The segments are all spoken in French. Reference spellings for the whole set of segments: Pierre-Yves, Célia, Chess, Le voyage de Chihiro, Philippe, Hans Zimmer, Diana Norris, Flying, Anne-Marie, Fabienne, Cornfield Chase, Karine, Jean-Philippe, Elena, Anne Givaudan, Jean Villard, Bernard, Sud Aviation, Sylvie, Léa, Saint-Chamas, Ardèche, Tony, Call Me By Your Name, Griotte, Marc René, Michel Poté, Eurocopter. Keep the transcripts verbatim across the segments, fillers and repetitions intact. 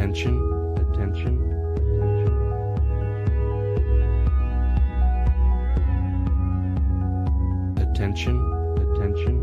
Attention, attention, attention. Attention, attention, attention.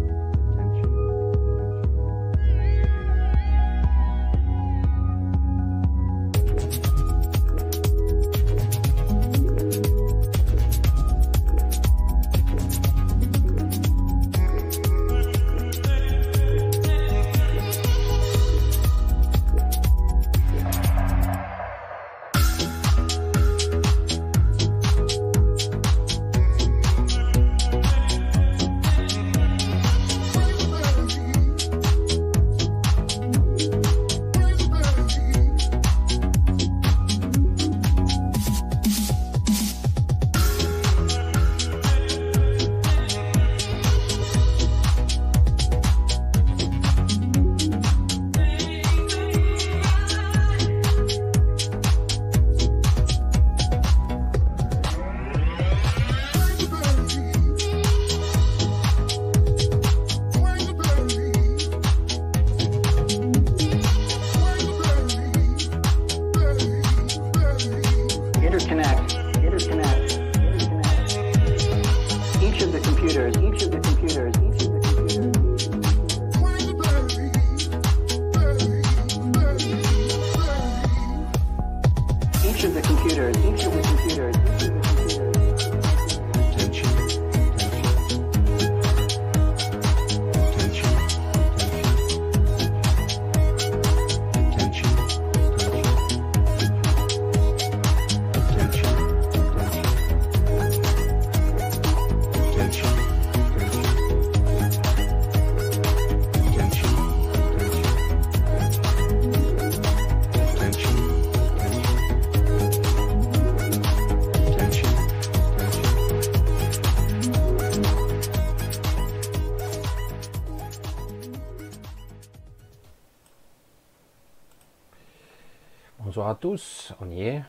Bonjour à tous, on y est.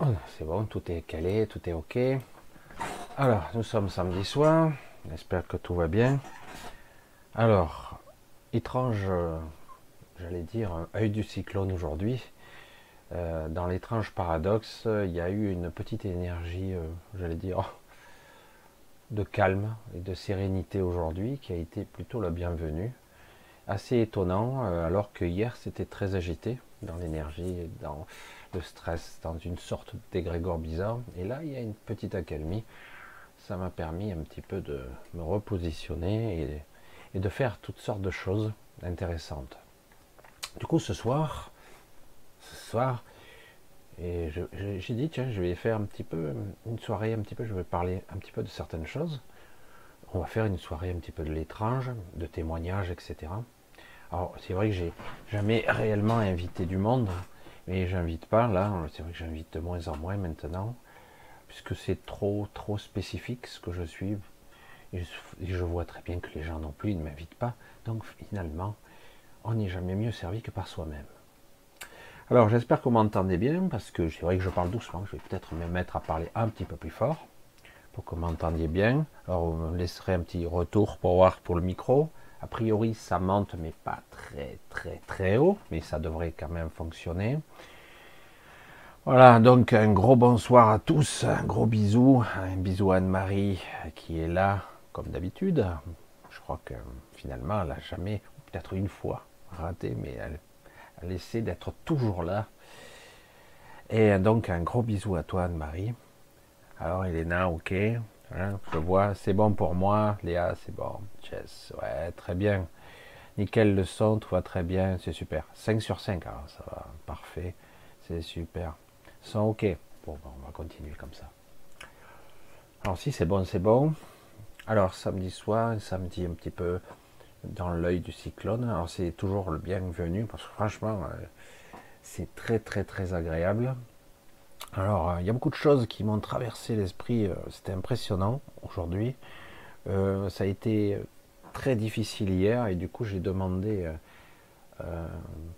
Oh, c'est bon, tout est calé, tout est ok. Alors, nous sommes samedi soir, j'espère que tout va bien. Alors, étrange, euh, j'allais dire, œil du cyclone aujourd'hui. Euh, dans l'étrange paradoxe, il y a eu une petite énergie, euh, j'allais dire, oh, de calme et de sérénité aujourd'hui, qui a été plutôt la bienvenue. Assez étonnant, euh, alors que hier c'était très agité. Dans l'énergie, dans le stress, dans une sorte d'égrégore bizarre. Et là, il y a une petite accalmie. Ça m'a permis un petit peu de me repositionner et, et de faire toutes sortes de choses intéressantes. Du coup, ce soir, ce soir, et j'ai dit, tiens, je vais faire un petit peu une soirée, un petit peu, je vais parler un petit peu de certaines choses. On va faire une soirée un petit peu de l'étrange, de témoignages, et cetera. Alors, c'est vrai que j'ai jamais réellement invité du monde, mais j'invite pas, là, c'est vrai que j'invite de moins en moins maintenant, puisque c'est trop, trop spécifique ce que je suis, et je vois très bien que les gens non plus, ils ne m'invitent pas, donc finalement, on n'est jamais mieux servi que par soi-même. Alors, j'espère que vous m'entendez bien, parce que c'est vrai que je parle doucement, je vais peut-être me mettre à parler un petit peu plus fort, pour que vous m'entendiez bien. Alors, vous me laisserez un petit retour pour voir pour le micro. A priori, ça monte, mais pas très, très, très haut. Mais ça devrait quand même fonctionner. Voilà, donc un gros bonsoir à tous. Un gros bisou. Un bisou à Anne-Marie qui est là, comme d'habitude. Je crois que finalement, elle n'a jamais, peut-être une fois, raté. Mais elle, elle essaie d'être toujours là. Et donc, un gros bisou à toi, Anne-Marie. Alors, Elena, ok. Hein, je vois, c'est bon pour moi, Léa, c'est bon, Chess, ouais, très bien, nickel le son, tout va très bien, c'est super, cinq sur cinq, alors ça va, parfait, c'est super, son ok, bon, on va continuer comme ça. Alors si c'est bon, c'est bon, alors samedi soir, samedi un petit peu dans l'œil du cyclone, alors c'est toujours le bienvenu, parce que franchement, c'est très très très agréable. Alors, il euh, y a beaucoup de choses qui m'ont traversé l'esprit, euh, c'était impressionnant aujourd'hui, euh, ça a été très difficile hier et du coup j'ai demandé euh, euh,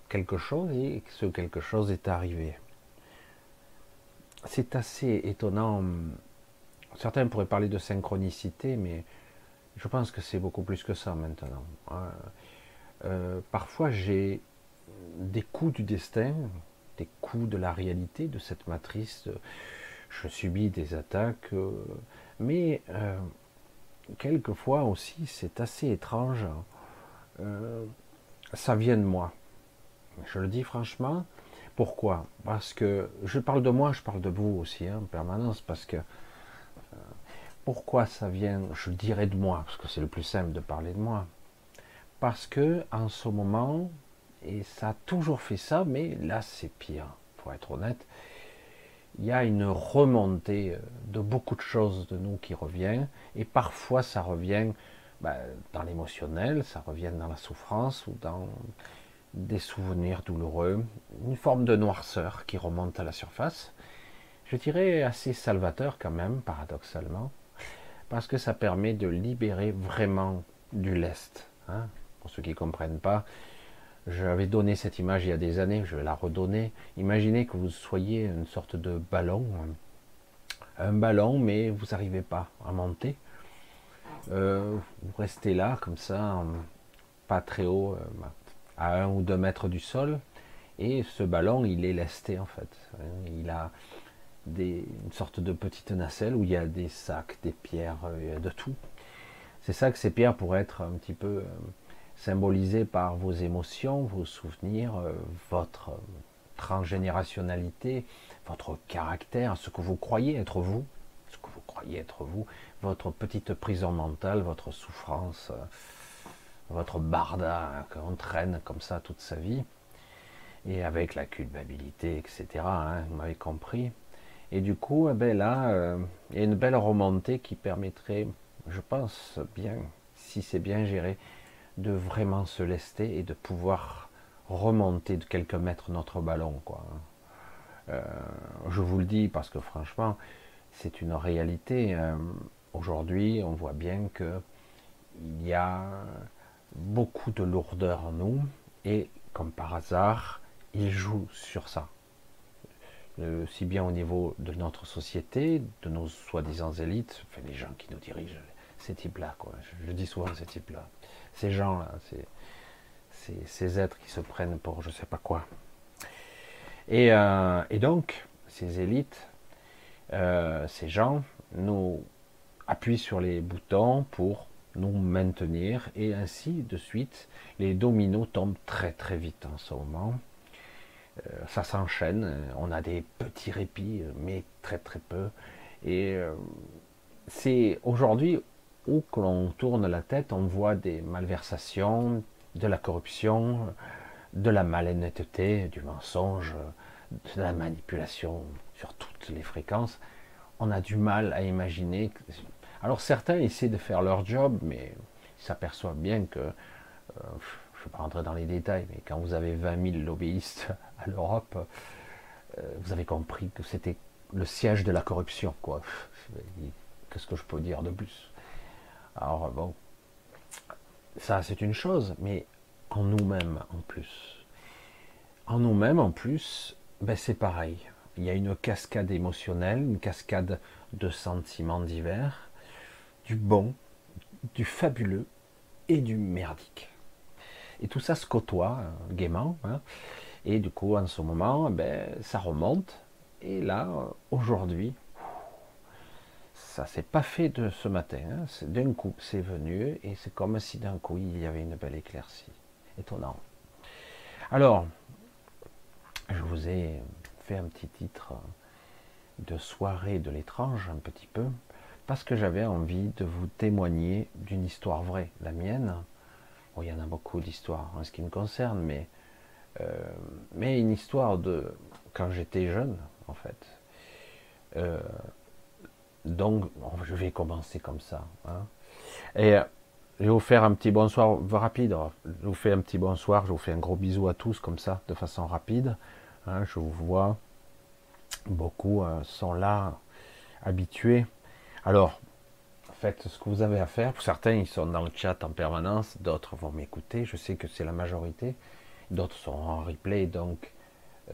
quelque chose et ce quelque chose est arrivé. C'est assez étonnant, certains pourraient parler de synchronicité mais je pense que c'est beaucoup plus que ça maintenant. Euh, euh, parfois j'ai des coups du destin, des coups de la réalité, de cette matrice. Je subis des attaques, mais euh, quelquefois aussi, c'est assez étrange, euh, ça vient de moi. Je le dis franchement. Pourquoi? Parce que je parle de moi, je parle de vous aussi, hein, en permanence, parce que... Euh, pourquoi ça vient? Je dirais de moi, parce que c'est le plus simple de parler de moi. Parce que, en ce moment, et ça a toujours fait ça, mais là c'est pire, pour être honnête, il y a une remontée de beaucoup de choses de nous qui revient, et parfois ça revient ben, dans l'émotionnel, ça revient dans la souffrance, ou dans des souvenirs douloureux, une forme de noirceur qui remonte à la surface, je dirais assez salvateur quand même, paradoxalement, parce que ça permet de libérer vraiment du lest, hein. Pour ceux qui ne comprennent pas, j'avais donné cette image il y a des années, je vais la redonner. Imaginez que vous soyez une sorte de ballon, un ballon, mais vous n'arrivez pas à monter. Euh, vous restez là, comme ça, pas très haut, à un ou deux mètres du sol, et ce ballon, il est lesté en fait. Il a des, une sorte de petite nacelle où il y a des sacs, des pierres, de tout. C'est ça que ces pierres pourraient être un petit peu... symbolisé par vos émotions, vos souvenirs, votre transgénérationnalité, votre caractère, ce que vous croyez être vous, ce que vous croyez être vous, votre petite prison mentale, votre souffrance, votre barda qu'on traîne comme ça toute sa vie, et avec la culpabilité, et cetera. Hein, vous m'avez compris. Et du coup, eh ben là, euh, il y a une belle remontée qui permettrait, je pense bien, si c'est bien géré, de vraiment se lester et de pouvoir remonter de quelques mètres notre ballon, quoi. Euh, je vous le dis parce que franchement, c'est une réalité. Euh, aujourd'hui, on voit bien que il y a beaucoup de lourdeur en nous et, comme par hasard, ils jouent sur ça. Euh, si bien au niveau de notre société, de nos soi-disant élites, enfin, les gens qui nous dirigent, ces types-là, quoi. Je, je dis souvent ces types-là. Ces gens-là, ces, ces, ces êtres qui se prennent pour je sais pas quoi. Et, euh, et donc, ces élites, euh, ces gens, nous appuient sur les boutons pour nous maintenir. Et ainsi de suite, les dominos tombent très très vite en ce moment. Euh, ça s'enchaîne, on a des petits répits, mais très très peu. Et euh, c'est aujourd'hui... où que l'on tourne la tête, on voit des malversations, de la corruption, de la malhonnêteté, du mensonge, de la manipulation sur toutes les fréquences. On a du mal à imaginer. Alors certains essaient de faire leur job, mais ils s'aperçoivent bien que, euh, je ne vais pas rentrer dans les détails, mais quand vous avez vingt mille lobbyistes à l'Europe, euh, vous avez compris que c'était le siège de la corruption, quoi. Qu'est-ce que je peux dire de plus ? Alors bon, ça c'est une chose, mais en nous-mêmes en plus. En nous-mêmes en plus, ben, c'est pareil. Il y a une cascade émotionnelle, une cascade de sentiments divers, du bon, du fabuleux et du merdique. Et tout ça se côtoie hein, gaiement. Hein. Et du coup, en ce moment, ben, ça remonte. Et là, aujourd'hui... ça s'est pas fait de ce matin, hein. D'un coup c'est venu et c'est comme si d'un coup il y avait une belle éclaircie, étonnant. Alors, je vous ai fait un petit titre de soirée de l'étrange, un petit peu, parce que j'avais envie de vous témoigner d'une histoire vraie, la mienne. Bon, il y en a beaucoup d'histoires en ce qui me concerne, mais, euh, mais une histoire de quand j'étais jeune en fait. Euh, Donc, bon, je vais commencer comme ça. Hein. Et euh, je vais vous faire un petit bonsoir rapide. Je vous fais un petit bonsoir, je vous fais un gros bisou à tous, comme ça, de façon rapide. Hein, je vous vois, beaucoup euh, sont là, habitués. Alors, faites ce que vous avez à faire. Pour certains, ils sont dans le chat en permanence. D'autres vont m'écouter. Je sais que c'est la majorité. D'autres sont en replay, donc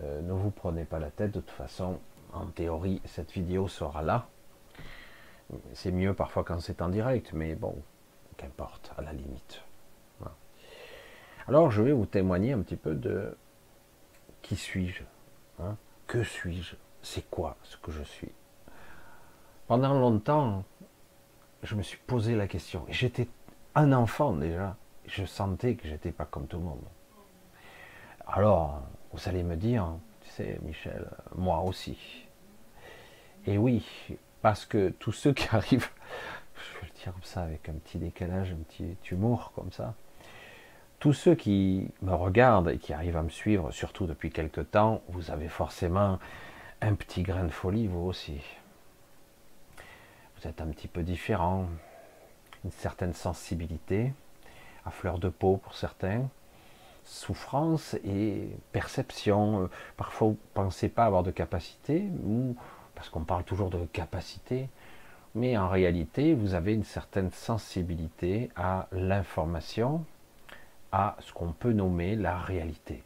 euh, ne vous prenez pas la tête. De toute façon, en théorie, cette vidéo sera là. C'est mieux parfois quand c'est en direct, mais bon, qu'importe, à la limite. Voilà. Alors, je vais vous témoigner un petit peu de Qui suis-je, hein? Que suis-je? C'est quoi ce que je suis? Pendant longtemps, je me suis posé la question. J'étais un enfant déjà. Je sentais que j'étais pas comme tout le monde. Alors, vous allez me dire, tu sais, Michel, moi aussi. Et oui, parce que tous ceux qui arrivent, je vais le dire comme ça, avec un petit décalage, un petit humour comme ça, tous ceux qui me regardent et qui arrivent à me suivre, surtout depuis quelque temps, vous avez forcément un petit grain de folie, vous aussi. Vous êtes un petit peu différent, une certaine sensibilité, à fleur de peau pour certains, souffrance et perception. Parfois, vous ne pensez pas avoir de capacité, parce qu'on parle toujours de capacité, mais en réalité, vous avez une certaine sensibilité à l'information, à ce qu'on peut nommer la réalité.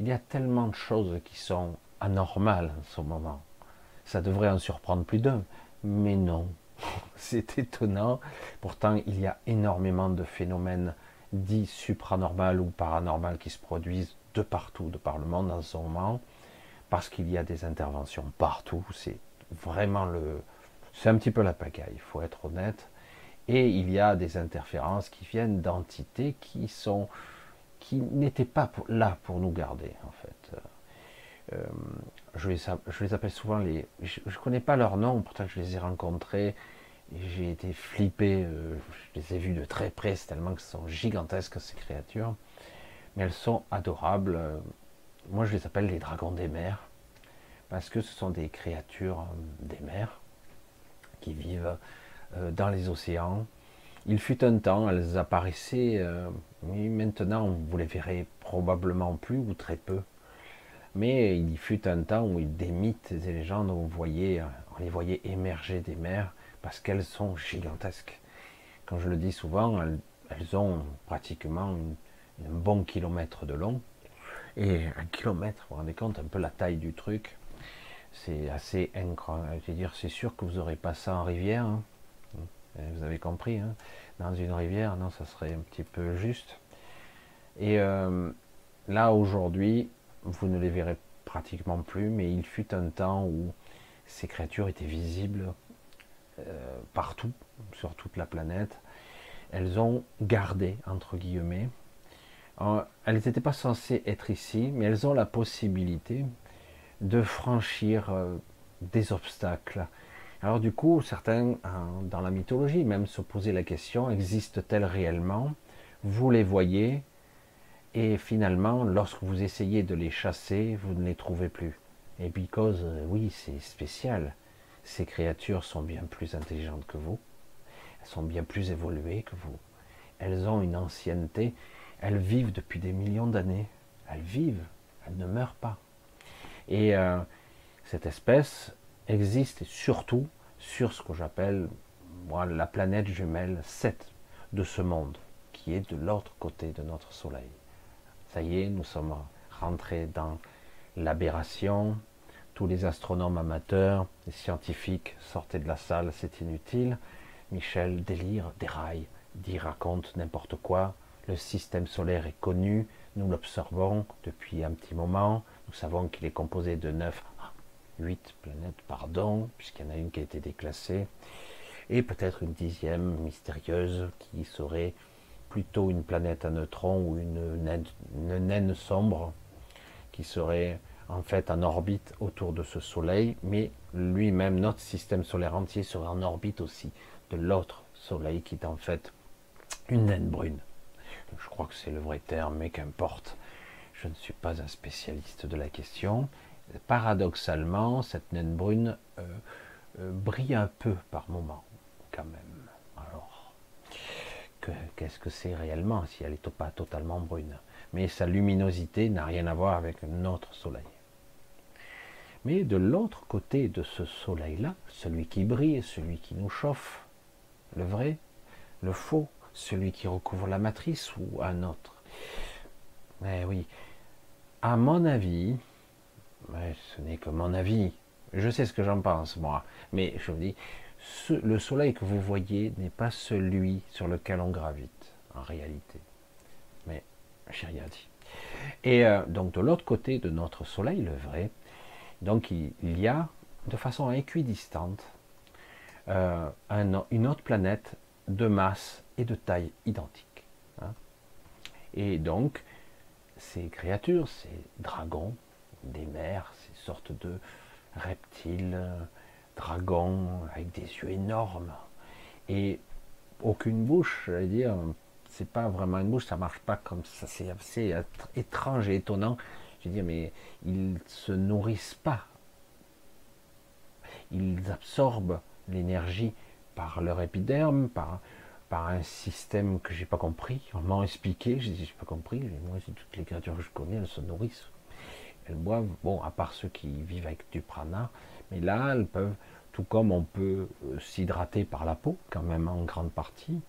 Il y a tellement de choses qui sont anormales en ce moment. Ça devrait en surprendre plus d'un, mais non. C'est étonnant. Pourtant, il y a énormément de phénomènes dits supranormaux ou paranormaux qui se produisent de partout, de par le monde en ce moment, parce qu'il y a des interventions partout. C'est vraiment le... C'est un petit peu la pagaille, il faut être honnête. Et il y a des interférences qui viennent d'entités qui sont, qui n'étaient pas pour, là pour nous garder, en fait. Euh, je, les, je les appelle souvent les... Je ne connais pas leur nom, pourtant je les ai rencontrés, j'ai été flippé, euh, je les ai vus de très près, c'est tellement que ce sont gigantesques ces créatures, mais elles sont adorables. Moi je les appelle les dragons des mers, parce que ce sont des créatures des mers qui vivent... dans les océans. Il fut un temps, elles apparaissaient, euh, mais maintenant vous les verrez probablement plus ou très peu. Mais il fut un temps où des mythes et des légendes, on, voyait, on les voyait émerger des mers parce qu'elles sont gigantesques. Quand je le dis souvent, elles, elles ont pratiquement un bon kilomètre de long et un kilomètre, vous vous rendez compte, un peu la taille du truc. C'est assez incroyable. Je veux dire, c'est sûr que vous n'aurez pas ça en rivière. Hein. Vous avez compris, hein, dans une rivière, non, ça serait un petit peu juste. Et euh, là, aujourd'hui, vous ne les verrez pratiquement plus, mais il fut un temps où ces créatures étaient visibles euh, partout, sur toute la planète. Elles ont gardé, entre guillemets. Alors, elles n'étaient pas censées être ici, mais elles ont la possibilité de franchir euh, des obstacles. Alors du coup, certains, dans la mythologie, même se posaient la question, existent-elles réellement? Vous les voyez, et finalement, lorsque vous essayez de les chasser, vous ne les trouvez plus. Et because, oui, c'est spécial. Ces créatures sont bien plus intelligentes que vous. Elles sont bien plus évoluées que vous. Elles ont une ancienneté. Elles vivent depuis des millions d'années. Elles vivent. Elles ne meurent pas. Et euh, cette espèce... existe surtout sur ce que j'appelle moi la planète jumelle sept de ce monde, qui est de l'autre côté de notre soleil. Ça y est, nous sommes rentrés dans l'aberration, tous les astronomes amateurs, les scientifiques, sortez de la salle, c'est inutile, Michel délire, déraille, dit, raconte n'importe quoi, le système solaire est connu, nous l'observons depuis un petit moment, nous savons qu'il est composé de neuf huit planètes, pardon, puisqu'il y en a une qui a été déclassée, et peut-être une dixième mystérieuse qui serait plutôt une planète à neutrons ou une naine, une naine sombre qui serait en fait en orbite autour de ce soleil, mais lui-même, notre système solaire entier serait en orbite aussi de l'autre soleil qui est en fait une naine brune. Je crois que c'est le vrai terme, mais qu'importe, je ne suis pas un spécialiste de la question. Paradoxalement, cette naine brune euh, euh, brille un peu par moment, quand même. Alors, qu'est-ce que c'est réellement si elle n'est pas totalement brune? Mais sa luminosité n'a rien à voir avec notre soleil. Mais de l'autre côté de ce soleil-là, celui qui brille, celui qui nous chauffe, le vrai, le faux, celui qui recouvre la matrice ou un autre. Mais oui, à mon avis... mais ce n'est que mon avis, je sais ce que j'en pense moi, mais je vous dis, ce, le soleil que vous voyez n'est pas celui sur lequel on gravite, en réalité, mais j'ai rien dit. Et euh, donc de l'autre côté de notre soleil, le vrai, donc il, il y a de façon équidistante euh, un, une autre planète de masse et de taille identique. Hein. Et donc ces créatures, ces dragons des mers, ces sortes de reptiles, dragons avec des yeux énormes et aucune bouche, j'allais dire, c'est pas vraiment une bouche, ça marche pas comme ça, c'est assez étrange et étonnant. Je veux dire, mais ils se nourrissent pas, ils absorbent l'énergie par leur épiderme, par, par un système que j'ai pas compris, on m'a expliqué, j'ai j'ai pas compris, moi c'est toutes les créatures que je connais, elles se nourrissent, elles boivent, bon à part ceux qui vivent avec du prana, mais là elles peuvent, tout comme on peut s'hydrater par la peau quand même en grande partie,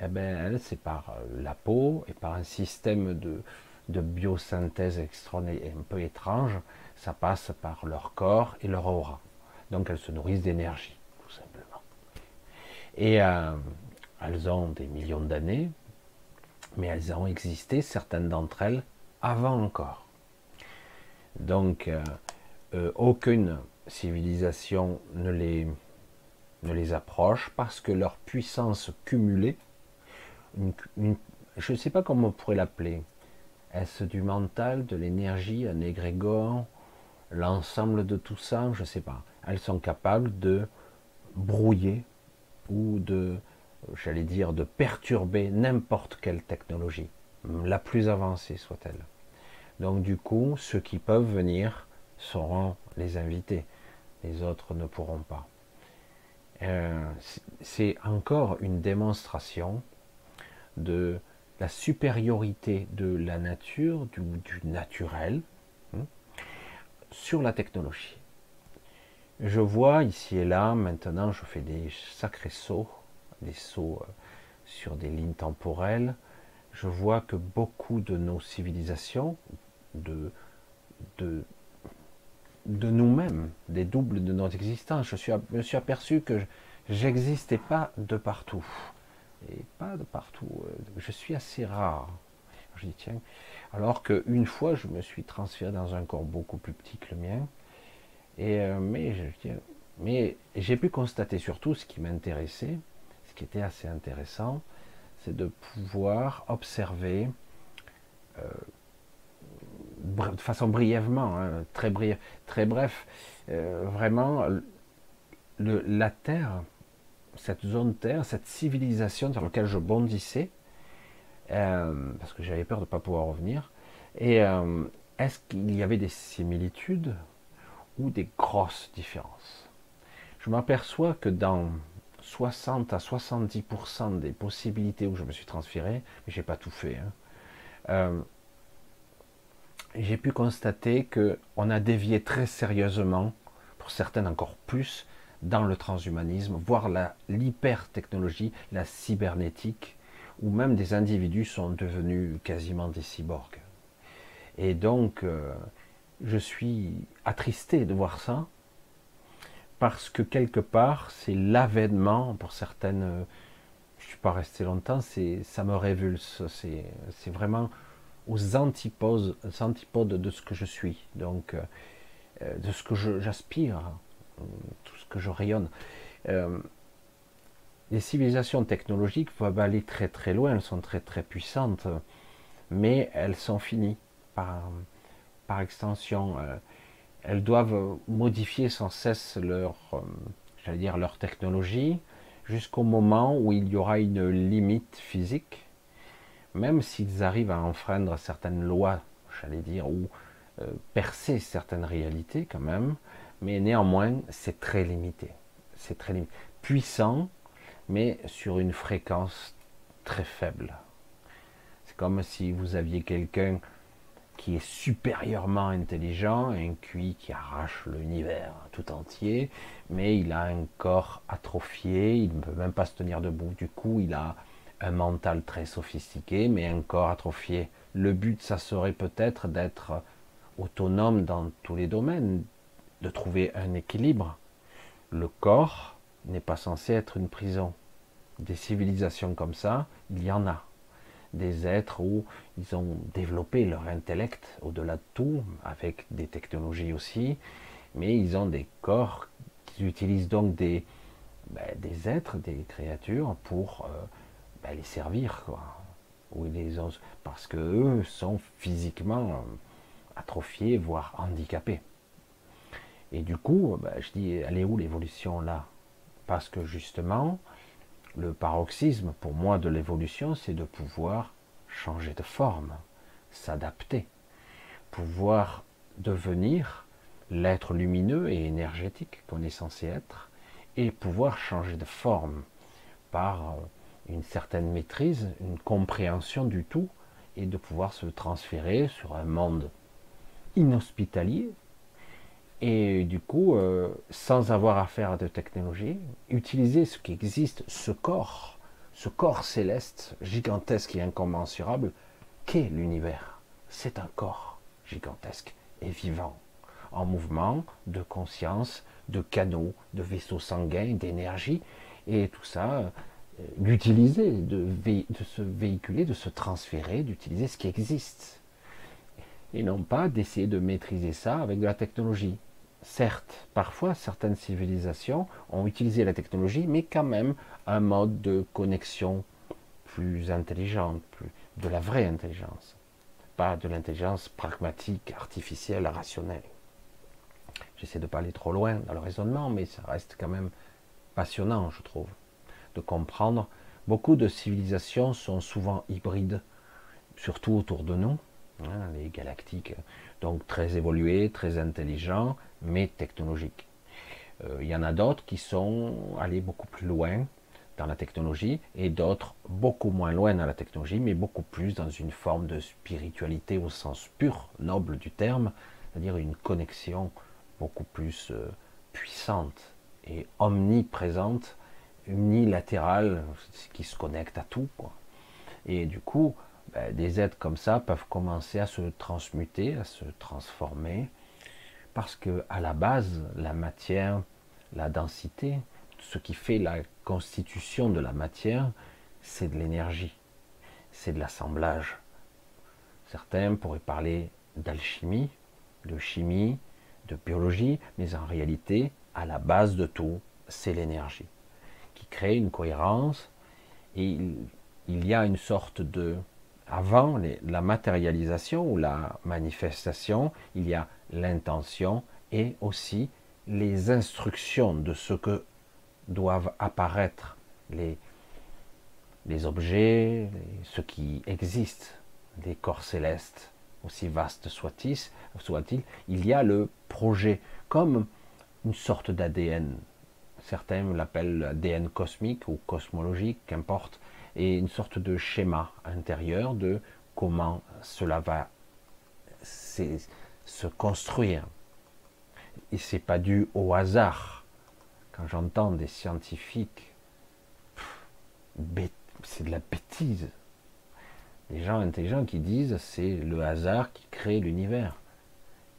eh ben, elle, c'est par la peau et par un système de, de biosynthèse extraordinaire, un peu étrange, ça passe par leur corps et leur aura. Donc elles se nourrissent d'énergie, tout simplement. Et euh, elles ont des millions d'années, mais elles ont existé, certaines d'entre elles, avant encore. Donc euh, euh, aucune civilisation ne les, ne les approche parce que leur puissance cumulée, Une, une, je ne sais pas comment on pourrait l'appeler, est-ce du mental, de l'énergie, un égrégore, l'ensemble de tout ça, je ne sais pas, elles sont capables de brouiller ou de, j'allais dire, de perturber n'importe quelle technologie, la plus avancée soit-elle. Donc du coup, ceux qui peuvent venir seront les invités, les autres ne pourront pas. Euh, c'est encore une démonstration de la supériorité de la nature, du, du naturel, hein, sur la technologie. Je vois ici et là, maintenant je fais des sacrés sauts, des sauts euh, sur des lignes temporelles, je vois que beaucoup de nos civilisations, de, de, de nous-mêmes, des doubles de notre existence, je suis, me suis aperçu que j'existais pas de partout. Et pas de partout, je suis assez rare, je dis tiens, alors qu'une fois je me suis transféré dans un corps beaucoup plus petit que le mien, et, euh, mais, je, tiens, mais j'ai pu constater surtout ce qui m'intéressait, ce qui était assez intéressant, c'est de pouvoir observer, euh, de façon brièvement, hein, très, bri très bref, euh, vraiment le, la Terre, cette zone Terre, cette civilisation sur laquelle je bondissais, euh, parce que j'avais peur de ne pas pouvoir revenir, et euh, est-ce qu'il y avait des similitudes ou des grosses différences? Je m'aperçois que dans soixante à soixante-dix pour cent des possibilités où je me suis transféré, mais j'ai pas tout fait, hein, euh, j'ai pu constater qu'on a dévié très sérieusement, pour certaines encore plus, dans le transhumanisme, voire l'hyper-technologie, la, la cybernétique, où même des individus sont devenus quasiment des cyborgs. Et donc, euh, je suis attristé de voir ça, parce que quelque part, c'est l'avènement, pour certaines, euh, je ne suis pas resté longtemps, ça me révulse, c'est vraiment aux antipodes, aux antipodes de ce que je suis, donc euh, de ce que j'aspire, tout ce que je rayonne. Euh, les civilisations technologiques peuvent aller très très loin, elles sont très très puissantes, mais elles sont finies par, par extension. Euh, elles doivent modifier sans cesse leur, euh, j'allais dire leur technologie jusqu'au moment où il y aura une limite physique, même s'ils arrivent à enfreindre certaines lois, j'allais dire, ou euh, percer certaines réalités quand même. Mais néanmoins, c'est très limité. C'est très limité. Puissant, mais sur une fréquence très faible. C'est comme si vous aviez quelqu'un qui est supérieurement intelligent, un Q I qui arrache l'univers tout entier, mais il a un corps atrophié, il ne peut même pas se tenir debout. Du coup, il a un mental très sophistiqué, mais un corps atrophié. Le but, ça serait peut-être d'être autonome dans tous les domaines, de trouver un équilibre. Le corps n'est pas censé être une prison. Des civilisations comme ça, il y en a. des êtres où ils ont développé leur intellect au-delà de tout, avec des technologies aussi, mais ils ont des corps qui utilisent donc des, ben, des êtres, des créatures pour euh, ben, les servir, quoi. Ou les ont, parce qu'eux sont physiquement atrophiés, voire handicapés. Et du coup, ben, je dis, elle est où l'évolution là? Parce que justement, le paroxysme, pour moi, de l'évolution, c'est de pouvoir changer de forme, s'adapter, pouvoir devenir l'être lumineux et énergétique qu'on est censé être, et pouvoir changer de forme par une certaine maîtrise, une compréhension du tout, et de pouvoir se transférer sur un monde inhospitalier, et du coup, euh, sans avoir affaire à de technologie, utiliser ce qui existe, ce corps, ce corps céleste, gigantesque et incommensurable, qu'est l'univers. C'est un corps gigantesque et vivant, en mouvement, de conscience, de canaux, de vaisseaux sanguins, d'énergie, et tout ça, euh, d'utiliser, de, de se véhiculer, de se transférer, d'utiliser ce qui existe. Et non pas d'essayer de maîtriser ça avec de la technologie. Certes, parfois, certaines civilisations ont utilisé la technologie, mais quand même un mode de connexion plus intelligente, plus de la vraie intelligence, pas de l'intelligence pragmatique, artificielle, rationnelle. J'essaie de ne pas aller trop loin dans le raisonnement, mais ça reste quand même passionnant, je trouve, de comprendre. Beaucoup de civilisations sont souvent hybrides, surtout autour de nous, hein, les galactiques, donc très évolués, très intelligents, mais technologiques. Euh, il y en a d'autres qui sont allés beaucoup plus loin dans la technologie, et d'autres beaucoup moins loin dans la technologie, mais beaucoup plus dans une forme de spiritualité au sens pur, noble du terme, c'est-à-dire une connexion beaucoup plus euh, puissante et omniprésente, unilatérale, qui se connecte à tout, quoi. Et du coup, ben, des êtres comme ça peuvent commencer à se transmuter, à se transformer, parce que à la base, la matière, la densité, ce qui fait la constitution de la matière, c'est de l'énergie, c'est de l'assemblage. Certains pourraient parler d'alchimie, de chimie, de biologie, mais en réalité, à la base de tout, c'est l'énergie, qui crée une cohérence, et il, il y a une sorte de... Avant les, la matérialisation ou la manifestation, il y a l'intention et aussi les instructions de ce que doivent apparaître les, les objets, les, ce qui existe, des corps célestes, aussi vastes soit-il, soit-il, il y a le projet, comme une sorte d'A D N. Certains l'appellent l'A D N cosmique ou cosmologique, qu'importe, et une sorte de schéma intérieur de comment cela va se construire. Et c'est pas dû au hasard. Quand j'entends des scientifiques, c'est de la bêtise. Des gens intelligents qui disent c'est le hasard qui crée l'univers.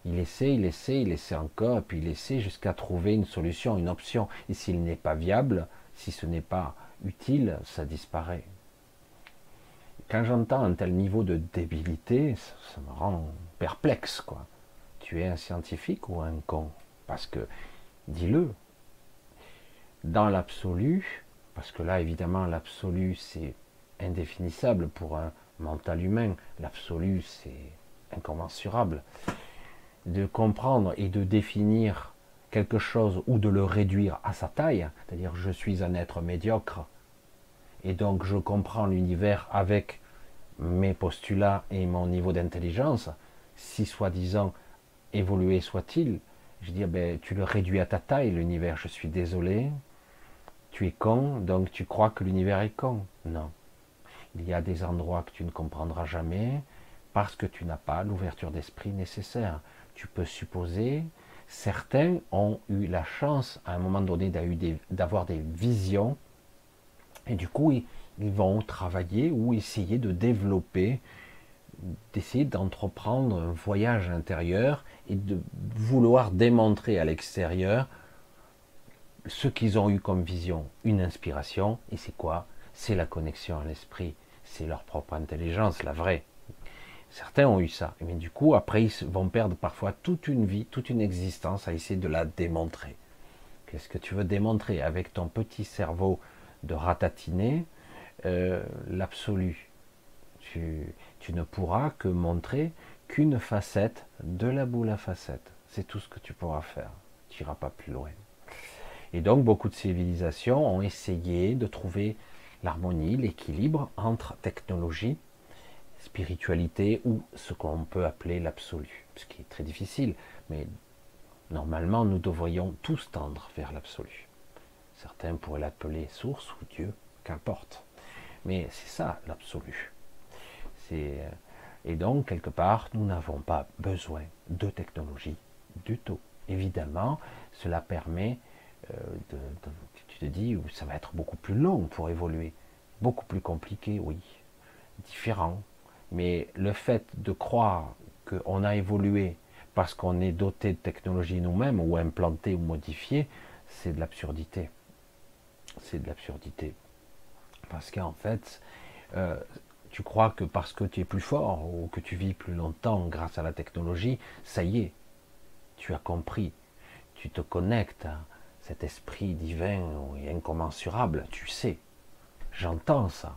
Il essaie, il essaie, il essaie encore, et puis il essaie jusqu'à trouver une solution, une option. Et s'il n'est pas viable, si ce n'est pas utile, ça disparaît. Quand j'entends un tel niveau de débilité, ça, ça me rend perplexe, quoi. Tu es un scientifique ou un con? Parce que, dis-le, dans l'absolu, parce que là, évidemment, l'absolu, c'est indéfinissable pour un mental humain, l'absolu, c'est incommensurable. De comprendre et de définir quelque chose ou de le réduire à sa taille, c'est-à-dire je suis un être médiocre, et donc je comprends l'univers avec mes postulats et mon niveau d'intelligence, si soi-disant évolué soit-il, je dis, ben, tu le réduis à ta taille l'univers, je suis désolé, tu es con, donc tu crois que l'univers est con. Non. Il y a des endroits que tu ne comprendras jamais, parce que tu n'as pas l'ouverture d'esprit nécessaire. Tu peux supposer, certains ont eu la chance à un moment donné d'avoir des visions, et du coup ils, ils vont travailler ou essayer de développer, d'essayer d'entreprendre un voyage intérieur et de vouloir démontrer à l'extérieur ce qu'ils ont eu comme vision, une inspiration, et c'est quoi? C'est la connexion à l'esprit, C'est leur propre intelligence, la vraie. Certains ont eu ça. Mais du coup, après, ils vont perdre parfois toute une vie, toute une existence à essayer de la démontrer. Qu'est-ce que tu veux démontrer avec ton petit cerveau de ratatiner euh, l'absolu? Tu, tu ne pourras que montrer qu'une facette de la boule à facettes. C'est tout ce que tu pourras faire. Tu n'iras pas plus loin. Et donc, beaucoup de civilisations ont essayé de trouver l'harmonie, l'équilibre entre technologie, spiritualité ou ce qu'on peut appeler l'absolu, ce qui est très difficile, mais normalement nous devrions tous tendre vers l'absolu. Certains pourraient l'appeler source ou Dieu, qu'importe, mais c'est ça l'absolu. Et donc quelque part nous n'avons pas besoin de technologie du tout. Évidemment cela permet euh, de, de, tu te dis ça va être beaucoup plus long pour évoluer, beaucoup plus compliqué, oui, différent. Mais le fait de croire qu'on a évolué parce qu'on est doté de technologie nous-mêmes, ou implanté ou modifié, c'est de l'absurdité. C'est de l'absurdité. Parce qu'en fait, euh, tu crois que parce que tu es plus fort, ou que tu vis plus longtemps grâce à la technologie, ça y est, tu as compris. Tu te connectes à cet esprit divin et incommensurable, tu sais. J'entends ça.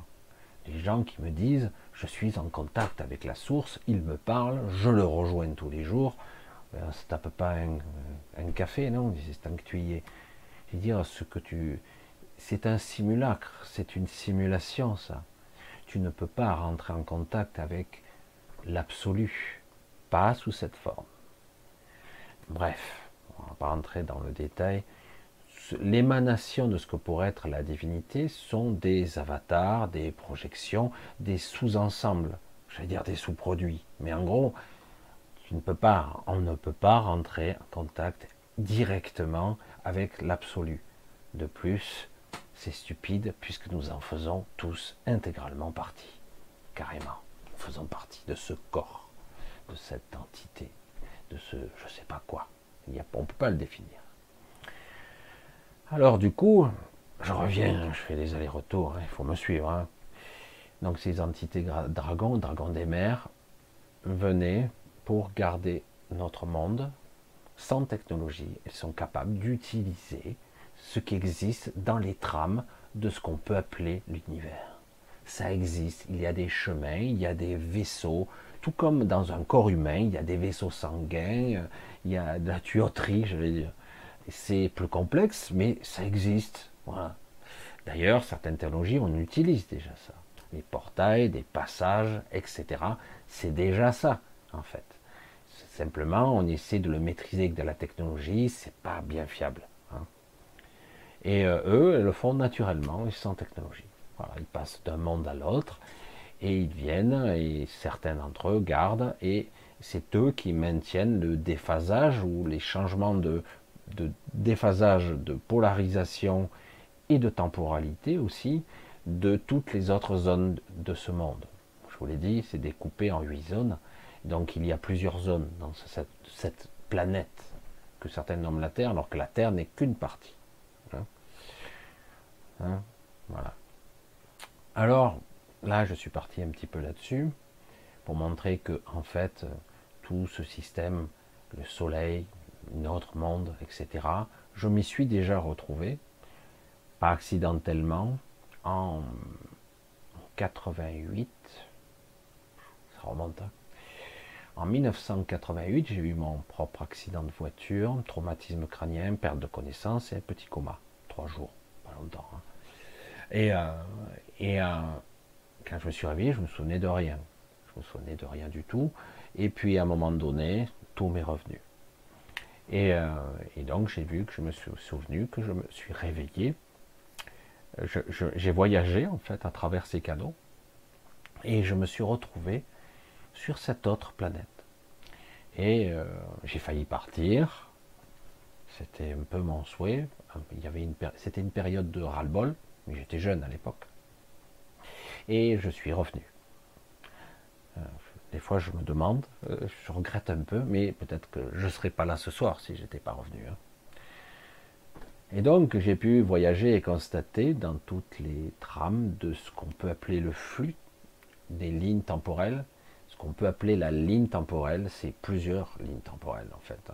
Les gens qui me disent, je suis en contact avec la source, il me parle, je le rejoins tous les jours. Ben, ça ne tape pas un, un café, non, c'est tant que tu y es. Je veux dire, ce que tu... c'est un simulacre, c'est une simulation, ça. Tu ne peux pas rentrer en contact avec l'absolu, pas sous cette forme. Bref, on ne va pas rentrer dans le détail. L'émanation de ce que pourrait être la divinité sont des avatars, des projections, des sous-ensembles, j'allais dire des sous-produits. Mais en gros, tu ne peux pas, on ne peut pas rentrer en contact directement avec l'absolu. De plus, c'est stupide puisque nous en faisons tous intégralement partie, carrément. Nous faisons partie de ce corps, de cette entité, de ce je ne sais pas quoi. Il y a, on ne peut pas le définir. Alors du coup, je reviens, je fais des allers-retours, il hein, faut me suivre. Hein. Donc ces entités dragons, dragons des mers, venaient pour garder notre monde sans technologie. Elles sont capables d'utiliser ce qui existe dans les trames de ce qu'on peut appeler l'univers. Ça existe, il y a des chemins, il y a des vaisseaux, tout comme dans un corps humain, il y a des vaisseaux sanguins, il y a de la tuyauterie, je vais dire. C'est plus complexe, mais ça existe. Voilà. D'ailleurs, certaines technologies, on utilise déjà ça. Les portails, des passages, et cetera. C'est déjà ça, en fait. Simplement, on essaie de le maîtriser avec de la technologie, c'est pas bien fiable. Hein. Et euh, eux, ils le font naturellement, ils sont sans technologie. Voilà, ils passent d'un monde à l'autre, et ils viennent, et certains d'entre eux gardent, et c'est eux qui maintiennent le déphasage ou les changements de... de déphasage, de polarisation et de temporalité aussi de toutes les autres zones de ce monde. Je vous l'ai dit, c'est découpé en huit zones, donc il y a plusieurs zones dans cette, cette planète que certains nomment la Terre, alors que la Terre n'est qu'une partie. Hein? Hein? Voilà. Alors là, je suis parti un petit peu là-dessus pour montrer que en fait, tout ce système, le Soleil, notre monde, et cetera. Je m'y suis déjà retrouvé, pas accidentellement, en quatre-vingt-huit, ça remonte, hein. En mille neuf cent quatre-vingt-huit, j'ai eu mon propre accident de voiture, traumatisme crânien, perte de connaissance et un petit coma, trois jours, pas longtemps. Hein. Et, euh, et euh, quand je me suis réveillé, je me souvenais de rien, je me souvenais de rien du tout, et puis à un moment donné, tout m'est revenu. Et, euh, et donc j'ai vu que je me suis souvenu que je me suis réveillé, j'ai voyagé en fait à travers ces canaux et je me suis retrouvé sur cette autre planète et euh, j'ai failli partir, c'était un peu mon souhait, il y avait une c'était une période de ras-le-bol, mais j'étais jeune à l'époque et je suis revenu. euh, Des fois, je me demande, euh, je regrette un peu, mais peut-être que je ne serais pas là ce soir si je n'étais pas revenu. Hein. Et donc, j'ai pu voyager et constater dans toutes les trames de ce qu'on peut appeler le flux des lignes temporelles. Ce qu'on peut appeler la ligne temporelle, c'est plusieurs lignes temporelles en fait.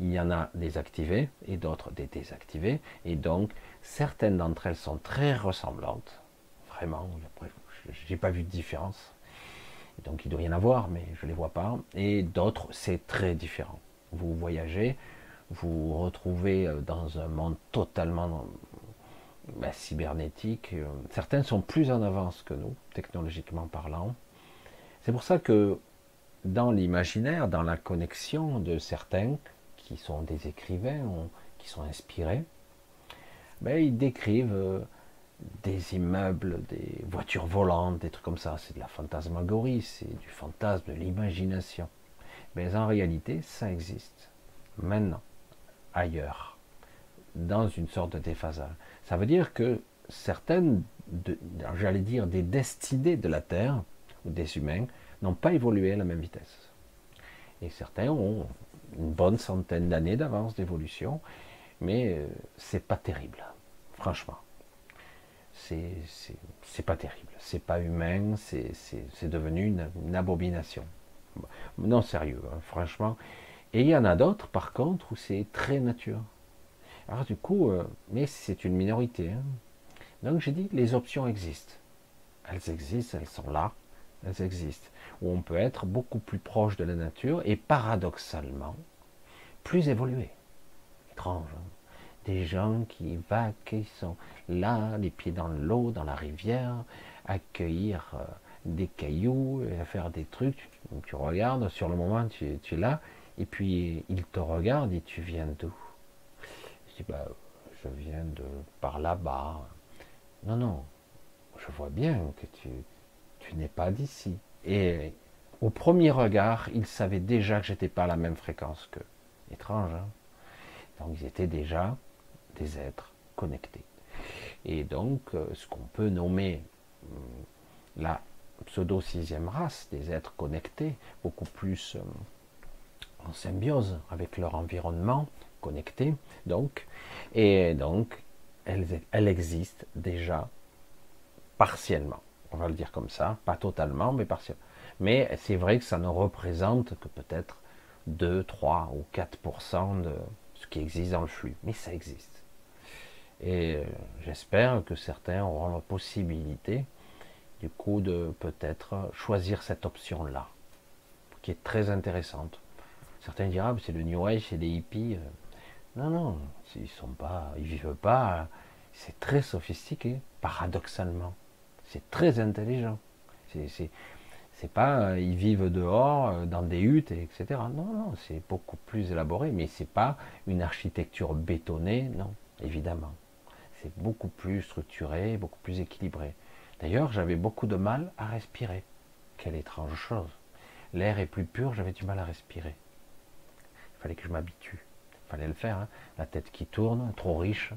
Il y en a des activées et d'autres des désactivées. Et donc, certaines d'entre elles sont très ressemblantes. Vraiment, je n'ai pas vu de différence. Et donc, il doit y en avoir, mais je ne les vois pas. Et d'autres, c'est très différent. Vous voyagez, vous vous retrouvez dans un monde totalement bah, cybernétique. Certaines sont plus en avance que nous, technologiquement parlant. C'est pour ça que dans l'imaginaire, dans la connexion de certains qui sont des écrivains, ou qui sont inspirés, ben, ils décrivent euh, des immeubles, des voitures volantes, des trucs comme ça. C'est de la fantasmagorie, c'est du fantasme, de l'imagination. Mais en réalité, ça existe. Maintenant, ailleurs, dans une sorte de déphasage. Ça veut dire que certaines, j'allais dire, des destinées de la Terre, ou des humains, n'ont pas évolué à la même vitesse. Et certains ont une bonne centaine d'années d'avance d'évolution, mais c'est pas terrible, franchement. C'est c'est pas terrible, c'est pas humain, c'est devenu une, une abomination. Non, sérieux, hein, franchement. Et il y en a d'autres, par contre, où c'est très nature. Alors du coup, euh, mais c'est une minorité. Hein. Donc j'ai dit, les options existent. Elles existent, elles sont là, elles existent. Où on peut être beaucoup plus proche de la nature et paradoxalement, plus évolué. Étrange, hein. Des gens qui vaquent, qui sont là, les pieds dans l'eau, dans la rivière, accueillir euh, des cailloux, et faire des trucs. Tu regardes, sur le moment, tu, tu es là, et puis ils te regardent et tu viens d'où? Je dis, bah, je viens de par là-bas. Non, non, je vois bien que tu, tu n'es pas d'ici. Et au premier regard, ils savaient déjà que j'étais pas à la même fréquence qu'eux. Étrange, hein? Donc ils étaient déjà des êtres connectés. Et donc, ce qu'on peut nommer la pseudo-sixième race, des êtres connectés, beaucoup plus en symbiose avec leur environnement, connectés, donc, et donc, elles, elles existent déjà partiellement. On va le dire comme ça, pas totalement, mais partiellement. Mais c'est vrai que ça ne représente que peut-être deux, trois ou quatre pour cent de ce qui existe dans le flux, mais ça existe. Et j'espère que certains auront la possibilité, du coup, de peut-être choisir cette option-là, qui est très intéressante. Certains diront, ah, c'est le New Age, c'est des hippies. Non, non, ils sont pas, ils vivent pas. C'est très sophistiqué, paradoxalement. C'est très intelligent. C'est pas, ils vivent dehors, dans des huttes, et cetera. Non, non, c'est beaucoup plus élaboré, mais c'est pas une architecture bétonnée, non, évidemment. C'est beaucoup plus structuré, beaucoup plus équilibré. D'ailleurs, j'avais beaucoup de mal à respirer. Quelle étrange chose. L'air est plus pur, j'avais du mal à respirer. Il fallait que je m'habitue. Il fallait le faire, hein. La tête qui tourne, trop riche.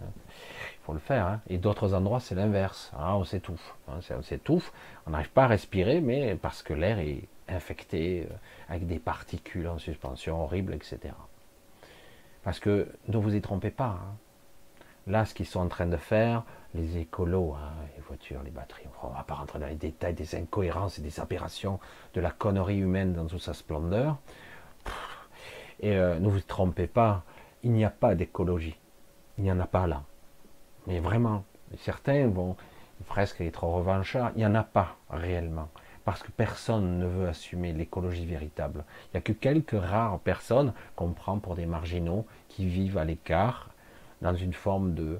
Il faut le faire, hein. Et d'autres endroits c'est l'inverse, hein, on s'étouffe, hein, on s'étouffe, on n'arrive pas à respirer, mais parce que l'air est infecté avec des particules en suspension horribles, et cetera. Parce que ne vous y trompez pas, hein. Là ce qu'ils sont en train de faire, les écolos, hein, les voitures, les batteries, on ne va pas rentrer dans les détails des incohérences et des aberrations de la connerie humaine dans toute sa splendeur, et euh, ne vous y trompez pas, il n'y a pas d'écologie. Il n'y en a pas là. Mais vraiment, certains vont presque être revanchards. Il n'y en a pas réellement. Parce que personne ne veut assumer l'écologie véritable. Il n'y a que quelques rares personnes qu'on prend pour des marginaux qui vivent à l'écart dans une forme de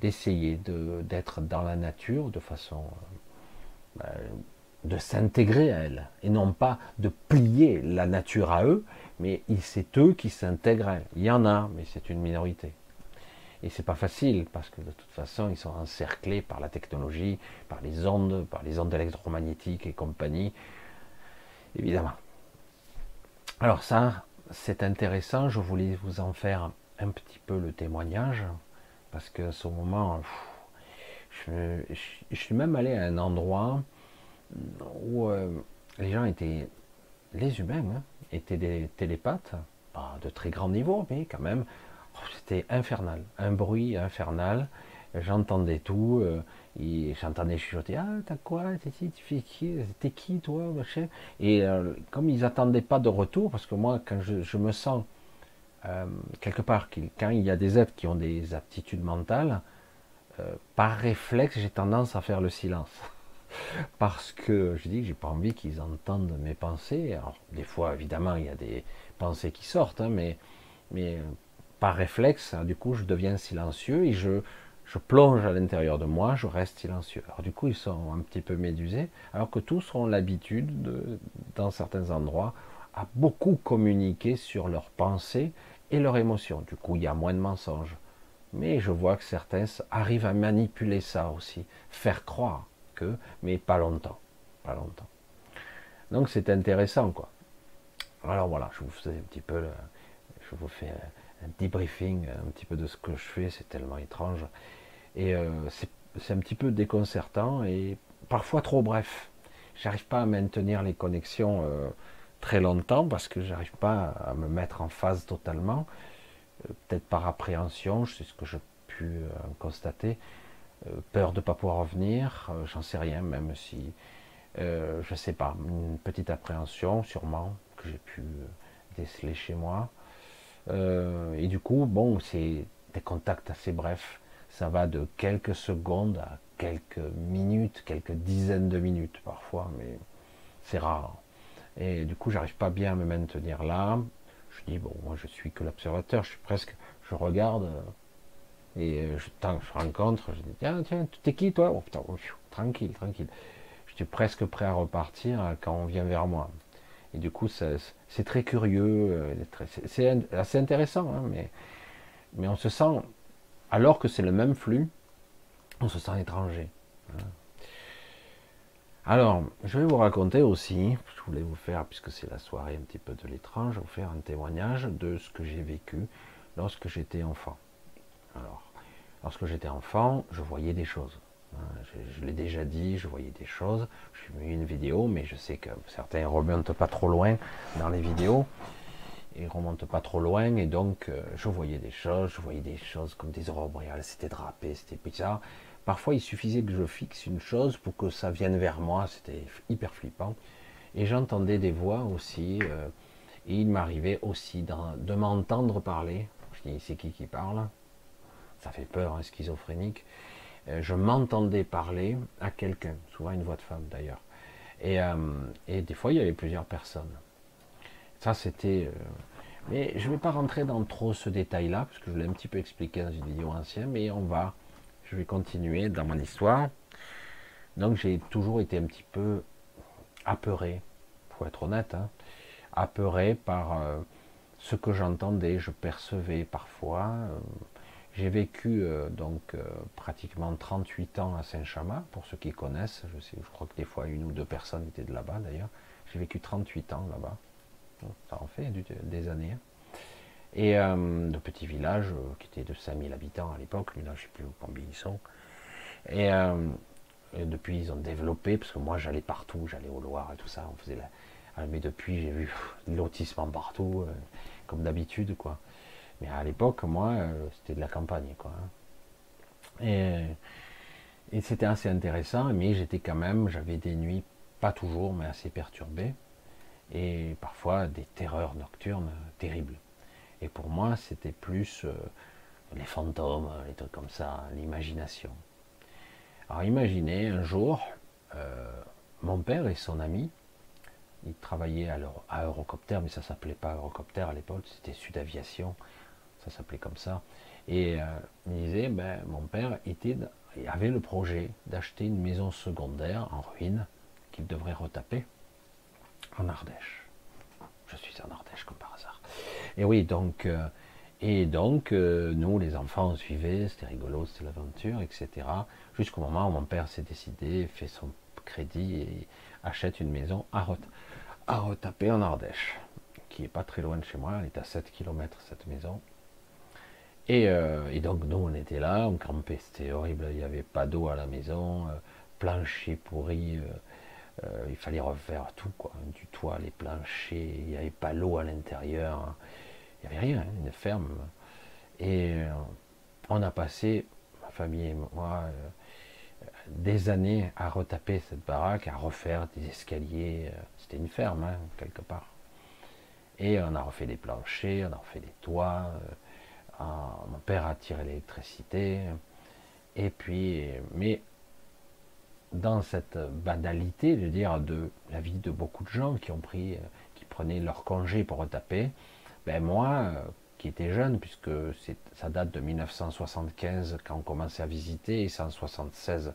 d'essayer de, d'être dans la nature de façon euh, de s'intégrer à elle. Et non pas de plier la nature à eux, mais c'est eux qui s'intègrent à elle. Il y en a, mais c'est une minorité. Et c'est pas facile, parce que de toute façon, ils sont encerclés par la technologie, par les ondes, par les ondes électromagnétiques et compagnie, évidemment. Alors ça, c'est intéressant, je voulais vous en faire un petit peu le témoignage, parce que à ce moment, je, je, je suis même allé à un endroit où euh, les gens étaient, les humains, hein, étaient des télépathes, pas de très grand niveau, mais quand même, c'était infernal, un bruit infernal, j'entendais tout, euh, et j'entendais chuchoter, ah t'as quoi, t'es qui, t'es qui toi, machin, et euh, comme ils n'attendaient pas de retour, parce que moi quand je, je me sens euh, quelque part, quand il y a des êtres qui ont des aptitudes mentales, euh, par réflexe j'ai tendance à faire le silence, parce que je dis que j'ai pas envie qu'ils entendent mes pensées. Alors des fois évidemment il y a des pensées qui sortent, hein, mais, mais par réflexe, du coup je deviens silencieux et je Je plonge à l'intérieur de moi, je reste silencieux. Alors du coup, ils sont un petit peu médusés, alors que tous ont l'habitude, de, dans certains endroits, à beaucoup communiquer sur leurs pensées et leurs émotions. Du coup, il y a moins de mensonges. Mais je vois que certains arrivent à manipuler ça aussi, faire croire que, mais pas longtemps, pas longtemps. Donc c'est intéressant, quoi. Alors voilà, je vous fais un petit peu, le, je vous fais un débriefing un petit peu de ce que je fais, c'est tellement étrange. Et euh, c'est un petit peu déconcertant et parfois trop bref. J'arrive pas à maintenir les connexions euh, très longtemps parce que j'arrive pas à me mettre en phase totalement. Euh, Peut-être par appréhension, c'est ce que j'ai pu euh, constater. Euh, peur de ne pas pouvoir revenir, euh, j'en sais rien, même si euh, je sais pas, une petite appréhension sûrement que j'ai pu euh, déceler chez moi. Euh, et du coup, bon, c'est des contacts assez brefs. Ça va de quelques secondes à quelques minutes, quelques dizaines de minutes parfois, mais c'est rare. Et du coup, j'arrive pas bien à me maintenir là. Je dis, bon, moi je suis que l'observateur, je suis presque, je regarde, et je, tant que je rencontre, je dis, tiens, tiens, t'es qui toi? Oh putain, tranquille, tranquille. Je suis presque prêt à repartir quand on vient vers moi. Et du coup, c'est très curieux, c'est assez intéressant, hein, mais, mais on se sent, alors que c'est le même flux, on se sent étranger. Voilà. Alors, je vais vous raconter aussi, je voulais vous faire, puisque c'est la soirée un petit peu de l'étrange, vous faire un témoignage de ce que j'ai vécu lorsque j'étais enfant. Alors, lorsque j'étais enfant, je voyais des choses. Je, je l'ai déjà dit, je voyais des choses, je suis mis une vidéo, mais je sais que certains ne remontent pas trop loin dans les vidéos, ils ne remontent pas trop loin, et donc euh, je voyais des choses, je voyais des choses comme des aurores boréales, c'était drapé, c'était bizarre, parfois il suffisait que je fixe une chose pour que ça vienne vers moi, c'était hyper flippant, et j'entendais des voix aussi, euh, et il m'arrivait aussi dans, de m'entendre parler, je dis c'est qui qui parle, ça fait peur, hein, schizophrénique. Je m'entendais parler à quelqu'un, souvent une voix de femme d'ailleurs, et, euh, et des fois il y avait plusieurs personnes. Ça c'était... Euh... Mais je ne vais pas rentrer dans trop ce détail-là, parce que je l'ai un petit peu expliqué dans une vidéo ancienne, mais on va... Je vais continuer dans mon histoire. Donc j'ai toujours été un petit peu apeuré, il faut être honnête, hein, apeuré par euh, ce que j'entendais, je percevais parfois... Euh... J'ai vécu euh, donc euh, pratiquement trente-huit ans à Saint-Chamas, pour ceux qui connaissent, je, sais, je crois que des fois une ou deux personnes étaient de là-bas d'ailleurs. J'ai vécu trente-huit ans là-bas, ça en fait du, des années. Et euh, de petits villages euh, qui étaient de cinq mille habitants à l'époque, là je ne sais plus combien ils sont. Et, euh, et depuis ils ont développé, parce que moi j'allais partout, j'allais au Loir et tout ça, on faisait la... Mais depuis j'ai vu lotissement partout, euh, comme d'habitude quoi. Mais à l'époque, moi, euh, c'était de la campagne, quoi. Hein. Et, et c'était assez intéressant, mais j'étais quand même, j'avais des nuits, pas toujours, mais assez perturbées, et parfois des terreurs nocturnes terribles. Et pour moi, c'était plus euh, les fantômes, les trucs comme ça, l'imagination. Alors imaginez, un jour, euh, mon père et son ami, ils travaillaient à Eurocopter, mais ça ne s'appelait pas Eurocopter à l'époque, c'était Sud Aviation. Ça s'appelait comme ça, et euh, il disait, ben, mon père était, avait le projet d'acheter une maison secondaire en ruine, qu'il devrait retaper, en Ardèche. Je suis en Ardèche comme par hasard. Et oui, donc, euh, et donc euh, nous les enfants on suivait, c'était rigolo, c'était l'aventure, et cetera. Jusqu'au moment où mon père s'est décidé, fait son crédit et achète une maison à, ret à retaper en Ardèche, qui n'est pas très loin de chez moi, elle est à sept kilomètres cette maison. Et, euh, et donc nous on était là, on campait, c'était horrible, il n'y avait pas d'eau à la maison, euh, plancher pourri, euh, euh, il fallait refaire tout quoi, du toit, les planchers, il n'y avait pas l'eau à l'intérieur, hein. Il n'y avait rien, hein, une ferme. Et euh, on a passé, ma famille et moi, euh, des années à retaper cette baraque, à refaire des escaliers. Euh, c'était une ferme, hein, quelque part. Et on a refait des planchers, on a refait des toits. Euh, euh, mon père a tiré l'électricité. Et puis, mais dans cette banalité, je veux dire, de la vie de beaucoup de gens qui ont pris, qui prenaient leur congé pour retaper, ben moi, qui étais jeune, puisque ça date de mille neuf cent soixante-quinze quand on commençait à visiter, et c'est en soixante-seize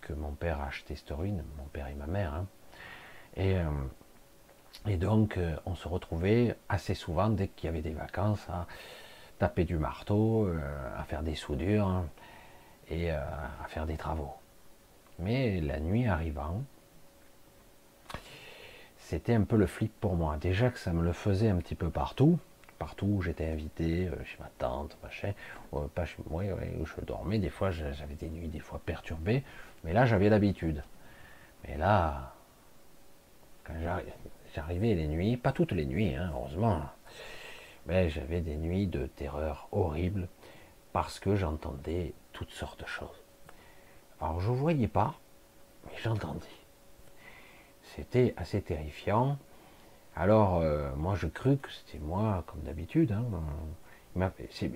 que mon père a acheté cette ruine, mon père et ma mère, hein. et, et donc on se retrouvait assez souvent, dès qu'il y avait des vacances, à taper du marteau, à faire des soudures, hein, et à faire des travaux. Mais la nuit arrivant, c'était un peu le flic pour moi. Déjà que ça me le faisait un petit peu partout, partout où j'étais invité, chez ma tante, machin, pas chez moi, où je dormais. Des fois, j'avais des nuits, des fois perturbées, mais là, j'avais l'habitude. Mais là, quand j'arrivais les nuits, pas toutes les nuits, hein, heureusement, mais j'avais des nuits de terreur horrible parce que j'entendais toutes sortes de choses. Alors je ne voyais pas, mais j'entendais. C'était assez terrifiant. Alors euh, moi je crus que c'était moi, comme d'habitude. Hein.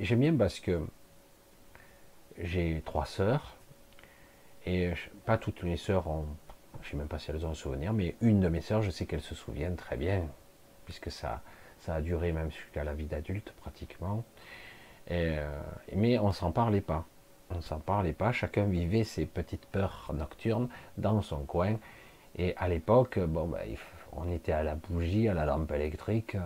J'aime bien parce que j'ai trois sœurs, et je, pas toutes mes sœurs ont, je ne sais même pas si elles ont un souvenir, mais une de mes sœurs, je sais qu'elles se souviennent très bien, puisque ça, ça a duré même jusqu'à la vie d'adulte pratiquement. Et, euh, mais on ne s'en parlait pas. On s'en parlait pas, chacun vivait ses petites peurs nocturnes dans son coin. Et à l'époque, bon, bah, on était à la bougie, à la lampe électrique, euh,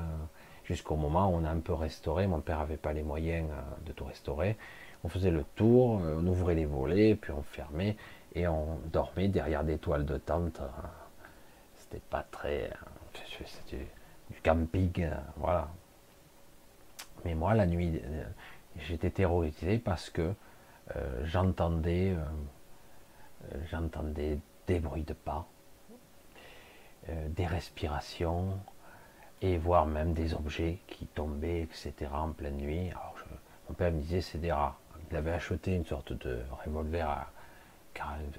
jusqu'au moment où on a un peu restauré. Mon père n'avait pas les moyens euh, de tout restaurer. On faisait le tour, euh, on ouvrait les volets, puis on fermait, et on dormait derrière des toiles de tente. Euh, C'était pas très... Euh, C'était du camping, euh, voilà. Mais moi, la nuit, euh, j'étais terrorisé parce que Euh, j'entendais euh, euh, j'entendais des bruits de pas, euh, des respirations, et voire même des objets qui tombaient, et cetera en pleine nuit. Alors je, mon père me disait c'est des rats. Il avait acheté une sorte de revolver à,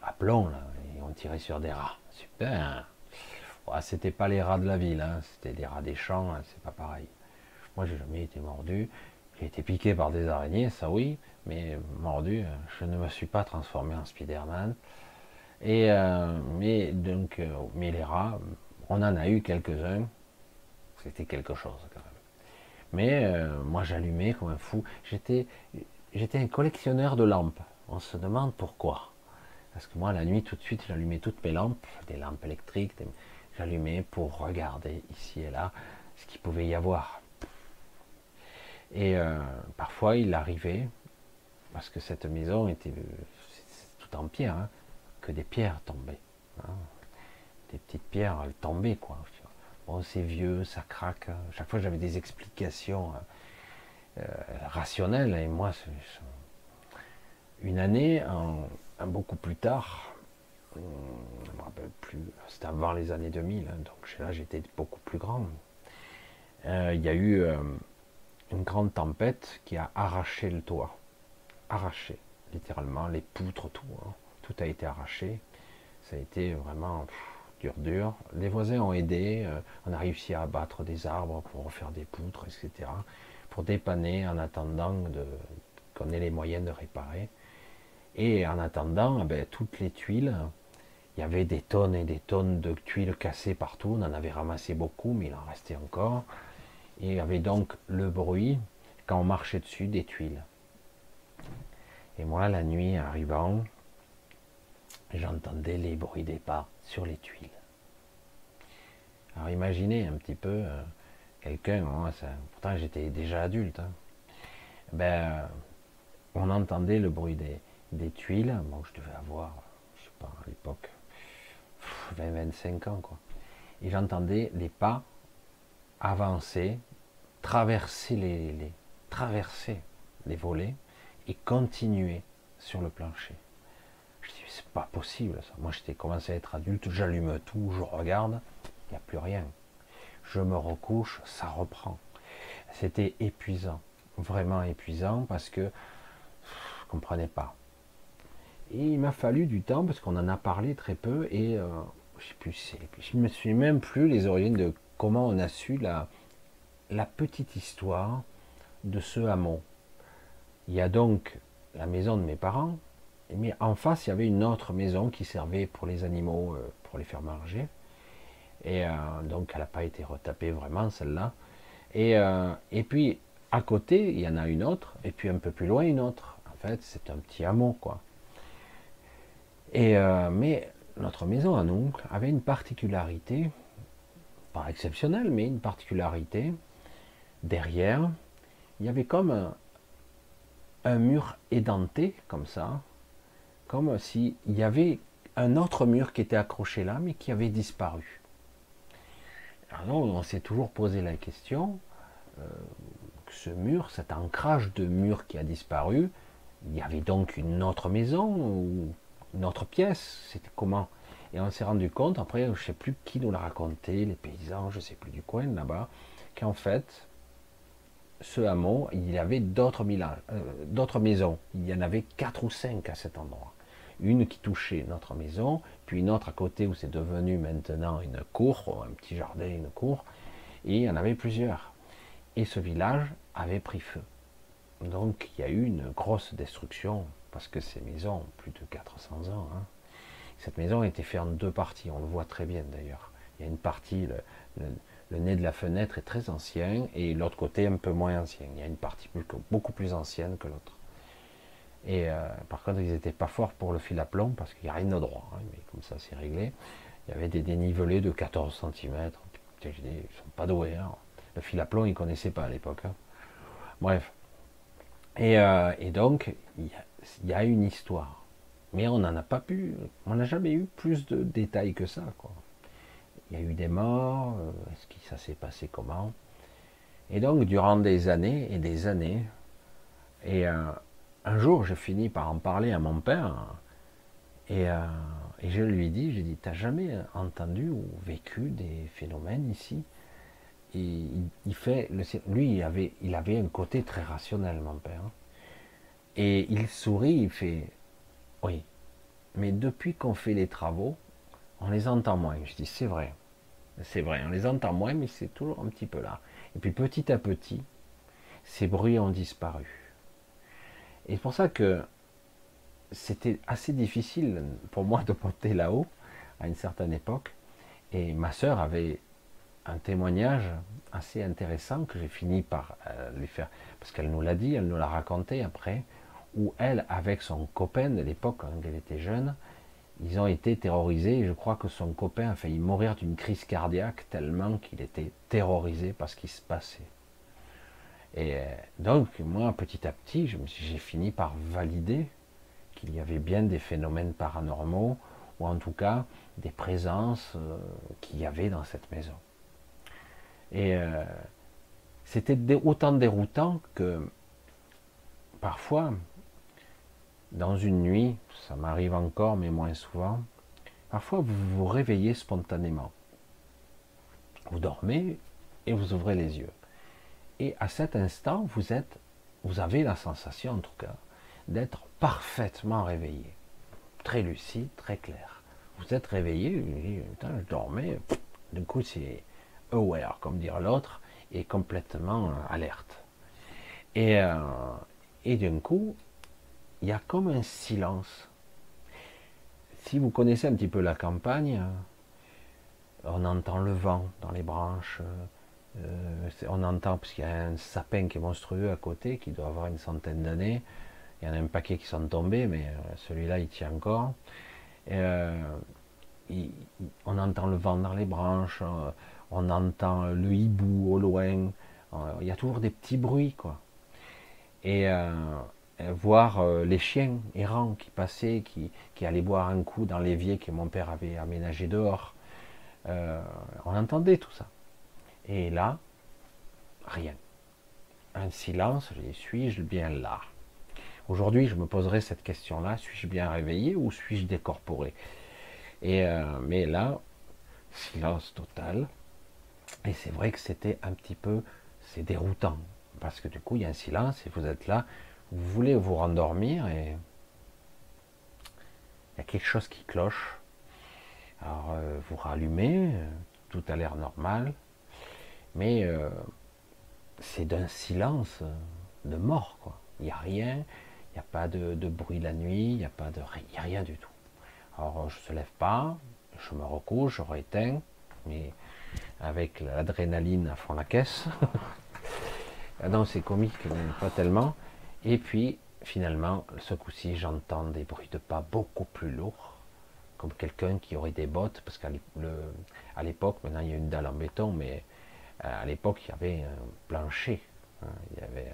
à plomb là, et on tirait sur des rats. Super. Ouais, c'était pas les rats de la ville, hein, c'était des rats des champs, hein, c'est pas pareil. Moi j'ai jamais été mordu. J'ai été piqué par des araignées, ça oui, mais mordu, je ne me suis pas transformé en Spider-Man. Et euh, mais, donc, euh, mais les rats, on en a eu quelques-uns, c'était quelque chose quand même. Mais euh, moi j'allumais comme un fou, j'étais j'étais un collectionneur de lampes, on se demande pourquoi. Parce que moi la nuit tout de suite j'allumais toutes mes lampes, des lampes électriques, des... j'allumais pour regarder ici et là ce qu'il pouvait y avoir. Et euh, parfois il arrivait, parce que cette maison était euh, tout en pierre, hein, que des pierres tombaient, hein. Des petites pierres, elles tombaient quoi. Bon, c'est vieux, ça craque, hein. Chaque fois j'avais des explications euh, rationnelles, et moi c'est, c'est... une année, en, en beaucoup plus tard, je ne me rappelle plus, c'était avant les années deux mille, hein, donc là j'étais beaucoup plus grand, il euh, y a eu euh, une grande tempête qui a arraché le toit, arraché littéralement les poutres, tout, hein. Tout a été arraché, ça a été vraiment pff, dur dur. Les voisins ont aidé, euh, on a réussi à abattre des arbres pour refaire des poutres, et cetera pour dépanner en attendant de qu'on ait les moyens de réparer. Et en attendant, eh bien, toutes les tuiles, il y avait des tonnes et des tonnes de tuiles cassées partout, on en avait ramassé beaucoup, mais il en restait encore. Et il y avait donc le bruit, quand on marchait dessus, des tuiles. Et moi, la nuit arrivant, j'entendais les bruits des pas sur les tuiles. Alors imaginez un petit peu, euh, quelqu'un, moi, ça, pourtant j'étais déjà adulte, hein, ben, on entendait le bruit des, des tuiles, bon, je devais avoir, je sais pas, à l'époque, vingt à vingt-cinq ans, quoi. Et j'entendais les pas avancer, traverser les, les, traverser les volets et continuer sur le plancher. Je dis, c'est pas possible ça. Moi j'étais commencé à être adulte, j'allume tout, je regarde, il n'y a plus rien. Je me recouche, ça reprend. C'était épuisant, vraiment épuisant parce que pff, je ne comprenais pas. Et il m'a fallu du temps, parce qu'on en a parlé très peu, et euh, je sais plus, je me souviens même plus les origines de comment on a su la, la petite histoire de ce hameau. Il y a donc la maison de mes parents, mais en face, il y avait une autre maison qui servait pour les animaux, euh, pour les faire manger. Et euh, donc, elle n'a pas été retapée vraiment, celle-là. Et, euh, et puis, à côté, il y en a une autre, et puis un peu plus loin, une autre. En fait, c'est un petit hameau, quoi. Et, euh, mais notre maison à nous avait une particularité, pas exceptionnelle, mais une particularité. Derrière, il y avait comme un, un mur édenté, comme ça, comme s'il y avait un autre mur qui était accroché là, mais qui avait disparu. Alors, on s'est toujours posé la question, euh, que ce mur, cet ancrage de mur qui a disparu, il y avait donc une autre maison ou une autre pièce, c'était comment? Et on s'est rendu compte, après, je ne sais plus qui nous l'a raconté, les paysans, je ne sais plus du coin là-bas, qu'en fait, ce hameau, il y avait d'autres euh, maisons. Il y en avait quatre ou cinq à cet endroit. Une qui touchait notre maison, puis une autre à côté où c'est devenu maintenant une cour, un petit jardin, une cour, et il y en avait plusieurs. Et ce village avait pris feu. Donc il y a eu une grosse destruction, parce que ces maisons ont plus de quatre cents ans. Hein. Cette maison a été faite en deux parties, on le voit très bien d'ailleurs. Il y a une partie, le, le, le nez de la fenêtre est très ancien, et l'autre côté un peu moins ancien. Il y a une partie plus, beaucoup plus ancienne que l'autre. Et euh, par contre, ils n'étaient pas forts pour le fil à plomb, parce qu'il n'y a rien de droit, hein, mais comme ça c'est réglé. Il y avait des dénivelés de quatorze centimètres, je dis, ils ne sont pas doués, hein. Le fil à plomb, ils ne connaissaient pas à l'époque. Hein. Bref, et, euh, et donc, il y, y a une histoire, mais on n'en a pas pu, on n'a jamais eu plus de détails que ça, quoi. Il y a eu des morts, euh, est-ce que ça s'est passé comment? Et donc, durant des années et des années, et... Euh, un jour, je finis par en parler à mon père, et, euh, et je lui dis, j'ai dit, t'as jamais entendu ou vécu des phénomènes ici? Et il, il fait, le, lui, il avait, il avait un côté très rationnel, mon père. Et il sourit, il fait, oui, mais depuis qu'on fait les travaux, on les entend moins. Je dis, c'est vrai, c'est vrai, on les entend moins, mais c'est toujours un petit peu là. Et puis petit à petit, ces bruits ont disparu. Et c'est pour ça que c'était assez difficile pour moi de monter là-haut à une certaine époque. Et ma sœur avait un témoignage assez intéressant que j'ai fini par lui faire, parce qu'elle nous l'a dit, elle nous l'a raconté après, où elle, avec son copain de l'époque, quand elle était jeune, ils ont été terrorisés. Et je crois que son copain a failli mourir d'une crise cardiaque tellement qu'il était terrorisé par ce qui se passait. Et donc, moi, petit à petit, j'ai fini par valider qu'il y avait bien des phénomènes paranormaux, ou en tout cas, des présences euh, qu'il y avait dans cette maison. Et euh, c'était autant déroutant que, parfois, dans une nuit, ça m'arrive encore, mais moins souvent, parfois, vous vous réveillez spontanément. Vous dormez et vous ouvrez les yeux. Et à cet instant, vous êtes, vous avez la sensation, en tout cas, d'être parfaitement réveillé. Très lucide, très clair. Vous êtes réveillé, vous dites, putain, je dormais. Du coup, c'est aware, comme dire l'autre, et complètement alerte. Et, euh, et d'un coup, il y a comme un silence. Si vous connaissez un petit peu la campagne, on entend le vent dans les branches. Euh, on entend, parce qu'il y a un sapin qui est monstrueux à côté, qui doit avoir une centaine d'années. Il y en a un paquet qui sont tombés, mais celui-là, il tient encore. Et, euh, il, on entend le vent dans les branches, on, on entend le hibou au loin. On, il y a toujours des petits bruits, quoi. Et euh, voir euh, les chiens errants qui passaient, qui, qui allaient boire un coup dans l'évier que mon père avait aménagé dehors. Euh, on entendait tout ça. Et là, rien. Un silence, je dis, suis-je bien là? Aujourd'hui, je me poserai cette question-là, suis-je bien réveillé ou suis-je décorporé? Et euh, mais là, silence total. Et c'est vrai que c'était un petit peu, c'est déroutant. Parce que du coup, il y a un silence et vous êtes là, vous voulez vous rendormir et il y a quelque chose qui cloche. Alors, euh, vous rallumez, euh, tout a l'air normal, mais euh, c'est d'un silence euh, de mort, quoi. Il n'y a rien, il n'y a pas de, de bruit la nuit, il n'y a pas de y a rien du tout. Alors, je ne me lève pas, je me recouche, je rééteins, mais avec l'adrénaline à fond la caisse. Ah non, c'est comique, pas tellement. Et puis, finalement, ce coup-ci, j'entends des bruits de pas beaucoup plus lourds, comme quelqu'un qui aurait des bottes, parce qu'à l'époque, maintenant il y a une dalle en béton, mais à l'époque, il y avait un plancher. Il y avait,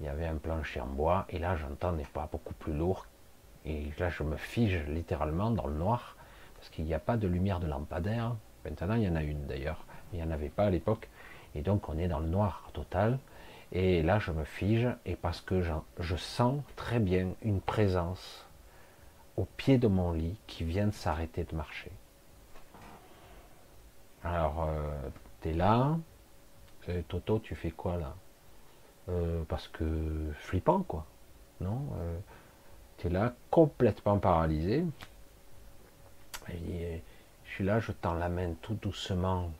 il y avait un plancher en bois, et là, j'entends des pas beaucoup plus lourds. Et là, je me fige littéralement dans le noir, parce qu'il n'y a pas de lumière de lampadaire. Maintenant, il y en a une d'ailleurs, mais il n'y en avait pas à l'époque. Et donc, on est dans le noir total. Et là, je me fige, et parce que je sens très bien une présence au pied de mon lit qui vient de s'arrêter de marcher. Alors, euh, t'es là, et Toto, tu fais quoi là? euh, Parce que flippant, quoi. Non euh, t'es là, complètement paralysé. Et je suis là, je t'en l'amène tout doucement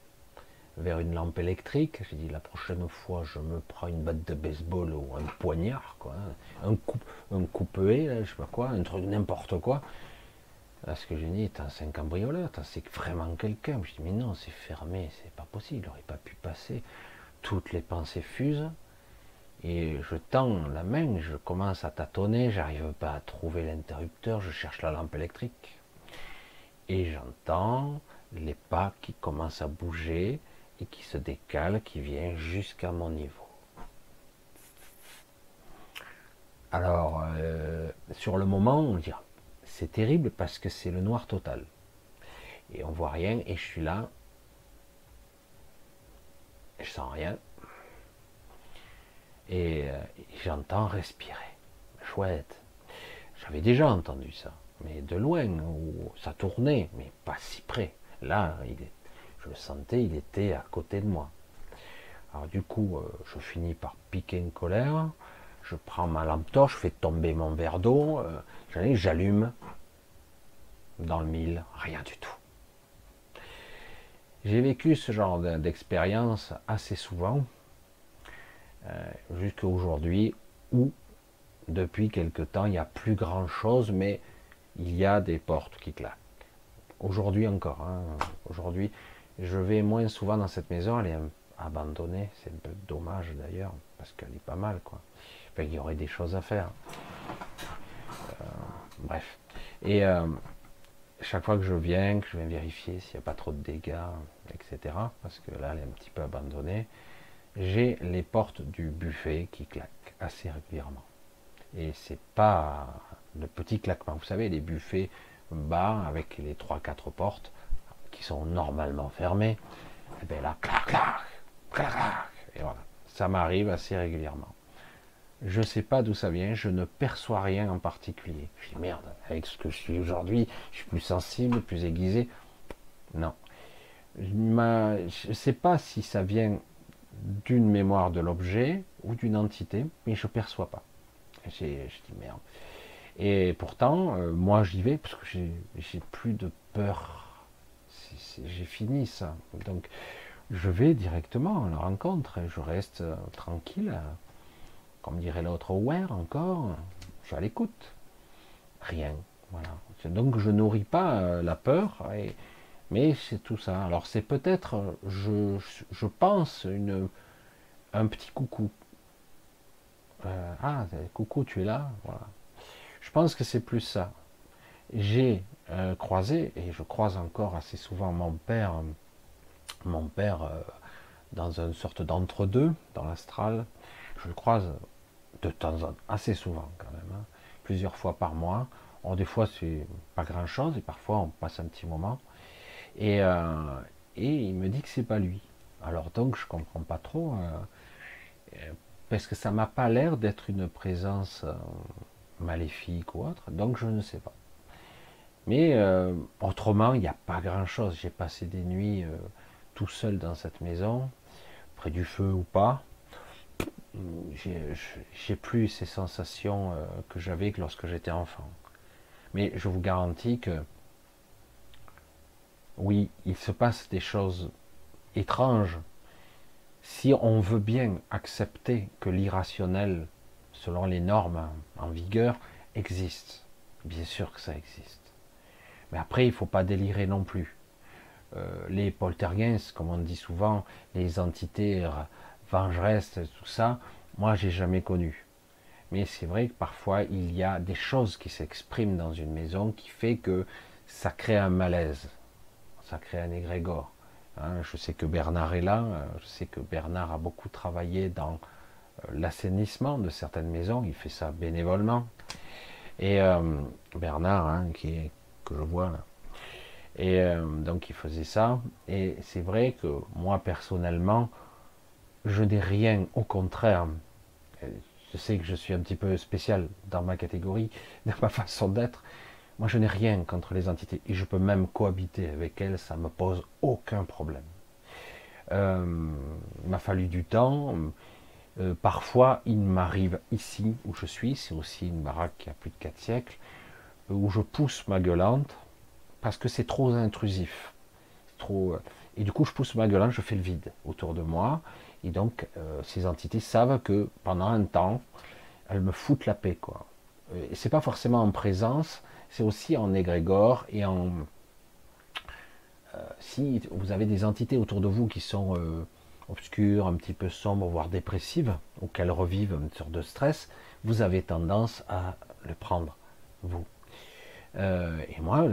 vers une lampe électrique. J'ai dit, la prochaine fois, je me prends une batte de baseball ou un poignard, quoi, un coup, un coupé, je sais pas quoi, un truc n'importe quoi. Parce que j'ai dit, t'as un cambrioleur, c'est vraiment quelqu'un. Je dis, mais non, c'est fermé, c'est pas possible, il n'aurait pas pu passer. Toutes les pensées fusent. Et je tends la main, je commence à tâtonner, j'arrive pas à trouver l'interrupteur, je cherche la lampe électrique. Et j'entends les pas qui commencent à bouger, et qui se décale, qui vient jusqu'à mon niveau. Alors, euh, sur le moment, on dit, c'est terrible parce que c'est le noir total. Et on voit rien, et je suis là, je sens rien, et euh, j'entends respirer. Chouette. J'avais déjà entendu ça, mais de loin, où ça tournait, mais pas si près. Là, il est je le sentais, il était à côté de moi. Alors du coup, euh, je finis par piquer une colère, je prends ma lampe torche, je fais tomber mon verre d'eau, euh, j'allume, dans le mille, rien du tout. J'ai vécu ce genre d'expérience assez souvent, euh, jusqu'à aujourd'hui, où depuis quelque temps, il n'y a plus grand chose, mais il y a des portes qui claquent. Aujourd'hui encore, hein, aujourd'hui, je vais moins souvent dans cette maison, elle est abandonnée, c'est un peu dommage d'ailleurs, parce qu'elle est pas mal, quoi. Enfin, il y aurait des choses à faire. Euh, bref. Et euh, chaque fois que je viens, que je viens vérifier s'il n'y a pas trop de dégâts, et cetera, parce que là, elle est un petit peu abandonnée, j'ai les portes du buffet qui claquent assez régulièrement. Et c'est pas le petit claquement. Vous savez, les buffets bas avec les trois quatre portes, qui sont normalement fermés, et bien là, clac, clac, clac, clac, et voilà, ça m'arrive assez régulièrement. Je ne sais pas d'où ça vient, je ne perçois rien en particulier. Je dis merde, avec ce que je suis aujourd'hui, je suis plus sensible, plus aiguisé. Non. Ma, je ne sais pas si ça vient d'une mémoire de l'objet ou d'une entité, mais je ne perçois pas. Je dis merde. Et pourtant, euh, moi j'y vais parce que j'ai plus de peur. J'ai fini ça, donc je vais directement à la rencontre, je reste euh, tranquille, euh, comme dirait l'autre, aware encore, euh, je suis à l'écoute, rien, voilà. Donc je nourris pas euh, la peur, et, mais c'est tout ça. Alors c'est peut-être, je, je pense, une, un petit coucou. Euh, ah, coucou, tu es là, voilà. Je pense que c'est plus ça. J'ai euh, croisé, et je croise encore assez souvent mon père, mon père euh, dans une sorte d'entre-deux, dans l'astral. Je le croise de temps en temps, assez souvent quand même, hein, plusieurs fois par mois. Or, des fois, c'est pas grand-chose, et parfois, on passe un petit moment. Et, euh, et il me dit que c'est pas lui. Alors donc, je comprends pas trop, euh, parce que ça m'a pas l'air d'être une présence Euh, maléfique ou autre, donc je ne sais pas. Mais euh, autrement, il n'y a pas grand chose. J'ai passé des nuits euh, tout seul dans cette maison, près du feu ou pas. J'ai plus ces sensations euh, que j'avais lorsque j'étais enfant. Mais je vous garantis que, oui, il se passe des choses étranges. Si on veut bien accepter que l'irrationnel, selon les normes en vigueur, existe, bien sûr que ça existe. Mais après, il ne faut pas délirer non plus. Euh, les poltergeists, comme on dit souvent, les entités vengeresses, tout ça, moi, j'ai jamais connu. Mais c'est vrai que parfois, il y a des choses qui s'expriment dans une maison qui fait que ça crée un malaise, ça crée un égrégore. Hein, je sais que Bernard est là, je sais que Bernard a beaucoup travaillé dans l'assainissement de certaines maisons, il fait ça bénévolement. Et euh, Bernard, hein, qui est, que je vois là, et euh, donc il faisait ça, et c'est vrai que moi personnellement, je n'ai rien, au contraire, je sais que je suis un petit peu spécial dans ma catégorie, dans ma façon d'être, moi je n'ai rien contre les entités, et je peux même cohabiter avec elles, ça ne me pose aucun problème. Euh, il m'a fallu du temps, euh, parfois il m'arrive ici où je suis, c'est aussi une baraque qui a plus de quatre siècles, où je pousse ma gueulante, parce que c'est trop intrusif, trop... et du coup je pousse ma gueulante, je fais le vide autour de moi, et donc euh, ces entités savent que pendant un temps, elles me foutent la paix, quoi. Et c'est pas forcément en présence, c'est aussi en égrégore, et en... Euh, si vous avez des entités autour de vous qui sont euh, obscures, un petit peu sombres, voire dépressives, ou qu'elles revivent une sorte de stress, vous avez tendance à le prendre, vous. Euh, et moi,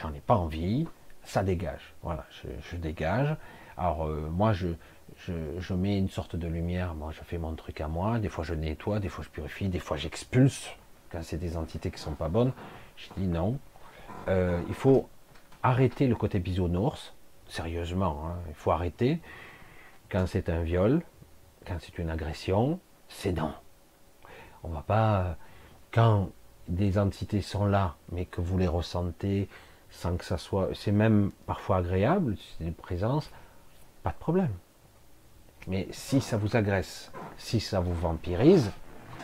j'en ai pas envie, ça dégage, voilà, je, je dégage, alors euh, moi je, je, je mets une sorte de lumière, moi je fais mon truc à moi, des fois je nettoie, des fois je purifie, des fois j'expulse, quand c'est des entités qui sont pas bonnes, je dis non, euh, il faut arrêter le côté bisounours, sérieusement, hein, il faut arrêter, quand c'est un viol, quand c'est une agression, c'est non, on va pas, quand des entités sont là, mais que vous les ressentez sans que ça soit... C'est même parfois agréable, c'est une présence, pas de problème. Mais si ça vous agresse, si ça vous vampirise,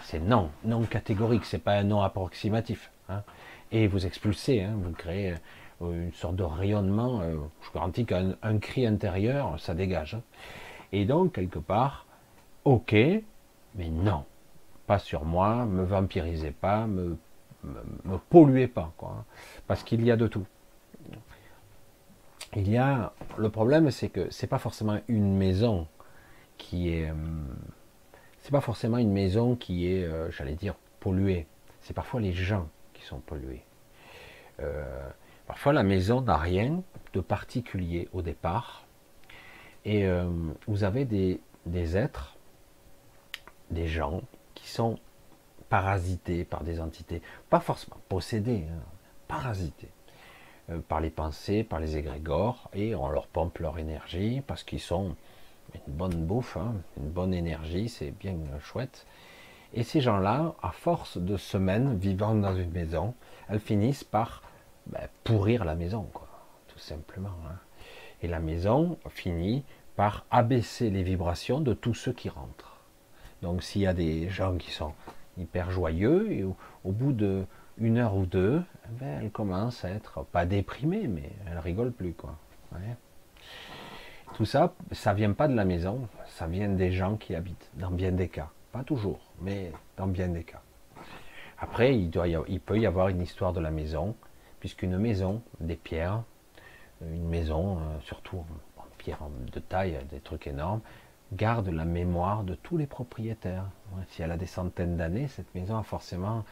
c'est non, non catégorique, c'est pas un non approximatif. Hein. Et vous expulsez, hein, vous créez une sorte de rayonnement, euh, je garantis qu'un un cri intérieur, ça dégage. Hein. Et donc, quelque part, ok, mais non, pas sur moi, me vampirisez pas, me me polluez pas, quoi, parce qu'il y a de tout. Il y a, le problème c'est que c'est pas forcément une maison qui est, c'est pas forcément une maison qui est, j'allais dire, polluée, c'est parfois les gens qui sont pollués. Euh, parfois la maison n'a rien de particulier au départ, et euh, vous avez des, des êtres, des gens qui sont parasités par des entités, pas forcément possédés, hein, parasités, euh, par les pensées, par les égrégores, et on leur pompe leur énergie, parce qu'ils sont une bonne bouffe, hein, une bonne énergie, c'est bien chouette, et ces gens-là, à force de semaines vivant dans une maison, elles finissent par ben, pourrir la maison, quoi, tout simplement, hein. Et la maison finit par abaisser les vibrations de tous ceux qui rentrent. Donc s'il y a des gens qui sont hyper joyeux, et au, au bout d'une heure ou deux, ben, elle commence à être, pas déprimée, mais elle rigole plus, quoi. Ouais. Tout ça, ça vient pas de la maison, ça vient des gens qui habitent, dans bien des cas. Pas toujours, mais dans bien des cas. Après, il, doit y avoir, il peut y avoir une histoire de la maison, puisqu'une maison, des pierres, une maison, euh, surtout en pierre de taille, des trucs énormes, garde la mémoire de tous les propriétaires. Si elle a des centaines d'années, cette maison a forcément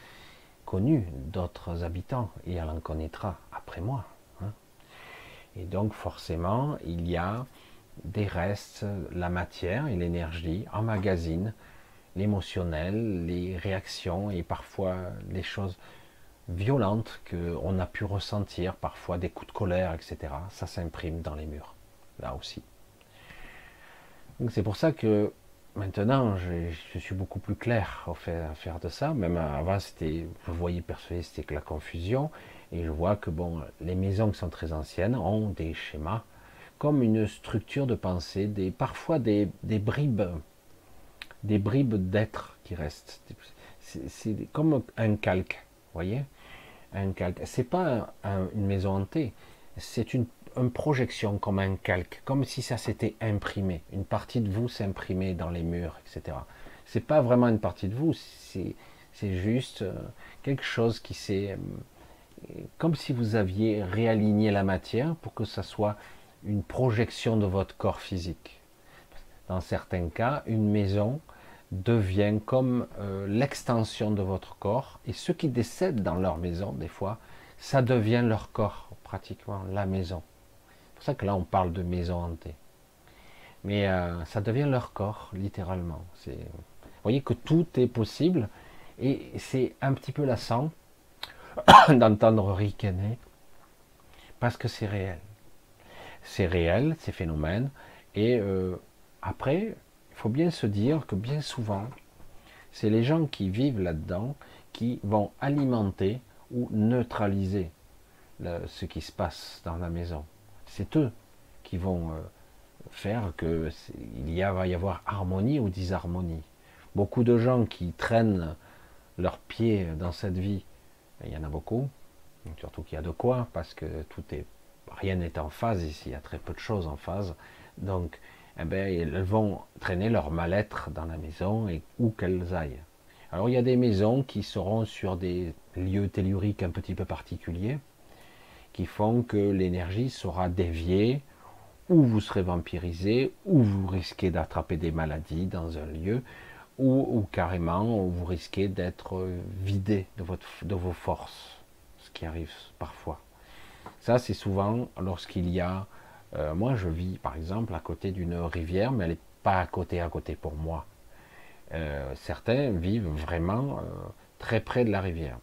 connu d'autres habitants, et elle en connaîtra après moi. Et donc forcément, il y a des restes, la matière et l'énergie emmagasinent l'émotionnel, les réactions, et parfois les choses violentes qu'on a pu ressentir, parfois des coups de colère, et cetera. Ça s'imprime dans les murs, là aussi. C'est pour ça que maintenant, je, je suis beaucoup plus clair au fait, à faire de ça. Même avant, c'était, je voyais percevoir, c'était que la confusion. Et je vois que bon, les maisons qui sont très anciennes ont des schémas, comme une structure de pensée, des, parfois des, des bribes, des bribes d'être qui restent. C'est comme un calque, vous voyez, un calque. C'est pas un, un, une maison hantée, c'est une, une projection comme un calque, comme si ça s'était imprimé. Une partie de vous s'imprimait dans les murs, et cetera. C'est pas vraiment une partie de vous, c'est juste quelque chose qui s'est... Comme si vous aviez réaligné la matière pour que ça soit une projection de votre corps physique. Dans certains cas, une maison devient comme euh, l'extension de votre corps, et ceux qui décèdent dans leur maison, des fois, ça devient leur corps, pratiquement, la maison. C'est pour ça que là, on parle de maison hantée. Mais euh, ça devient leur corps, littéralement. Vous voyez que tout est possible, et c'est un petit peu lassant d'entendre ricaner, parce que c'est réel. C'est réel, ces phénomènes, et euh, après... Il faut bien se dire que bien souvent, c'est les gens qui vivent là-dedans qui vont alimenter ou neutraliser le, ce qui se passe dans la maison. C'est eux qui vont euh, faire que il y a, va y avoir harmonie ou disharmonie. Beaucoup de gens qui traînent leurs pieds dans cette vie, il y en a beaucoup, surtout qu'il y a de quoi, parce que tout est, rien n'est en phase ici, il y a très peu de choses en phase. Donc, eh bien, elles vont traîner leur mal-être dans la maison et où qu'elles aillent. Alors il y a des maisons qui seront sur des lieux telluriques un petit peu particuliers, qui font que l'énergie sera déviée, ou vous serez vampirisé, ou vous risquez d'attraper des maladies dans un lieu, ou, ou carrément vous risquez d'être vidé de, votre, de vos forces, ce qui arrive parfois. Ça c'est souvent lorsqu'il y a... Euh, moi, je vis, par exemple, à côté d'une rivière, mais elle n'est pas à côté, à côté pour moi. Euh, certains vivent vraiment euh, très près de la rivière.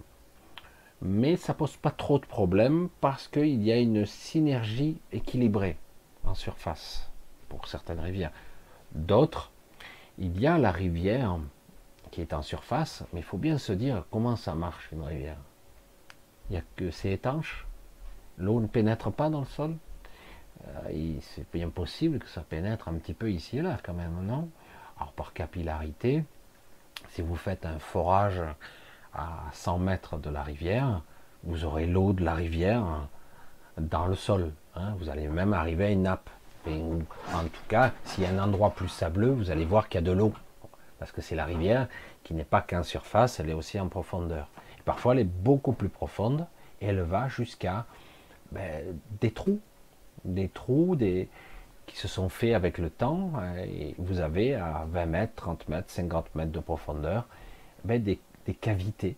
Mais ça ne pose pas trop de problèmes parce qu'il y a une synergie équilibrée en surface pour certaines rivières. D'autres, il y a la rivière qui est en surface, mais il faut bien se dire comment ça marche une rivière. Il n'y a que c'est étanche, l'eau ne pénètre pas dans le sol. C'est bien possible que ça pénètre un petit peu ici et là quand même, non? Alors par capillarité, si vous faites un forage à cent mètres de la rivière, vous aurez l'eau de la rivière dans le sol, hein? Vous allez même arriver à une nappe. Et en tout cas, s'il y a un endroit plus sableux, vous allez voir qu'il y a de l'eau, parce que c'est la rivière qui n'est pas qu'en surface, elle est aussi en profondeur. Et parfois elle est beaucoup plus profonde et elle va jusqu'à ben, des trous. Des trous des... qui se sont faits avec le temps, et vous avez à vingt mètres, trente mètres, cinquante mètres de profondeur, ben des, des cavités.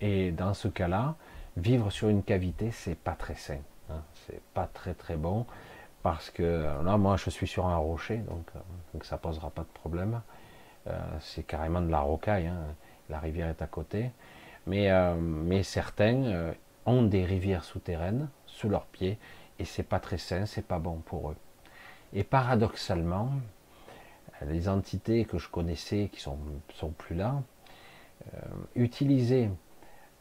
Et dans ce cas-là, vivre sur une cavité, c'est pas très sain, hein. C'est pas très très bon, parce que là, moi je suis sur un rocher, donc, donc ça posera pas de problème. Euh, c'est carrément de la rocaille, hein. La rivière est à côté, mais, euh, mais certains euh, ont des rivières souterraines sous leurs pieds. Et c'est pas très sain, c'est pas bon pour eux. Et paradoxalement, les entités que je connaissais, qui sont, sont plus là, euh, utilisaient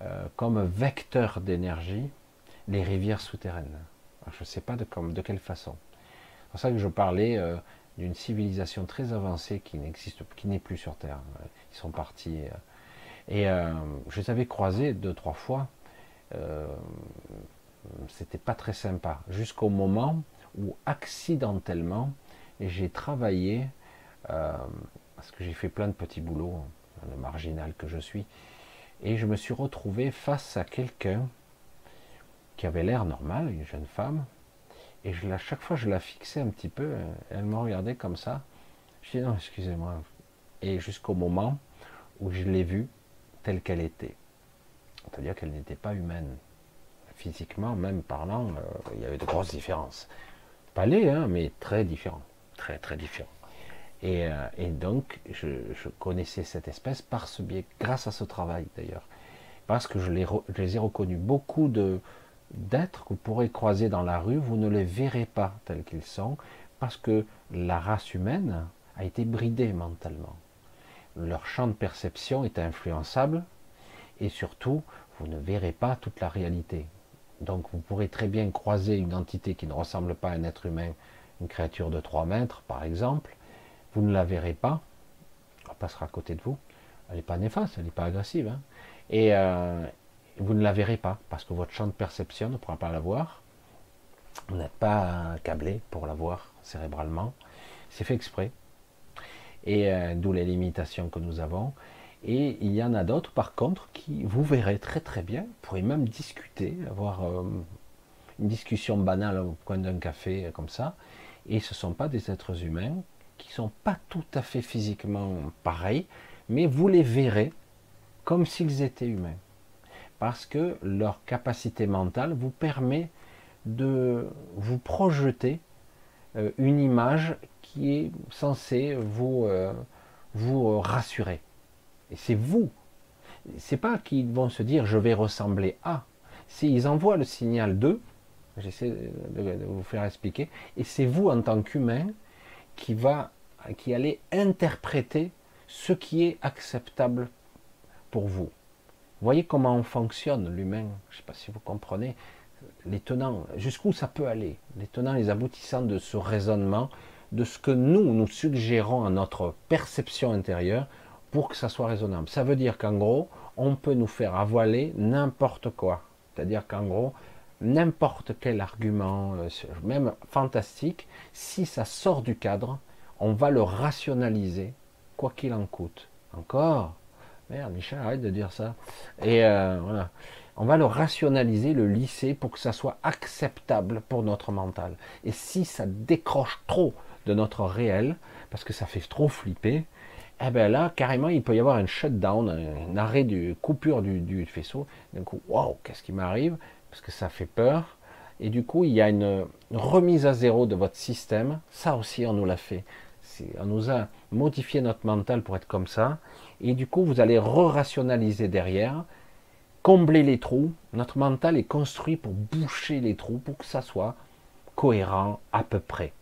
euh, comme vecteur d'énergie les rivières souterraines. Alors, je ne sais pas de, comme, de quelle façon. C'est pour ça que je parlais euh, d'une civilisation très avancée qui n'existe, qui n'est plus sur Terre. Ils sont partis. Euh, et euh, je les avais croisés deux, trois fois. Euh, C'était pas très sympa, jusqu'au moment où accidentellement j'ai travaillé, euh, parce que j'ai fait plein de petits boulots, le marginal que je suis, et je me suis retrouvé face à quelqu'un qui avait l'air normal, une jeune femme, et je, à chaque fois je la fixais un petit peu, elle me regardait comme ça, je dis non, excusez-moi, et jusqu'au moment où je l'ai vue telle qu'elle était, c'est-à-dire qu'elle n'était pas humaine. Physiquement, même parlant, euh, il y avait de grosses différences. Pas laid, hein, mais très différent. Très, très différent. Et, euh, et donc, je, je connaissais cette espèce par ce biais, grâce à ce travail d'ailleurs. Parce que je les, re, je les ai reconnus. Beaucoup d'êtres que vous pourrez croiser dans la rue, vous ne les verrez pas tels qu'ils sont, parce que la race humaine a été bridée mentalement. Leur champ de perception est influençable, et surtout, vous ne verrez pas toute la réalité. Donc vous pourrez très bien croiser une entité qui ne ressemble pas à un être humain, une créature de trois mètres par exemple, vous ne la verrez pas, elle passera à côté de vous, elle n'est pas néfaste, elle n'est pas agressive, hein. Et, euh, vous ne la verrez pas, parce que votre champ de perception ne pourra pas la voir. Vous n'êtes pas câblé pour la voir cérébralement. C'est fait exprès. Et euh, d'où les limitations que nous avons. Et il y en a d'autres, par contre, qui vous verrez très très bien. Vous pourrez même discuter, avoir euh, une discussion banale au coin d'un café, comme ça. Et ce ne sont pas des êtres humains qui ne sont pas tout à fait physiquement pareils, mais vous les verrez comme s'ils étaient humains. Parce que leur capacité mentale vous permet de vous projeter euh, une image qui est censée vous, euh, vous rassurer. Et c'est vous. C'est pas qu'ils vont se dire je vais ressembler à. Si ils envoient le signal d'eux, j'essaie de vous faire expliquer, et c'est vous en tant qu'humain qui va, qui allez interpréter ce qui est acceptable pour vous. Voyez comment on fonctionne l'humain. Je ne sais pas si vous comprenez les tenants, jusqu'où ça peut aller, les tenants, les aboutissants de ce raisonnement, de ce que nous, nous suggérons à notre perception intérieure pour que ça soit raisonnable. Ça veut dire qu'en gros, on peut nous faire avaler n'importe quoi. C'est-à-dire qu'en gros, n'importe quel argument, même fantastique, si ça sort du cadre, on va le rationaliser, quoi qu'il en coûte. Encore ? Merde, Michel, arrête de dire ça. Et euh, voilà. On va le rationaliser, le lisser, pour que ça soit acceptable pour notre mental. Et si ça décroche trop de notre réel, parce que ça fait trop flipper, eh bien là, carrément, il peut y avoir un shutdown, un arrêt de coupure du, du faisceau. D'un coup, waouh, qu'est-ce qui m'arrive? Parce que ça fait peur. Et du coup, il y a une, une remise à zéro de votre système. Ça aussi, on nous l'a fait. On nous a modifié notre mental pour être comme ça. Et du coup, vous allez re-rationaliser derrière, combler les trous. Notre mental est construit pour boucher les trous, pour que ça soit cohérent à peu près.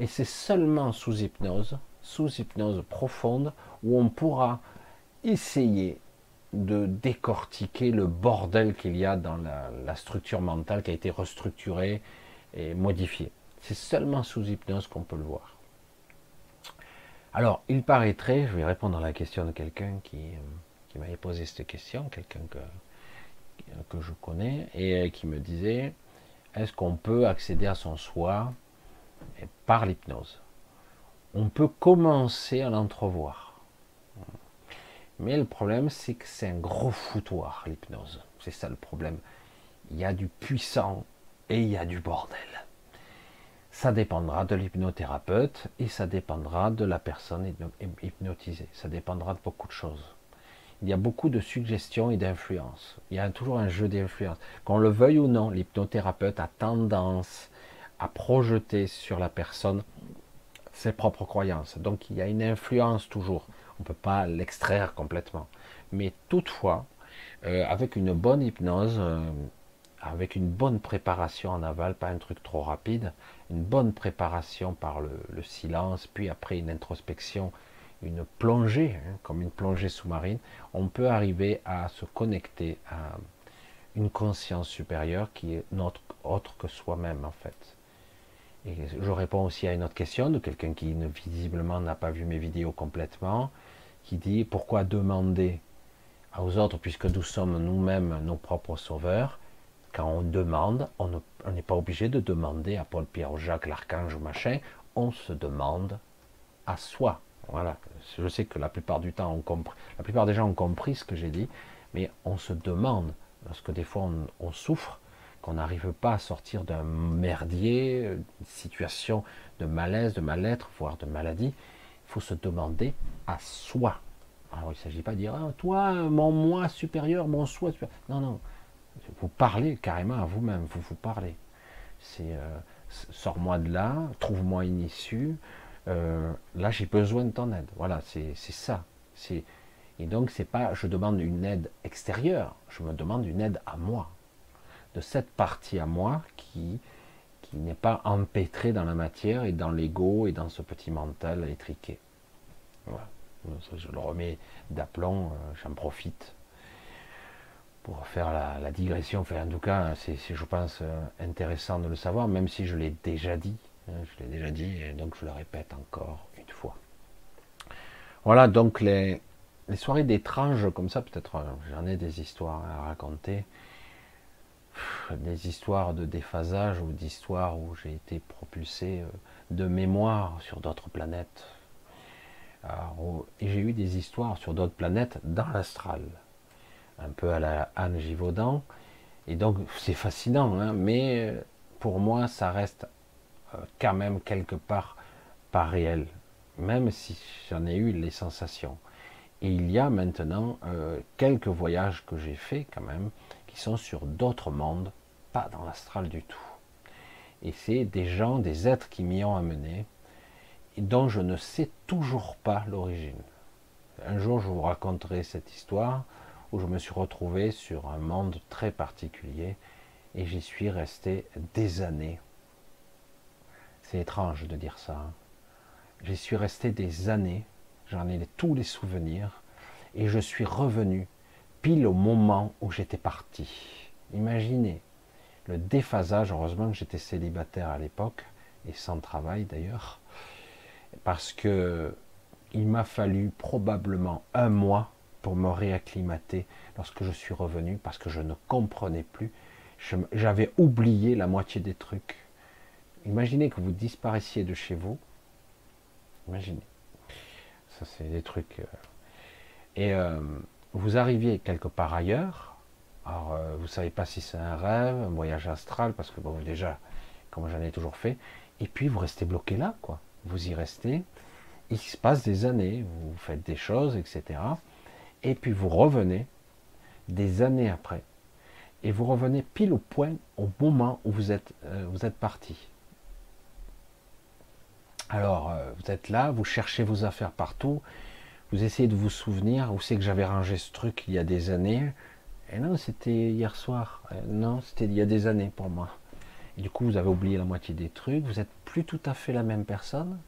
Et c'est seulement sous hypnose, sous hypnose profonde, où on pourra essayer de décortiquer le bordel qu'il y a dans la, la structure mentale qui a été restructurée et modifiée. C'est seulement sous hypnose qu'on peut le voir. Alors, il paraîtrait, je vais répondre à la question de quelqu'un qui, qui m'avait posé cette question, quelqu'un que, que je connais, et qui me disait, est-ce qu'on peut accéder à son soi par l'hypnose? On peut commencer à l'entrevoir. Mais le problème, c'est que c'est un gros foutoir, l'hypnose. C'est ça le problème. Il y a du puissant et il y a du bordel. Ça dépendra de l'hypnothérapeute et ça dépendra de la personne hypnotisée. Ça dépendra de beaucoup de choses. Il y a beaucoup de suggestions et d'influences. Il y a toujours un jeu d'influence. Qu'on le veuille ou non, l'hypnothérapeute a tendance à projeter sur la personne ses propres croyances. Donc il y a une influence toujours. On ne peut pas l'extraire complètement. Mais toutefois, euh, avec une bonne hypnose, euh, avec une bonne préparation en aval, pas un truc trop rapide, une bonne préparation par le, le silence, puis après une introspection, une plongée, hein, comme une plongée sous-marine, on peut arriver à se connecter à une conscience supérieure qui est notre autre que soi-même en fait. Et je réponds aussi à une autre question de quelqu'un qui ne, visiblement n'a pas vu mes vidéos complètement, qui dit pourquoi demander aux autres puisque nous sommes nous-mêmes nos propres sauveurs. Quand on demande, on ne, on n'est pas obligé de demander à Paul, Pierre, Jacques, l'archange ou machin, on se demande à soi. Voilà, je sais que la plupart du temps, on compre... la plupart des gens ont compris ce que j'ai dit, mais on se demande, parce que des fois on, on souffre, qu'on n'arrive pas à sortir d'un merdier, une situation de malaise, de mal-être, voire de maladie, il faut se demander à soi. Alors il ne s'agit pas de dire, ah, toi, mon moi supérieur, mon soi supérieur. Non, non, vous parlez carrément à vous-même, vous vous parlez. C'est, euh, sors-moi de là, trouve-moi une issue, euh, là j'ai besoin de ton aide. Voilà, c'est ça. Et donc c'est pas, je demande une aide extérieure, je me demande une aide à moi. De cette partie à moi qui, qui n'est pas empêtrée dans la matière et dans l'ego et dans ce petit mental étriqué. Voilà. Je le remets d'aplomb, j'en profite pour faire la, la digression. Enfin, en tout cas, c'est, je pense, intéressant de le savoir, même si je l'ai déjà dit. Je l'ai déjà dit et donc je le répète encore une fois. Voilà, donc les, les soirées d'étranges comme ça, peut-être, j'en ai des histoires à raconter, des histoires de déphasage ou d'histoires où j'ai été propulsé de mémoire sur d'autres planètes. Alors, et j'ai eu des histoires sur d'autres planètes dans l'astral, un peu à la Anne Givaudan, et donc c'est fascinant, hein, mais pour moi ça reste quand même quelque part pas réel, même si j'en ai eu les sensations. Et il y a maintenant euh, quelques voyages que j'ai faits quand même, qui sont sur d'autres mondes, pas dans l'astral du tout. Et c'est des gens, des êtres qui m'y ont amené, et dont je ne sais toujours pas l'origine. Un jour je vous raconterai cette histoire, où je me suis retrouvé sur un monde très particulier, et j'y suis resté des années. C'est étrange de dire ça, hein. J'y suis resté des années, j'en ai tous les souvenirs, et je suis revenu pile au moment où j'étais parti. Imaginez le déphasage. Heureusement que j'étais célibataire à l'époque, et sans travail d'ailleurs, parce que il m'a fallu probablement un mois pour me réacclimater lorsque je suis revenu, parce que je ne comprenais plus, j'avais oublié la moitié des trucs. Imaginez que vous disparaissiez de chez vous, imaginez. Ça, c'est des trucs... Et euh, vous arriviez quelque part ailleurs. Alors, euh, vous ne savez pas si c'est un rêve, un voyage astral, parce que, bon, déjà, comme j'en ai toujours fait, et puis vous restez bloqué là, quoi. Vous y restez, il se passe des années, vous faites des choses, et cetera. Et puis vous revenez, des années après, et vous revenez pile au point, au moment où vous êtes, euh, vous êtes parti. Alors, euh, vous êtes là, vous cherchez vos affaires partout, vous essayez de vous souvenir où c'est que j'avais rangé ce truc il y a des années. Et non, c'était hier soir. Euh, non, c'était il y a des années pour moi. Et du coup, vous avez oublié la moitié des trucs, vous n'êtes plus tout à fait la même personne.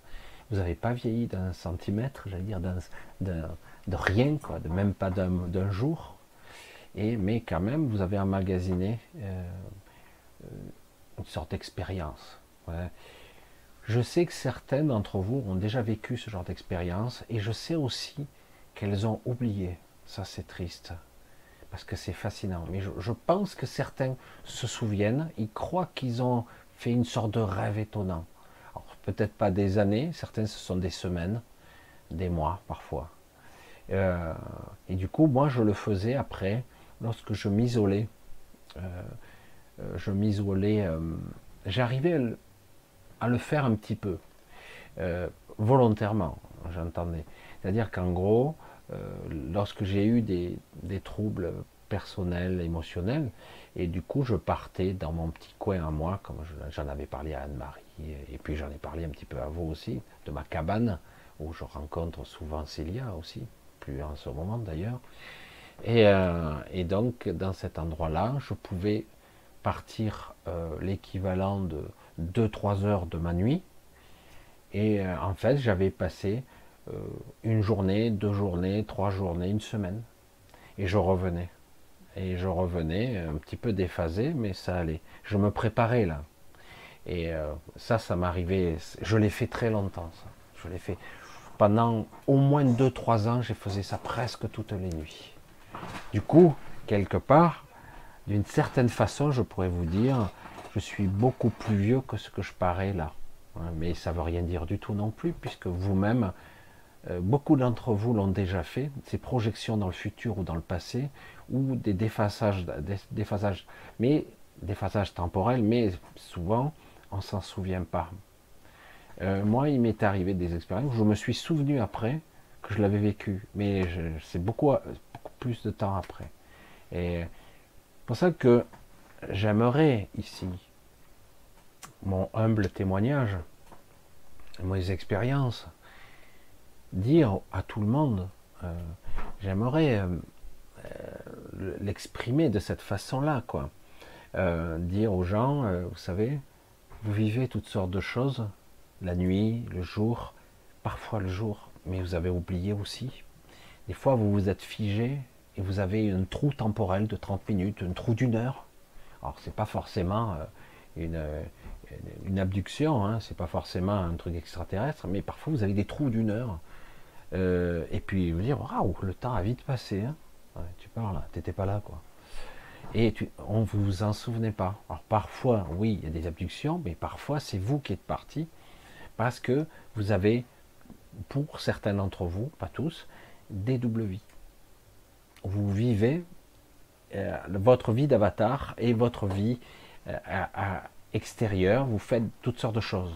Vous n'avez pas vieilli d'un centimètre, j'allais dire, d'un, d'un, de rien, quoi, de même pas d'un, d'un jour. Et, mais quand même, vous avez emmagasiné euh, une sorte d'expérience. Ouais. Je sais que certains d'entre vous ont déjà vécu ce genre d'expérience, et je sais aussi qu'elles ont oublié. Ça, c'est triste, parce que c'est fascinant. Mais je, je pense que certains se souviennent, ils croient qu'ils ont fait une sorte de rêve étonnant. Alors, peut-être pas des années, certains ce sont des semaines, des mois parfois. Euh, et du coup, moi, je le faisais après, lorsque je m'isolais. Euh, je m'isolais, euh, j'arrivais à le, à le faire un petit peu, euh, volontairement, j'entendais. C'est-à-dire qu'en gros, euh, lorsque j'ai eu des, des troubles personnels, émotionnels, et du coup je partais dans mon petit coin à moi, comme j'en je, avais parlé à Anne-Marie, et, et puis j'en ai parlé un petit peu à vous aussi, de ma cabane, où je rencontre souvent Célia aussi, plus en ce moment d'ailleurs, et, euh, et donc dans cet endroit-là, je pouvais partir euh, l'équivalent de deux trois heures de ma nuit, et euh, en fait j'avais passé euh, une journée, deux journées, trois journées, une semaine, et je revenais et je revenais un petit peu déphasé, mais ça allait, je me préparais là, et euh, ça ça m'arrivait, je l'ai fait très longtemps, ça. Je l'ai fait pendant au moins deux trois ans, j'ai faisais ça presque toutes les nuits. Du coup, quelque part, d'une certaine façon, je pourrais vous dire, je suis beaucoup plus vieux que ce que je parais là. Mais ça ne veut rien dire du tout non plus, puisque vous-même, beaucoup d'entre vous l'ont déjà fait, ces projections dans le futur ou dans le passé, ou des déphasages, des déphasages, mais, déphasages temporels, mais souvent, on ne s'en souvient pas. Euh, moi, il m'est arrivé des expériences où je me suis souvenu après que je l'avais vécu, mais c'est beaucoup, beaucoup plus de temps après. Et c'est pour ça que j'aimerais ici mon humble témoignage, mes expériences, dire à tout le monde, euh, j'aimerais euh, euh, l'exprimer de cette façon-là, quoi. Euh, dire aux gens, euh, vous savez, vous vivez toutes sortes de choses, la nuit, le jour, parfois le jour, mais vous avez oublié aussi. Des fois, vous vous êtes figé et vous avez un trou temporel de trente minutes, un trou d'une heure. Alors c'est pas forcément une, une abduction, hein, c'est pas forcément un truc extraterrestre, mais parfois vous avez des trous d'une heure. Euh, et puis vous dire, waouh, le temps a vite passé. Hein. Ouais, tu parles là, t'étais pas là, quoi. Et tu, on ne vous en souvenait pas. Alors parfois, oui, il y a des abductions, mais parfois c'est vous qui êtes parti, parce que vous avez, pour certains d'entre vous, pas tous, des doubles vies. Vous vivez euh, votre vie d'avatar et votre vie euh, à, à extérieure, vous faites toutes sortes de choses.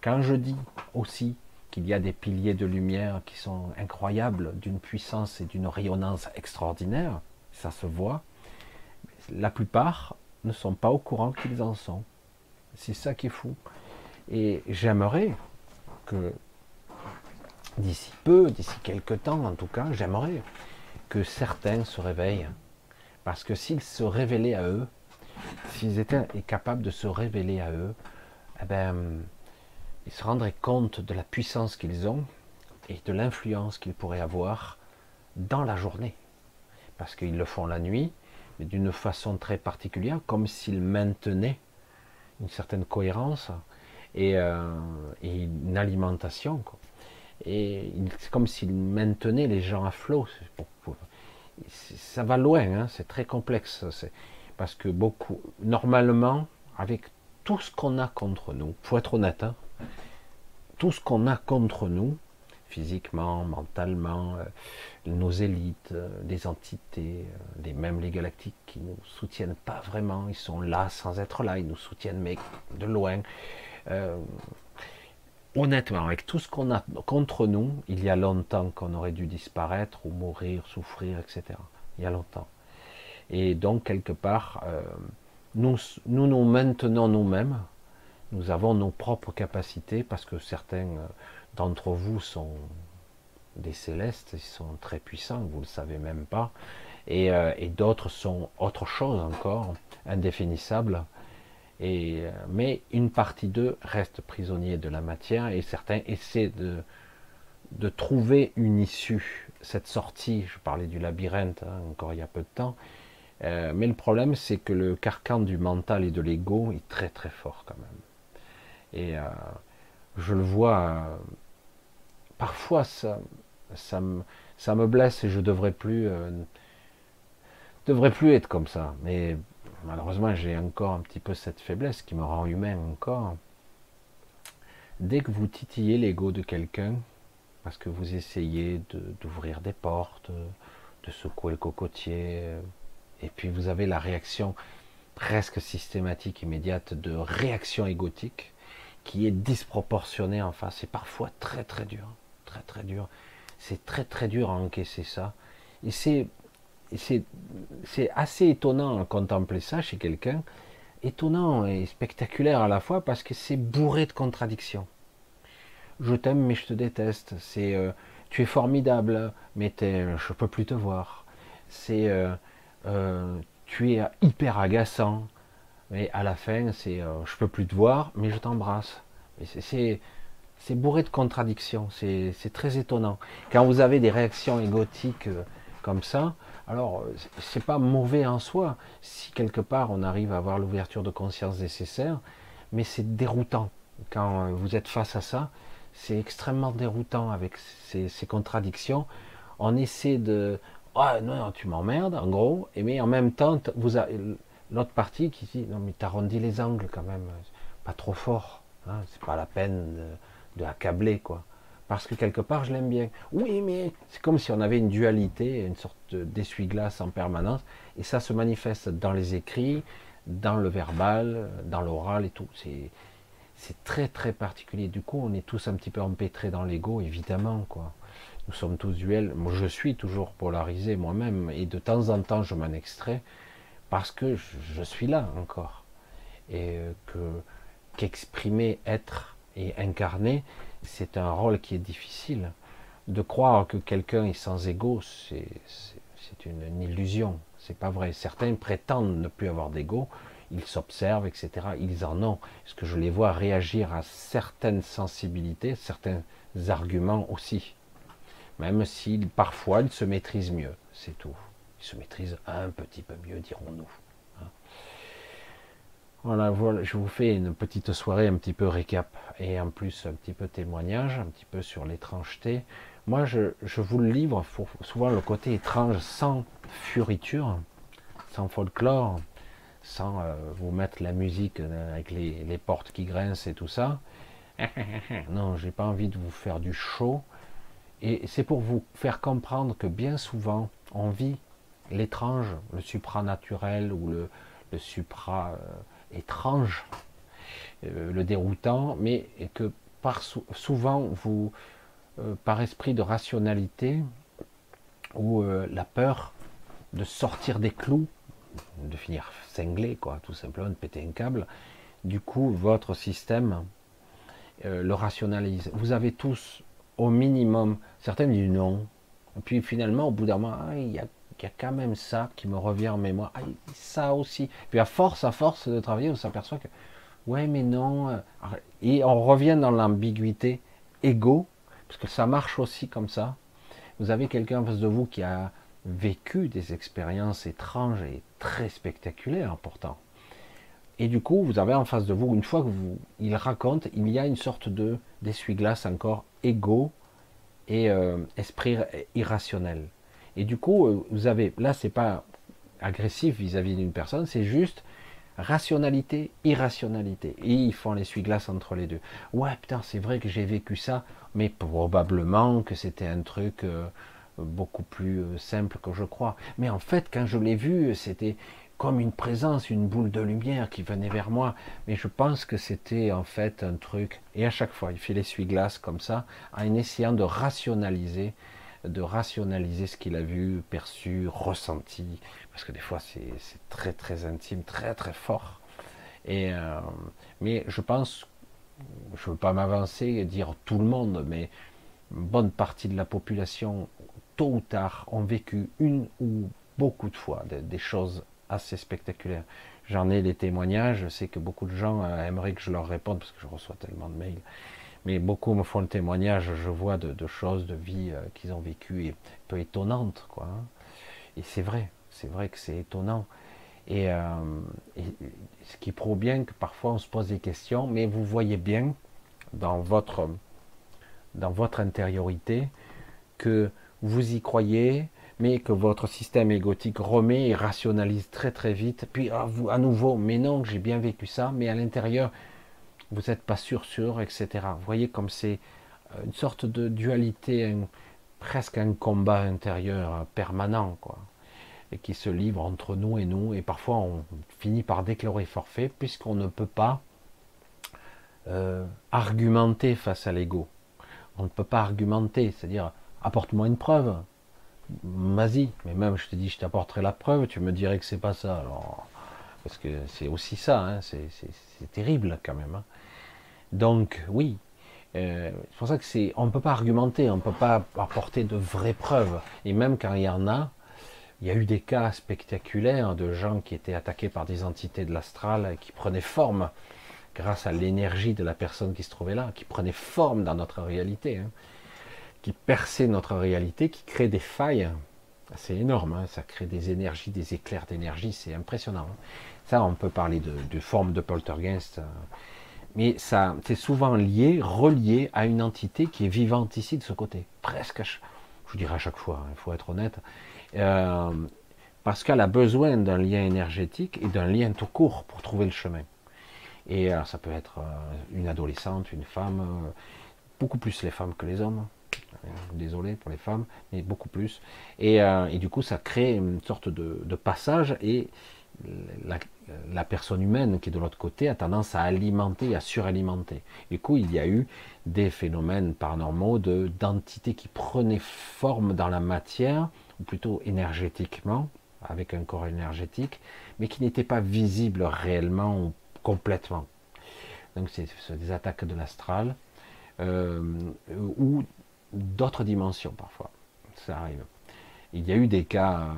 Quand je dis aussi qu'il y a des piliers de lumière qui sont incroyables, d'une puissance et d'une rayonnance extraordinaire, ça se voit, la plupart ne sont pas au courant qu'ils en sont. C'est ça qui est fou. Et j'aimerais que, d'ici peu, d'ici quelques temps en tout cas, j'aimerais que certains se réveillent. Parce que s'ils se révélaient à eux, s'ils étaient capables de se révéler à eux, eh ben, ils se rendraient compte de la puissance qu'ils ont et de l'influence qu'ils pourraient avoir dans la journée. Parce qu'ils le font la nuit, mais d'une façon très particulière, comme s'ils maintenaient une certaine cohérence et, euh, et une alimentation, quoi. Et c'est comme s'ils maintenaient les gens à flot. Ça va loin, hein, c'est très complexe. Parce que beaucoup, normalement, avec tout ce qu'on a contre nous, il faut être honnête, hein, tout ce qu'on a contre nous, physiquement, mentalement, euh, nos élites, euh, les entités, euh, les, même les galactiques qui ne nous soutiennent pas vraiment, ils sont là sans être là, ils nous soutiennent mais de loin. Euh, honnêtement, avec tout ce qu'on a contre nous, il y a longtemps qu'on aurait dû disparaître ou mourir, souffrir, et cetera. Il y a longtemps. Et donc, quelque part, euh, nous, nous nous maintenons nous-mêmes, nous avons nos propres capacités, parce que certains... Euh, d'entre vous sont des célestes, ils sont très puissants, vous ne le savez même pas, et, euh, et d'autres sont autre chose encore, indéfinissables, et, euh, mais une partie d'eux reste prisonnier de la matière, et certains essaient de, de trouver une issue, cette sortie, je parlais du labyrinthe, hein, encore il y a peu de temps, euh, mais le problème c'est que le carcan du mental et de l'ego est très très fort quand même, et... Euh, je le vois, euh, parfois ça, ça, me, ça me blesse et je ne devrais plus, euh, devrais plus être comme ça. Mais malheureusement, j'ai encore un petit peu cette faiblesse qui me rend humain encore. Dès que vous titillez l'ego de quelqu'un, parce que vous essayez d'ouvrir de, des portes, de secouer le cocotier, et puis vous avez la réaction presque systématique, immédiate, de réaction égotique, qui est disproportionné en face. C'est parfois très très dur, très très dur. C'est très très dur à encaisser ça. Et c'est c'est assez étonnant à contempler ça chez quelqu'un, étonnant et spectaculaire à la fois, parce que c'est bourré de contradictions. Je t'aime mais je te déteste. C'est euh, tu es formidable mais t'es, je peux plus te voir. C'est euh, euh, tu es hyper agaçant. Mais à la fin, c'est euh, je peux plus te voir, mais je t'embrasse. C'est bourré de contradictions, c'est très étonnant. Quand vous avez des réactions égotiques euh, comme ça, alors c'est pas mauvais en soi, si quelque part on arrive à avoir l'ouverture de conscience nécessaire, mais c'est déroutant. Quand vous êtes face à ça, c'est extrêmement déroutant avec ces, ces contradictions. On essaie de... Ah oh, non, non, tu m'emmerdes, en gros, mais en même temps, vous avez... L'autre partie qui dit, non mais t'arrondis les angles quand même, pas trop fort, hein, c'est pas la peine de, de accabler, quoi. Parce que quelque part je l'aime bien. Oui mais c'est comme si on avait une dualité, une sorte d'essuie-glace en permanence, et ça se manifeste dans les écrits, dans le verbal, dans l'oral et tout. C'est très très particulier. Du coup on est tous un petit peu empêtrés dans l'ego, évidemment, quoi. Nous sommes tous duels, moi je suis toujours polarisé moi-même, et de temps en temps je m'en extrais, parce que je suis là encore, et que qu'exprimer, être et incarner, c'est un rôle qui est difficile. De croire que quelqu'un est sans égo, c'est une, une illusion, c'est pas vrai. Certains prétendent ne plus avoir d'égo, ils s'observent, et cetera, ils en ont, parce que je les vois réagir à certaines sensibilités, certains arguments aussi, même si parfois ils se maîtrisent mieux, c'est tout. Ils se maîtrisent un petit peu mieux, dirons-nous. Voilà, voilà, je vous fais une petite soirée un petit peu récap, et en plus un petit peu témoignage, un petit peu sur l'étrangeté. Moi, je, je vous le livre pour souvent le côté étrange, sans furiture, sans folklore, sans euh, vous mettre la musique avec les, les portes qui grincent et tout ça. Non, j'ai pas envie de vous faire du show. Et c'est pour vous faire comprendre que bien souvent, on vit l'étrange, le supranaturel ou le, le supra-étrange, euh, euh, le déroutant, mais que par sou souvent, vous, euh, par esprit de rationalité ou euh, la peur de sortir des clous, de finir cinglé, quoi, tout simplement, de péter un câble, du coup, votre système euh, le rationalise. Vous avez tous au minimum, certains disent non, et puis finalement au bout d'un moment, ah, il y a, il y a quand même ça qui me revient en mémoire, ah, ça aussi, puis à force, à force de travailler, on s'aperçoit que, ouais mais non, et on revient dans l'ambiguïté égo, parce que ça marche aussi comme ça. Vous avez quelqu'un en face de vous qui a vécu des expériences étranges et très spectaculaires pourtant, et du coup vous avez en face de vous, une fois que vous, il raconte, il y a une sorte de d'essuie-glace encore égo et euh, esprit irrationnel. Et du coup, vous avez, là, c'est pas agressif vis-à-vis d'une personne, c'est juste rationalité, irrationalité. Et ils font l'essuie-glace entre les deux. Ouais, putain, c'est vrai que j'ai vécu ça, mais probablement que c'était un truc euh, beaucoup plus simple que je crois. Mais en fait, quand je l'ai vu, c'était comme une présence, une boule de lumière qui venait vers moi, mais je pense que c'était en fait un truc, et à chaque fois il fait l'essuie-glace comme ça, en essayant de rationaliser, de rationaliser ce qu'il a vu, perçu, ressenti, parce que des fois c'est très très intime, très très fort, et, euh, mais je pense, je ne veux pas m'avancer et dire tout le monde, mais une bonne partie de la population, tôt ou tard, ont vécu une ou beaucoup de fois des, des choses assez spectaculaire. J'en ai les témoignages, je sais que beaucoup de gens aimeraient que je leur réponde, parce que je reçois tellement de mails, mais beaucoup me font le témoignage, je vois de, de choses, de vie euh, qu'ils ont vécues, et peu étonnantes, quoi. Et c'est vrai, c'est vrai que c'est étonnant, et, euh, et ce qui prouve bien que parfois on se pose des questions, mais vous voyez bien, dans votre, dans votre intériorité, que vous y croyez, mais que votre système égotique remet et rationalise très très vite, puis à, vous, à nouveau, mais non, j'ai bien vécu ça, mais à l'intérieur, vous n'êtes pas sûr, sûr, et cetera. Vous voyez comme c'est une sorte de dualité, un, presque un combat intérieur permanent, quoi, et qui se livre entre nous et nous, et parfois on finit par déclarer forfait, puisqu'on ne peut pas euh, argumenter face à l'ego. On ne peut pas argumenter, c'est-à-dire, apporte-moi une preuve, vas-y, mais même je te dis, je t'apporterai la preuve, tu me dirais que c'est pas ça, alors, parce que c'est aussi ça, hein, c'est terrible quand même, hein. Donc oui, euh, c'est pour ça que c'est, on ne peut pas argumenter, on ne peut pas apporter de vraies preuves, et même quand il y en a, il y a eu des cas spectaculaires de gens qui étaient attaqués par des entités de l'astral, qui prenaient forme, grâce à l'énergie de la personne qui se trouvait là, qui prenaient forme dans notre réalité, hein, qui perçait notre réalité, qui crée des failles, c'est énorme, hein, ça crée des énergies, des éclairs d'énergie, c'est impressionnant. Hein. Ça, on peut parler de, de forme de poltergeist, euh, mais ça, c'est souvent lié, relié à une entité qui est vivante ici, de ce côté, presque, je vous dirais à chaque fois, il hein, faut être honnête, euh, parce qu'elle a besoin d'un lien énergétique et d'un lien tout court pour trouver le chemin. Et euh, ça peut être euh, une adolescente, une femme, euh, beaucoup plus les femmes que les hommes, désolé pour les femmes, mais beaucoup plus, et, euh, et du coup ça crée une sorte de, de passage, et la, la personne humaine qui est de l'autre côté a tendance à alimenter, à suralimenter, du coup il y a eu des phénomènes paranormaux de, d'entités qui prenaient forme dans la matière, ou plutôt énergétiquement, avec un corps énergétique, mais qui n'étaient pas visibles réellement ou complètement, donc c'est des attaques de l'astral, euh, ou d'autres dimensions parfois, ça arrive. Il y a eu des cas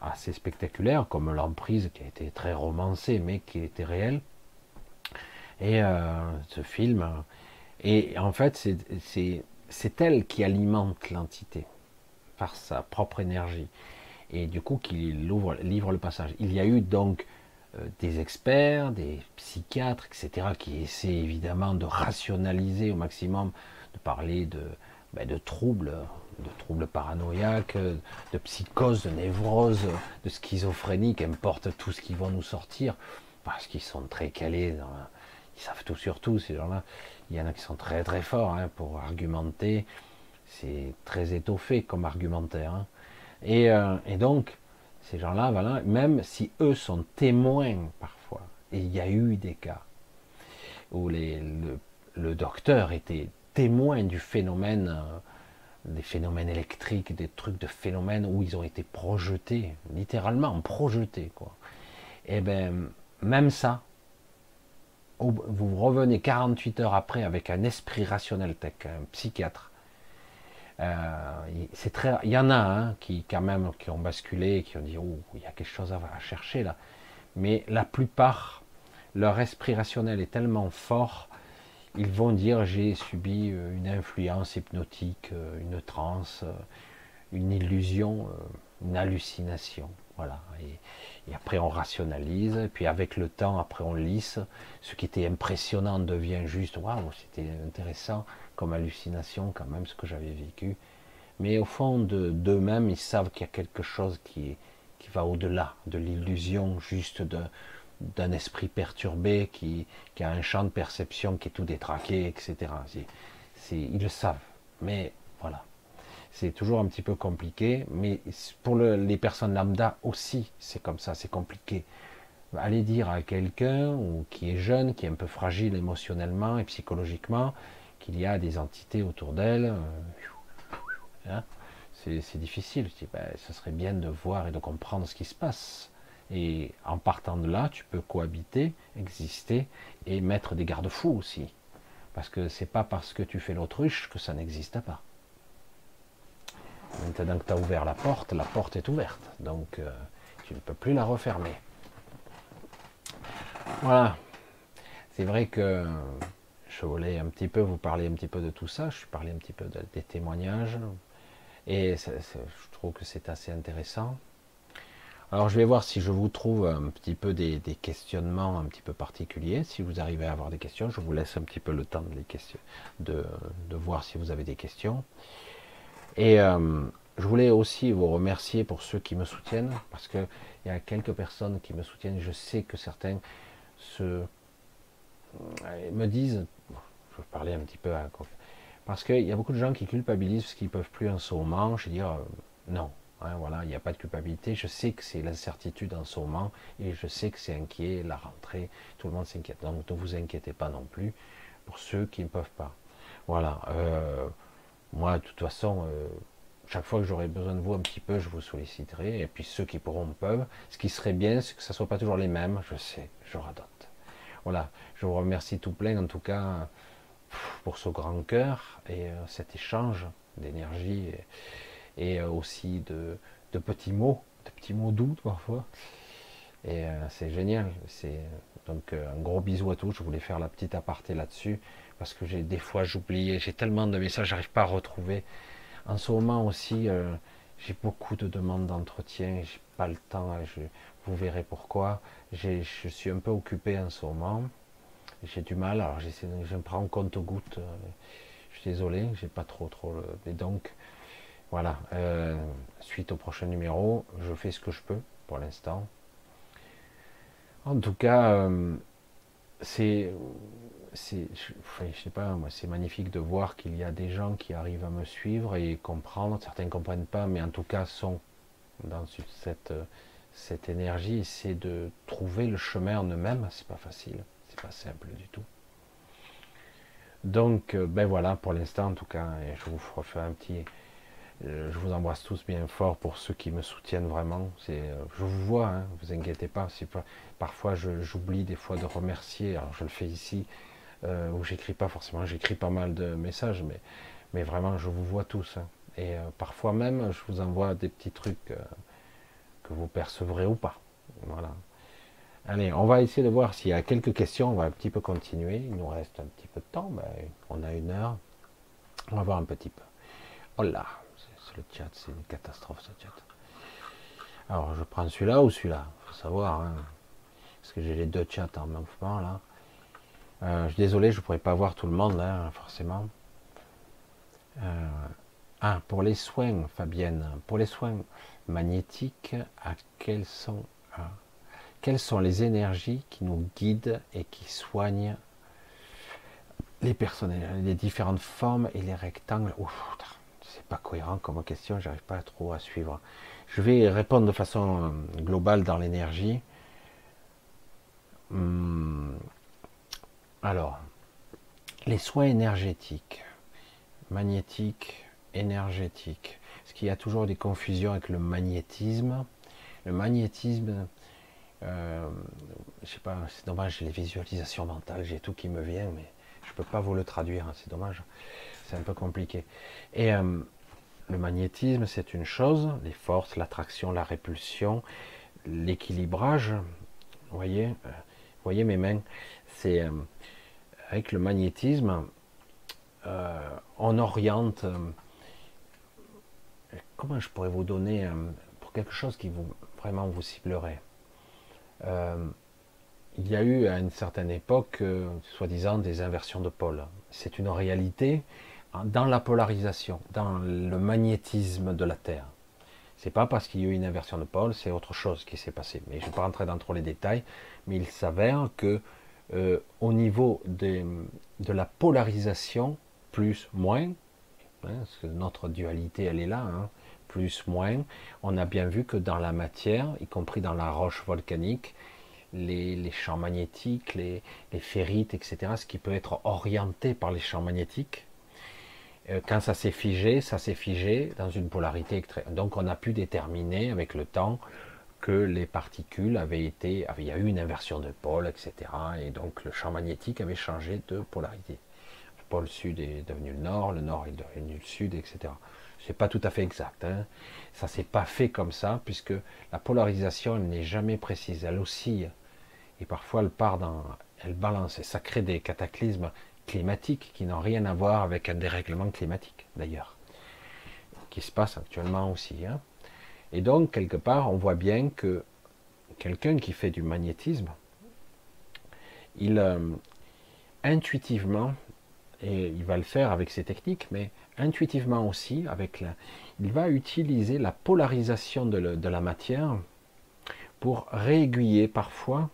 assez spectaculaires, comme l'emprise qui a été très romancée, mais qui était réelle, et euh, ce film, et en fait c'est elle qui alimente l'entité, par sa propre énergie, et du coup qui l'ouvre, livre le passage. Il y a eu donc euh, des experts, des psychiatres, et cetera, qui essaient évidemment de rationaliser au maximum, de parler de ben, de troubles, de troubles paranoïaques, de psychoses, de névroses, de schizophrénie, qu'importe tout ce qu'ils vont nous sortir, parce qu'ils sont très calés, dans la... ils savent tout sur tout, ces gens-là. Il y en a qui sont très très forts hein, pour argumenter, c'est très étoffé comme argumentaire. Hein. Et, euh, et donc, ces gens-là, voilà, même si eux sont témoins parfois, et il y a eu des cas où les, le, le docteur était témoin du phénomène, euh, des phénomènes électriques, des trucs de phénomènes où ils ont été projetés, littéralement projetés, quoi. Et bien, même ça, vous revenez quarante-huit heures après avec un esprit rationnel tech, un psychiatre. Euh, c'est très, il y en a hein, qui quand même qui ont basculé, qui ont dit oh il y a quelque chose à, à chercher là. Mais la plupart, leur esprit rationnel est tellement fort, ils vont dire j'ai subi une influence hypnotique, une transe, une illusion, une hallucination. Voilà. Et, et après on rationalise, et puis avec le temps, après on lisse, ce qui était impressionnant devient juste, waouh, c'était intéressant comme hallucination quand même ce que j'avais vécu. Mais au fond de, d'eux-mêmes, ils savent qu'il y a quelque chose qui, qui va au-delà de l'illusion juste de, d'un esprit perturbé qui, qui a un champ de perception qui est tout détraqué, et cetera. C'est, c'est, ils le savent, mais voilà. C'est toujours un petit peu compliqué, mais pour le, les personnes lambda aussi, c'est comme ça, c'est compliqué. Allez dire à quelqu'un ou qui est jeune, qui est un peu fragile émotionnellement et psychologiquement, qu'il y a des entités autour d'elle, hein, c'est, c'est difficile. Je dis, ben, ce serait bien de voir et de comprendre ce qui se passe. Et en partant de là, tu peux cohabiter, exister et mettre des garde-fous aussi. Parce que c'est pas parce que tu fais l'autruche que ça n'existe pas. Maintenant que tu as ouvert la porte, la porte est ouverte, donc euh, tu ne peux plus la refermer. Voilà, c'est vrai que je voulais un petit peu vous parler un petit peu de tout ça, je parlais un petit peu de, des témoignages, et c'est, c'est, je trouve que c'est assez intéressant. Alors je vais voir si je vous trouve un petit peu des, des questionnements un petit peu particuliers, si vous arrivez à avoir des questions, je vous laisse un petit peu le temps de, les questions, de, de voir si vous avez des questions. Et euh, je voulais aussi vous remercier pour ceux qui me soutiennent, parce qu'il y a quelques personnes qui me soutiennent. Je sais que certains se, me disent, je vais parler un petit peu, à, parce qu'il y a beaucoup de gens qui culpabilisent parce qu'ils ne peuvent plus en ce moment. Je dis, euh, non, hein, voilà, il n'y a pas de culpabilité. Je sais que c'est l'incertitude en ce moment, et je sais que c'est inquiet, la rentrée, tout le monde s'inquiète. Donc ne vous inquiétez pas non plus pour ceux qui ne peuvent pas. Voilà. Euh, Moi, de toute façon, euh, chaque fois que j'aurai besoin de vous un petit peu, je vous solliciterai. Et puis ceux qui pourront peuvent. Ce qui serait bien, c'est que ça ne soit pas toujours les mêmes. Je sais, je radote. Voilà, je vous remercie tout plein, en tout cas, pour ce grand cœur et euh, cet échange d'énergie et, et euh, aussi de, de petits mots, de petits mots doux parfois. Et euh, c'est génial. C'est donc euh, un gros bisou à tous. Je voulais faire la petite aparté là-dessus. Parce que j'ai des fois j'oubliais, j'ai tellement de messages, j'arrive pas à retrouver. En ce moment aussi, euh, j'ai beaucoup de demandes d'entretien, j'ai pas le temps, je, vous verrez pourquoi. J'ai, je suis un peu occupé en ce moment, j'ai du mal, alors j'essaie, je me prends compte aux gouttes. Je suis désolé, j'ai pas trop trop. Mais donc, voilà, euh, suite au prochain numéro, je fais ce que je peux pour l'instant. En tout cas, euh, c'est. C'est, je sais pas, moi, c'est magnifique de voir qu'il y a des gens qui arrivent à me suivre et comprendre. Certains ne comprennent pas, mais en tout cas sont dans cette, cette énergie. C'est de trouver le chemin en eux-mêmes. C'est pas facile, c'est pas simple du tout. Donc, ben voilà, pour l'instant en tout cas, et je vous refais un petit. Je vous embrasse tous bien fort pour ceux qui me soutiennent vraiment. C'est, je vous vois, hein, vous inquiétez pas. C'est pas parfois, je, j'oublie des fois de remercier. Alors, je le fais ici. Euh, où j'écris pas forcément, j'écris pas mal de messages, mais, mais vraiment je vous vois tous, hein. Et euh, parfois même je vous envoie des petits trucs euh, que vous percevrez ou pas. Voilà. Allez, on va essayer de voir s'il y a quelques questions, on va un petit peu continuer, il nous reste un petit peu de temps, ben, on a une heure, on va voir un petit peu. Oh là, c'est, c'est le chat, c'est une catastrophe ce chat. Alors je prends celui-là ou celui-là, faut savoir, hein, parce que j'ai les deux chats en mouvement là. Euh, je suis désolé, je ne pourrais pas voir tout le monde, là, forcément. Euh, Ah, pour les soins, Fabienne, pour les soins magnétiques, à quelles sont, à, quelles sont les énergies qui nous guident et qui soignent les personnels, les différentes formes et les rectangles? Ouf, c'est pas cohérent comme question, j'arrive pas trop à suivre. Je vais répondre de façon globale dans l'énergie. Hum, alors, les soins énergétiques, magnétiques, énergétiques, parce qu'il y a toujours des confusions avec le magnétisme. Le magnétisme, euh, je sais pas, c'est dommage, j'ai les visualisations mentales, j'ai tout qui me vient, mais je peux pas vous le traduire, hein, c'est dommage, c'est un peu compliqué. Et euh, le magnétisme, c'est une chose, les forces, l'attraction, la répulsion, l'équilibrage, vous voyez, euh, voyez mes mains, c'est euh, avec le magnétisme, euh, on oriente, euh, comment je pourrais vous donner, euh, pour quelque chose qui vous, vraiment vous ciblerait. euh, Il y a eu à une certaine époque, euh, soi-disant, des inversions de pôle. C'est une réalité dans la polarisation, dans le magnétisme de la Terre. C'est pas parce qu'il y a eu une inversion de pôle, c'est autre chose qui s'est passé. Mais je ne vais pas rentrer dans trop les détails, mais il s'avère que euh, au niveau des, de la polarisation, plus, moins, hein, parce que notre dualité, elle est là, hein, plus, moins, on a bien vu que dans la matière, y compris dans la roche volcanique, Les, les champs magnétiques, les, les ferrites, et cetera, ce qui peut être orienté par les champs magnétiques. Euh, quand ça s'est figé, ça s'est figé dans une polarité. Donc on a pu déterminer avec le temps que les particules avaient été, avait, il y a eu une inversion de pôle, et cetera. Et donc le champ magnétique avait changé de polarité. Le pôle sud est devenu le nord, le nord est devenu le sud, et cetera. C'est pas tout à fait exact, hein. Ça s'est pas fait comme ça, puisque la polarisation, elle n'est jamais précise, elle oscille. Et parfois, elle part dans, elle balance, et ça crée des cataclysmes climatiques qui n'ont rien à voir avec un dérèglement climatique, d'ailleurs, qui se passe actuellement aussi, hein. Et donc, quelque part, on voit bien que quelqu'un qui fait du magnétisme, il euh, intuitivement, et il va le faire avec ses techniques, mais intuitivement aussi, avec la, il va utiliser la polarisation de, le, de la matière pour réaiguiller parfois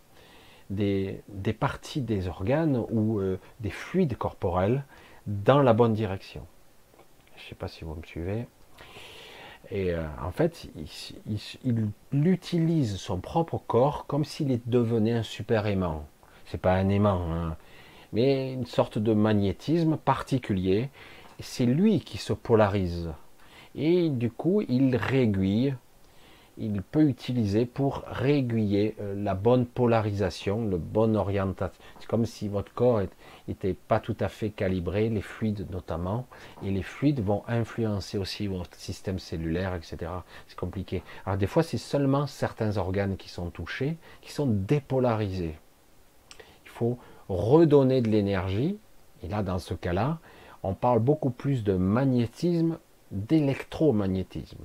Des, des parties des organes ou euh, des fluides corporels dans la bonne direction. Je ne sais pas si vous me suivez. Et euh, en fait, il, il, il utilise son propre corps comme s'il devenait un super aimant. C'est pas un aimant, hein, mais une sorte de magnétisme particulier. C'est lui qui se polarise. Et du coup, il réaiguille. Il peut utiliser pour réaiguiller la bonne polarisation, le bon orientation. C'est comme si votre corps n'était pas tout à fait calibré, les fluides notamment, et les fluides vont influencer aussi votre système cellulaire, et cetera. C'est compliqué. Alors des fois, c'est seulement certains organes qui sont touchés, qui sont dépolarisés. Il faut redonner de l'énergie, et là, dans ce cas-là, on parle beaucoup plus de magnétisme, d'électromagnétisme.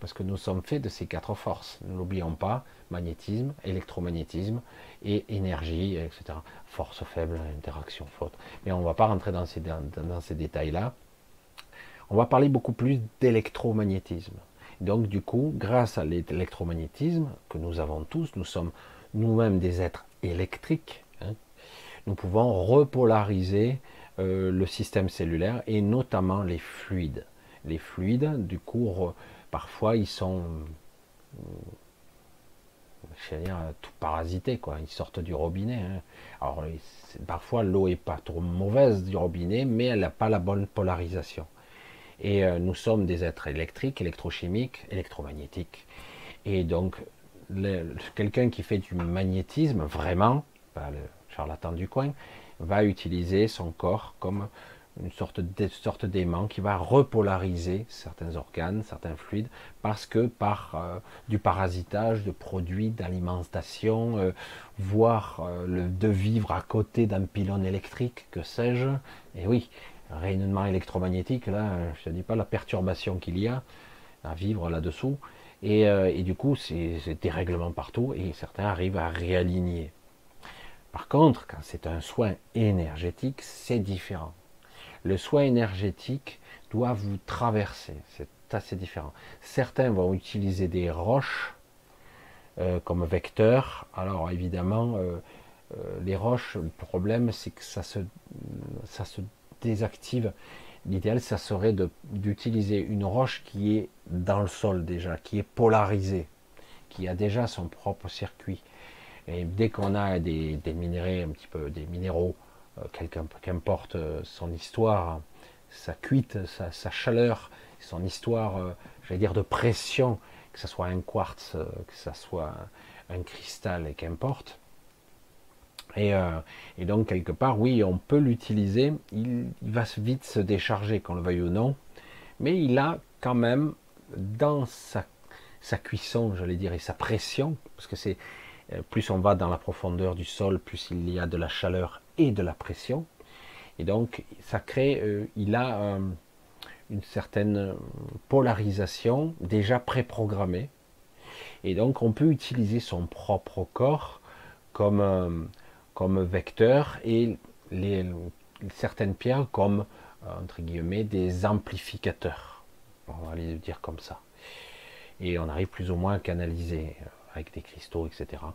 Parce que nous sommes faits de ces quatre forces, ne l'oublions pas, magnétisme, électromagnétisme et énergie, et cetera. Force faible, interaction forte. Mais on ne va pas rentrer dans ces, dans, dans ces détails-là. On va parler beaucoup plus d'électromagnétisme. Donc du coup, grâce à l'électromagnétisme que nous avons tous, nous sommes nous-mêmes des êtres électriques, hein, nous pouvons repolariser euh, le système cellulaire et notamment les fluides. Les fluides, du coup, parfois ils sont, je veux dire, tout parasités, quoi. Ils sortent du robinet, hein. Alors parfois l'eau est pas trop mauvaise du robinet, mais elle n'a pas la bonne polarisation. Et euh, nous sommes des êtres électriques, électrochimiques, électromagnétiques. Et donc quelqu'un qui fait du magnétisme vraiment, pas le charlatan du coin, va utiliser son corps comme une sorte d'aimant qui va repolariser certains organes, certains fluides, parce que par euh, du parasitage de produits, d'alimentation, euh, voire euh, le, de vivre à côté d'un pylône électrique, que sais-je, et oui, rayonnement électromagnétique, là, je ne dis pas la perturbation qu'il y a à vivre là-dessous, et, euh, et du coup, c'est des règlements partout, et certains arrivent à réaligner. Par contre, quand c'est un soin énergétique, c'est différent. Le soin énergétique doivent vous traverser. C'est assez différent. Certains vont utiliser des roches euh, comme vecteur. Alors évidemment, euh, euh, les roches, le problème, c'est que ça se, ça se désactive. L'idéal, ça serait d'utiliser une roche qui est dans le sol déjà, qui est polarisée, qui a déjà son propre circuit. Et dès qu'on a des, des minéraux, un petit peu des minéraux, euh, quelqu'un, qu'importe son histoire, sa cuite, sa, sa chaleur, son histoire, euh, j'allais dire de pression, que ce soit un quartz, euh, que ce soit un cristal, et qu'importe. Et, euh, et donc, quelque part, oui, on peut l'utiliser, il, il va vite se décharger, qu'on le veuille ou non, mais il a quand même dans sa, sa cuisson, j'allais dire, et sa pression, parce que c'est plus on va dans la profondeur du sol, plus il y a de la chaleur et de la pression, et donc ça crée, euh, il a euh, une certaine polarisation déjà préprogrammée, et donc on peut utiliser son propre corps comme, euh, comme vecteur, et les, certaines pierres comme, euh, entre guillemets, des amplificateurs, on va les dire comme ça, et on arrive plus ou moins à canaliser, avec des cristaux, et cetera.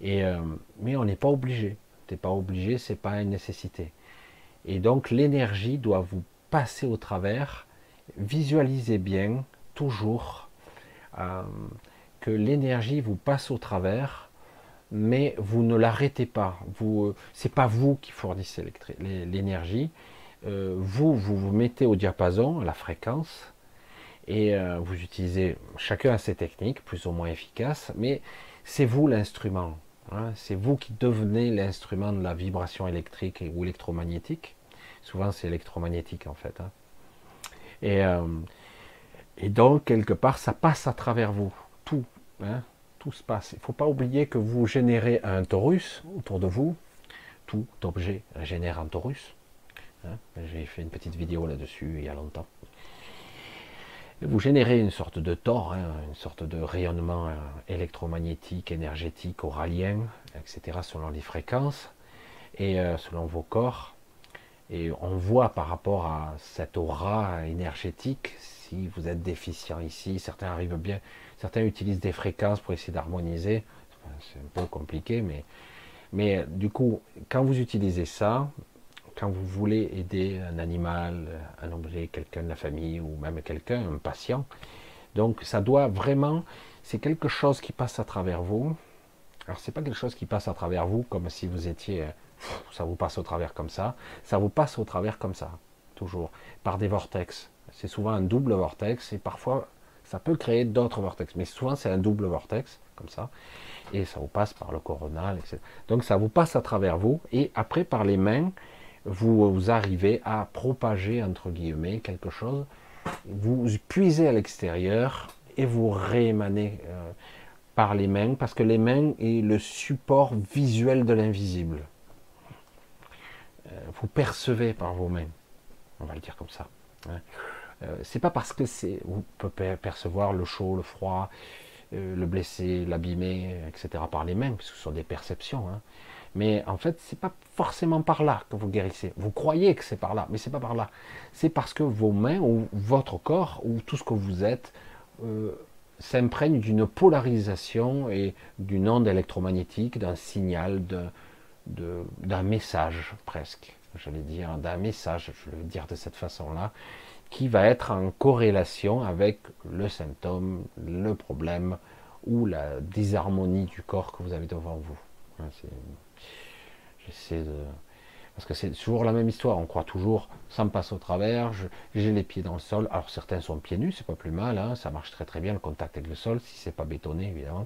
Et, euh, mais on n'est pas obligé. T'es pas obligé, c'est pas une nécessité. Et donc l'énergie doit vous passer au travers. Visualisez bien, toujours, euh, que l'énergie vous passe au travers, mais vous ne l'arrêtez pas. Vous, c'est pas vous qui fournissez l'énergie. Euh, vous, vous vous mettez au diapason, à la fréquence, et euh, vous utilisez, chacun a ses techniques plus ou moins efficaces, mais c'est vous l'instrument, hein, c'est vous qui devenez l'instrument de la vibration électrique et, ou électromagnétique, souvent c'est électromagnétique en fait, hein. et, euh, et donc quelque part ça passe à travers vous, tout, hein, tout se passe, il ne faut pas oublier que vous générez un torus autour de vous, tout objet génère un torus, hein. J'ai fait une petite vidéo là-dessus il y a longtemps. Vous générez une sorte de tore, hein, une sorte de rayonnement hein, électromagnétique, énergétique, auralien, et cetera, selon les fréquences et euh, selon vos corps. Et on voit par rapport à cette aura énergétique, si vous êtes déficient ici, certains arrivent bien, certains utilisent des fréquences pour essayer d'harmoniser, c'est un peu compliqué, mais, mais du coup, quand vous utilisez ça, quand vous voulez aider un animal, un objet, quelqu'un de la famille ou même quelqu'un, un patient, donc ça doit vraiment, c'est quelque chose qui passe à travers vous. Alors c'est pas quelque chose qui passe à travers vous comme si vous étiez, ça vous passe au travers comme ça, ça vous passe au travers comme ça, toujours, par des vortex. C'est souvent un double vortex et parfois ça peut créer d'autres vortex, mais souvent c'est un double vortex, comme ça, et ça vous passe par le coronal, et cetera. Donc ça vous passe à travers vous et après par les mains, Vous, vous arrivez à propager, entre guillemets, quelque chose, vous puisez à l'extérieur et vous réémanez euh, par les mains, parce que les mains est le support visuel de l'invisible. Euh, vous percevez par vos mains, on va le dire comme ça. Hein. Euh, c'est pas parce que c'est, vous pouvez percevoir le chaud, le froid, euh, le blessé, l'abîmé, et cetera par les mains, parce que ce sont des perceptions, hein. Mais en fait, c'est pas forcément par là que vous guérissez. Vous croyez que c'est par là, mais c'est pas par là. C'est parce que vos mains ou votre corps ou tout ce que vous êtes euh, s'imprègne d'une polarisation et d'une onde électromagnétique, d'un signal, d'un message presque. J'allais dire d'un message, je vais le dire de cette façon-là, qui va être en corrélation avec le symptôme, le problème ou la désharmonie du corps que vous avez devant vous. J'essaie de... Parce que c'est toujours la même histoire, on croit toujours, ça me passe au travers, j'ai les pieds dans le sol, alors certains sont pieds nus, c'est pas plus mal, hein, ça marche très très bien le contact avec le sol, si c'est pas bétonné évidemment,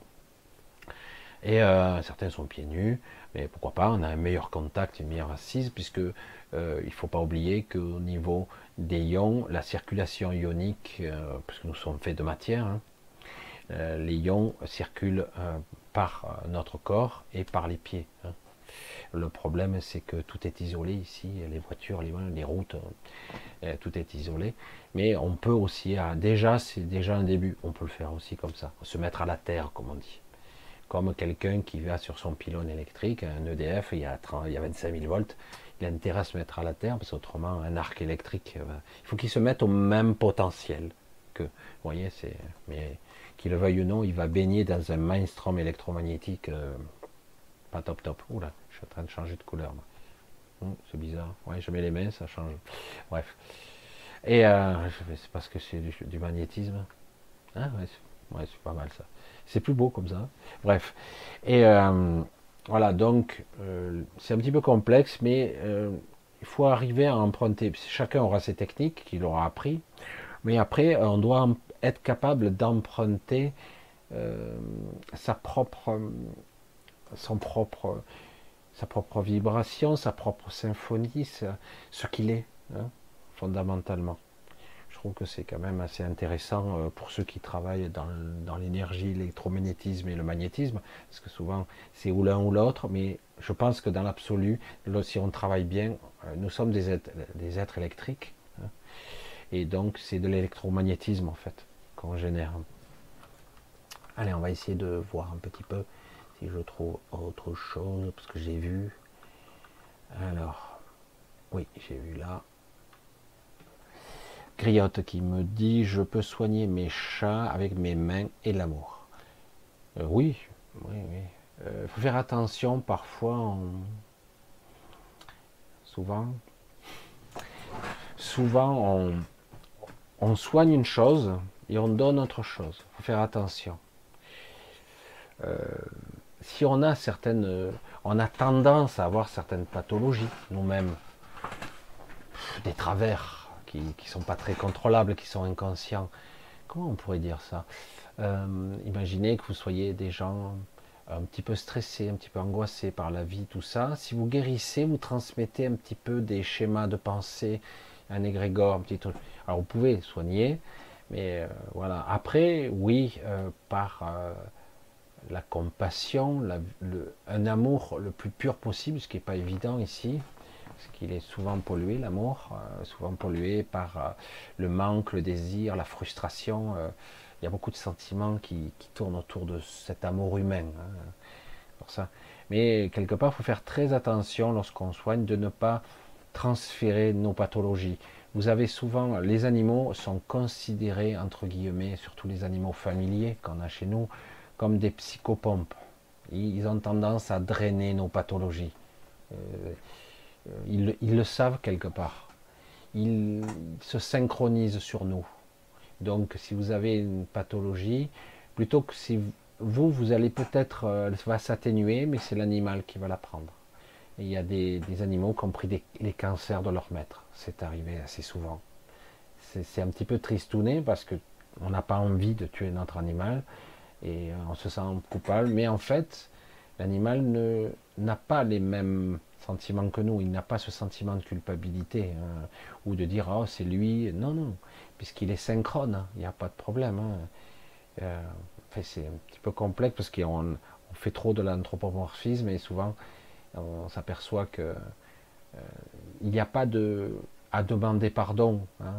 et euh, certains sont pieds nus, mais pourquoi pas, on a un meilleur contact, une meilleure assise, puisque euh, il faut pas oublier qu'au niveau des ions, la circulation ionique, euh, puisque nous sommes faits de matière, hein, euh, les ions circulent euh, par notre corps et par les pieds. Hein. Le problème, c'est que tout est isolé ici, les voitures, les, les routes, euh, tout est isolé. Mais on peut aussi, hein, déjà, c'est déjà un début, on peut le faire aussi comme ça, se mettre à la terre, comme on dit. Comme quelqu'un qui va sur son pylône électrique, un E D F, il y a, trente, il y a vingt-cinq mille volts, il a intérêt à se mettre à la terre, parce qu'autrement, un arc électrique, il faut qu'il se mette au même potentiel que, vous voyez, c'est, mais qu'il le veuille ou non, il va baigner dans un mainstream électromagnétique euh, pas top top. Oula, je suis en train de changer de couleur. Hum, c'est bizarre. Ouais, je mets les mains, ça change. Bref. Et euh, c'est parce que c'est du, du magnétisme. Ah, ouais, c'est ouais, pas mal ça. C'est plus beau comme ça. Bref. Et euh, voilà, donc euh, c'est un petit peu complexe, mais euh, il faut arriver à emprunter. Chacun aura ses techniques qu'il aura appris, mais après, on doit être capable d'emprunter euh, sa propre, son propre, sa propre vibration, sa propre symphonie, sa, ce qu'il est, hein, fondamentalement. Je trouve que c'est quand même assez intéressant pour ceux qui travaillent dans, dans l'énergie, l'électromagnétisme et le magnétisme, parce que souvent c'est ou l'un ou l'autre, mais je pense que dans l'absolu, si on travaille bien, nous sommes des êtres, des êtres électriques, hein, et donc c'est de l'électromagnétisme en fait qu'on génère. Allez, on va essayer de voir un petit peu si je trouve autre chose, parce que j'ai vu, alors oui, j'ai vu là Griotte qui me dit je peux soigner mes chats avec mes mains et l'amour. Euh, oui, oui, oui. Euh, faut faire attention, parfois on... souvent souvent on... on soigne une chose et on donne autre chose. Faut faire attention. Euh, si on a certaines, on a tendance à avoir certaines pathologies nous-mêmes, des travers qui ne sont pas très contrôlables, qui sont inconscients. Comment on pourrait dire ça? euh, Imaginez que vous soyez des gens un petit peu stressés, un petit peu angoissés par la vie, tout ça. Si vous guérissez, vous transmettez un petit peu des schémas de pensée, un égrégore, un petit truc. Alors vous pouvez soigner, mais euh, voilà. Après, oui, euh, par euh, la compassion, la, le, un amour le plus pur possible, ce qui n'est pas évident ici, parce qu'il est souvent pollué, l'amour, euh, souvent pollué par euh, le manque, le désir, la frustration. Euh, il y a beaucoup de sentiments qui, qui tournent autour de cet amour humain. Hein, pour ça. Mais quelque part, il faut faire très attention lorsqu'on soigne de ne pas transférer nos pathologies. Vous avez souvent, les animaux sont considérés, entre guillemets, surtout les animaux familiers qu'on a chez nous, comme des psychopompes. Ils ont tendance à drainer nos pathologies. Euh, Ils, ils le savent quelque part. Ils se synchronisent sur nous. Donc, si vous avez une pathologie, plutôt que si vous, vous allez peut-être, elle va s'atténuer, mais c'est l'animal qui va la prendre. Et il y a des, des animaux qui ont pris des, les cancers de leur maître. C'est arrivé assez souvent. C'est un petit peu tristouné parce qu'on n'a pas envie de tuer notre animal et on se sent coupable. Mais en fait, l'animal n'a pas les mêmes sentiment que nous, il n'a pas ce sentiment de culpabilité, hein, ou de dire oh c'est lui, non non, puisqu'il est synchrone, hein, il n'y a pas de problème, hein. euh, enfin, c'est un petit peu complexe parce qu'on on fait trop de l'anthropomorphisme et souvent on s'aperçoit que euh, il n'y a pas de à demander pardon, hein,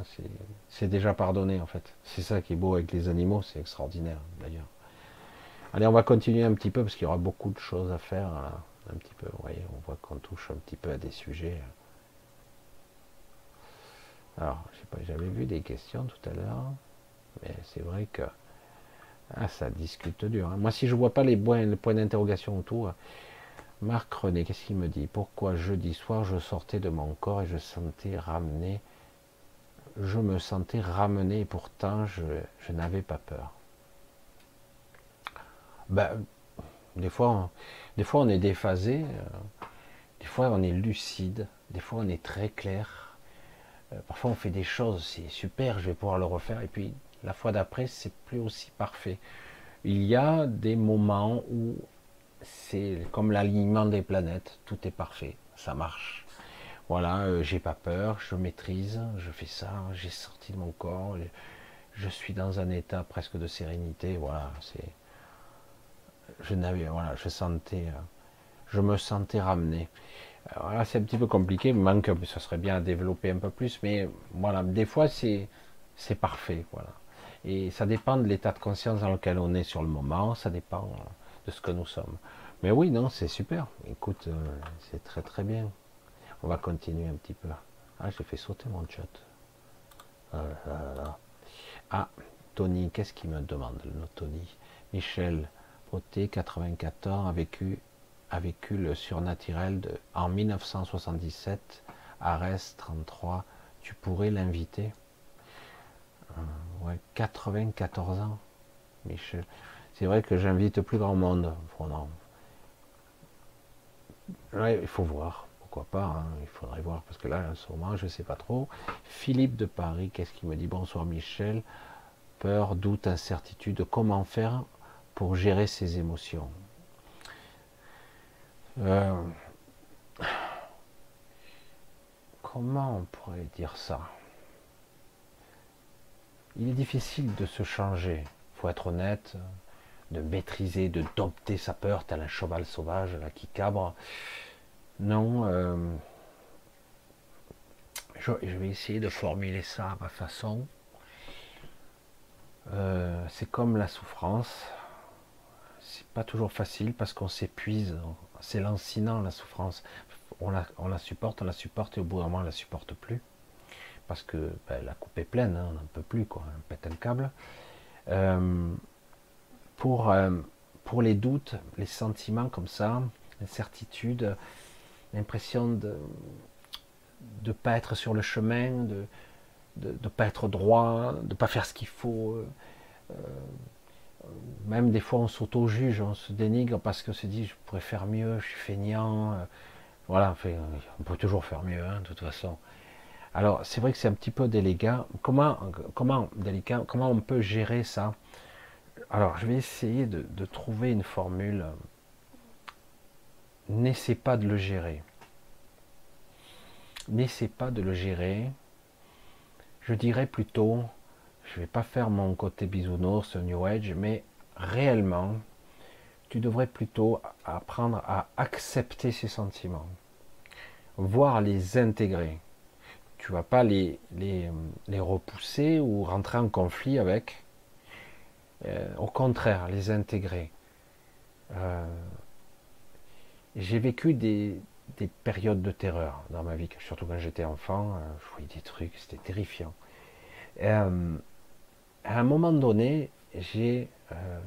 c'est déjà pardonné en fait, c'est ça qui est beau avec les animaux, c'est extraordinaire d'ailleurs. Allez, on va continuer un petit peu parce qu'il y aura beaucoup de choses à faire là. Un petit peu, vous voyez, on voit qu'on touche un petit peu à des sujets. Alors, je sais pas, j'avais vu des questions tout à l'heure, mais c'est vrai que ah, ça discute dur. Hein. Moi, si je vois pas les points, les points d'interrogation autour, hein. Marc René, qu'est-ce qu'il me dit? Pourquoi jeudi soir je sortais de mon corps et je sentais ramener, je me sentais ramené et pourtant je, je n'avais pas peur. Ben, des fois. On, Des fois on est déphasé, euh, des fois on est lucide, des fois on est très clair. Euh, parfois on fait des choses, c'est super, je vais pouvoir le refaire. Et puis la fois d'après, c'est plus aussi parfait. Il y a des moments où c'est comme l'alignement des planètes, tout est parfait, ça marche. Voilà, euh, j'ai pas peur, je maîtrise, je fais ça, j'ai sorti de mon corps, je, je suis dans un état presque de sérénité, voilà, c'est... Je n'avais, voilà, je sentais, je me sentais ramené. Voilà, c'est un petit peu compliqué, manque, ça serait bien à développer un peu plus, mais voilà, des fois c'est, c'est parfait, voilà. Et ça dépend de l'état de conscience dans lequel on est sur le moment, ça dépend de ce que nous sommes. Mais oui, non, c'est super. Écoute, c'est très très bien. On va continuer un petit peu. Ah, j'ai fait sauter mon chat. Ah, là, là, là. Ah Tony, qu'est-ce qu'il me demande, le Tony? Michel Poté, quatre-vingt-quatorze, a vécu, a vécu le surnaturel de, en mille neuf cent soixante-dix-sept, Arès trente-trois. Tu pourrais l'inviter? euh, ouais, quatre-vingt-quatorze ans, Michel. C'est vrai que j'invite plus grand monde. Ouais, il faut voir. Pourquoi pas, hein, il faudrait voir. Parce que là, en ce moment, je ne sais pas trop. Philippe de Paris, qu'est-ce qu'il me dit? Bonsoir Michel. Peur, doute, incertitude. Comment faire pour gérer ses émotions? euh, Comment on pourrait dire ça? Il est difficile de se changer. Il faut être honnête, de maîtriser, de dompter sa peur, tel un cheval sauvage là, qui cabre. Non, euh, je, je vais essayer de formuler ça à ma façon. Euh, c'est comme la souffrance, c'est pas toujours facile parce qu'on s'épuise, c'est lancinant la souffrance. On la, on la supporte, on la supporte et au bout d'un moment on la supporte plus parce que ben, la coupe est pleine, hein, on n'en peut plus, quoi, on pète un câble. Euh, pour, euh, pour les doutes, les sentiments comme ça, l'incertitude, l'impression de ne pas être sur le chemin, de de ne pas être droit, de ne pas faire ce qu'il faut. Euh, même des fois on s'auto-juge, on se dénigre parce qu'on se dit je pourrais faire mieux, je suis feignant. Euh, voilà, enfin, on peut toujours faire mieux, hein, de toute façon. Alors c'est vrai que c'est un petit peu délicat. Comment, comment, délicat, comment on peut gérer ça? Alors je vais essayer de, de trouver une formule. N'essaie pas de le gérer. N'essaie pas de le gérer. Je dirais plutôt, je ne vais pas faire mon côté bisounours, New Age, mais réellement, tu devrais plutôt apprendre à accepter ces sentiments, voire les intégrer. Tu ne vas pas les, les, les repousser ou rentrer en conflit avec. Euh, au contraire, les intégrer. Euh, J'ai vécu des... des périodes de terreur dans ma vie, surtout quand j'étais enfant, je voyais des trucs, c'était terrifiant. Euh, à un moment donné, j'ai euh,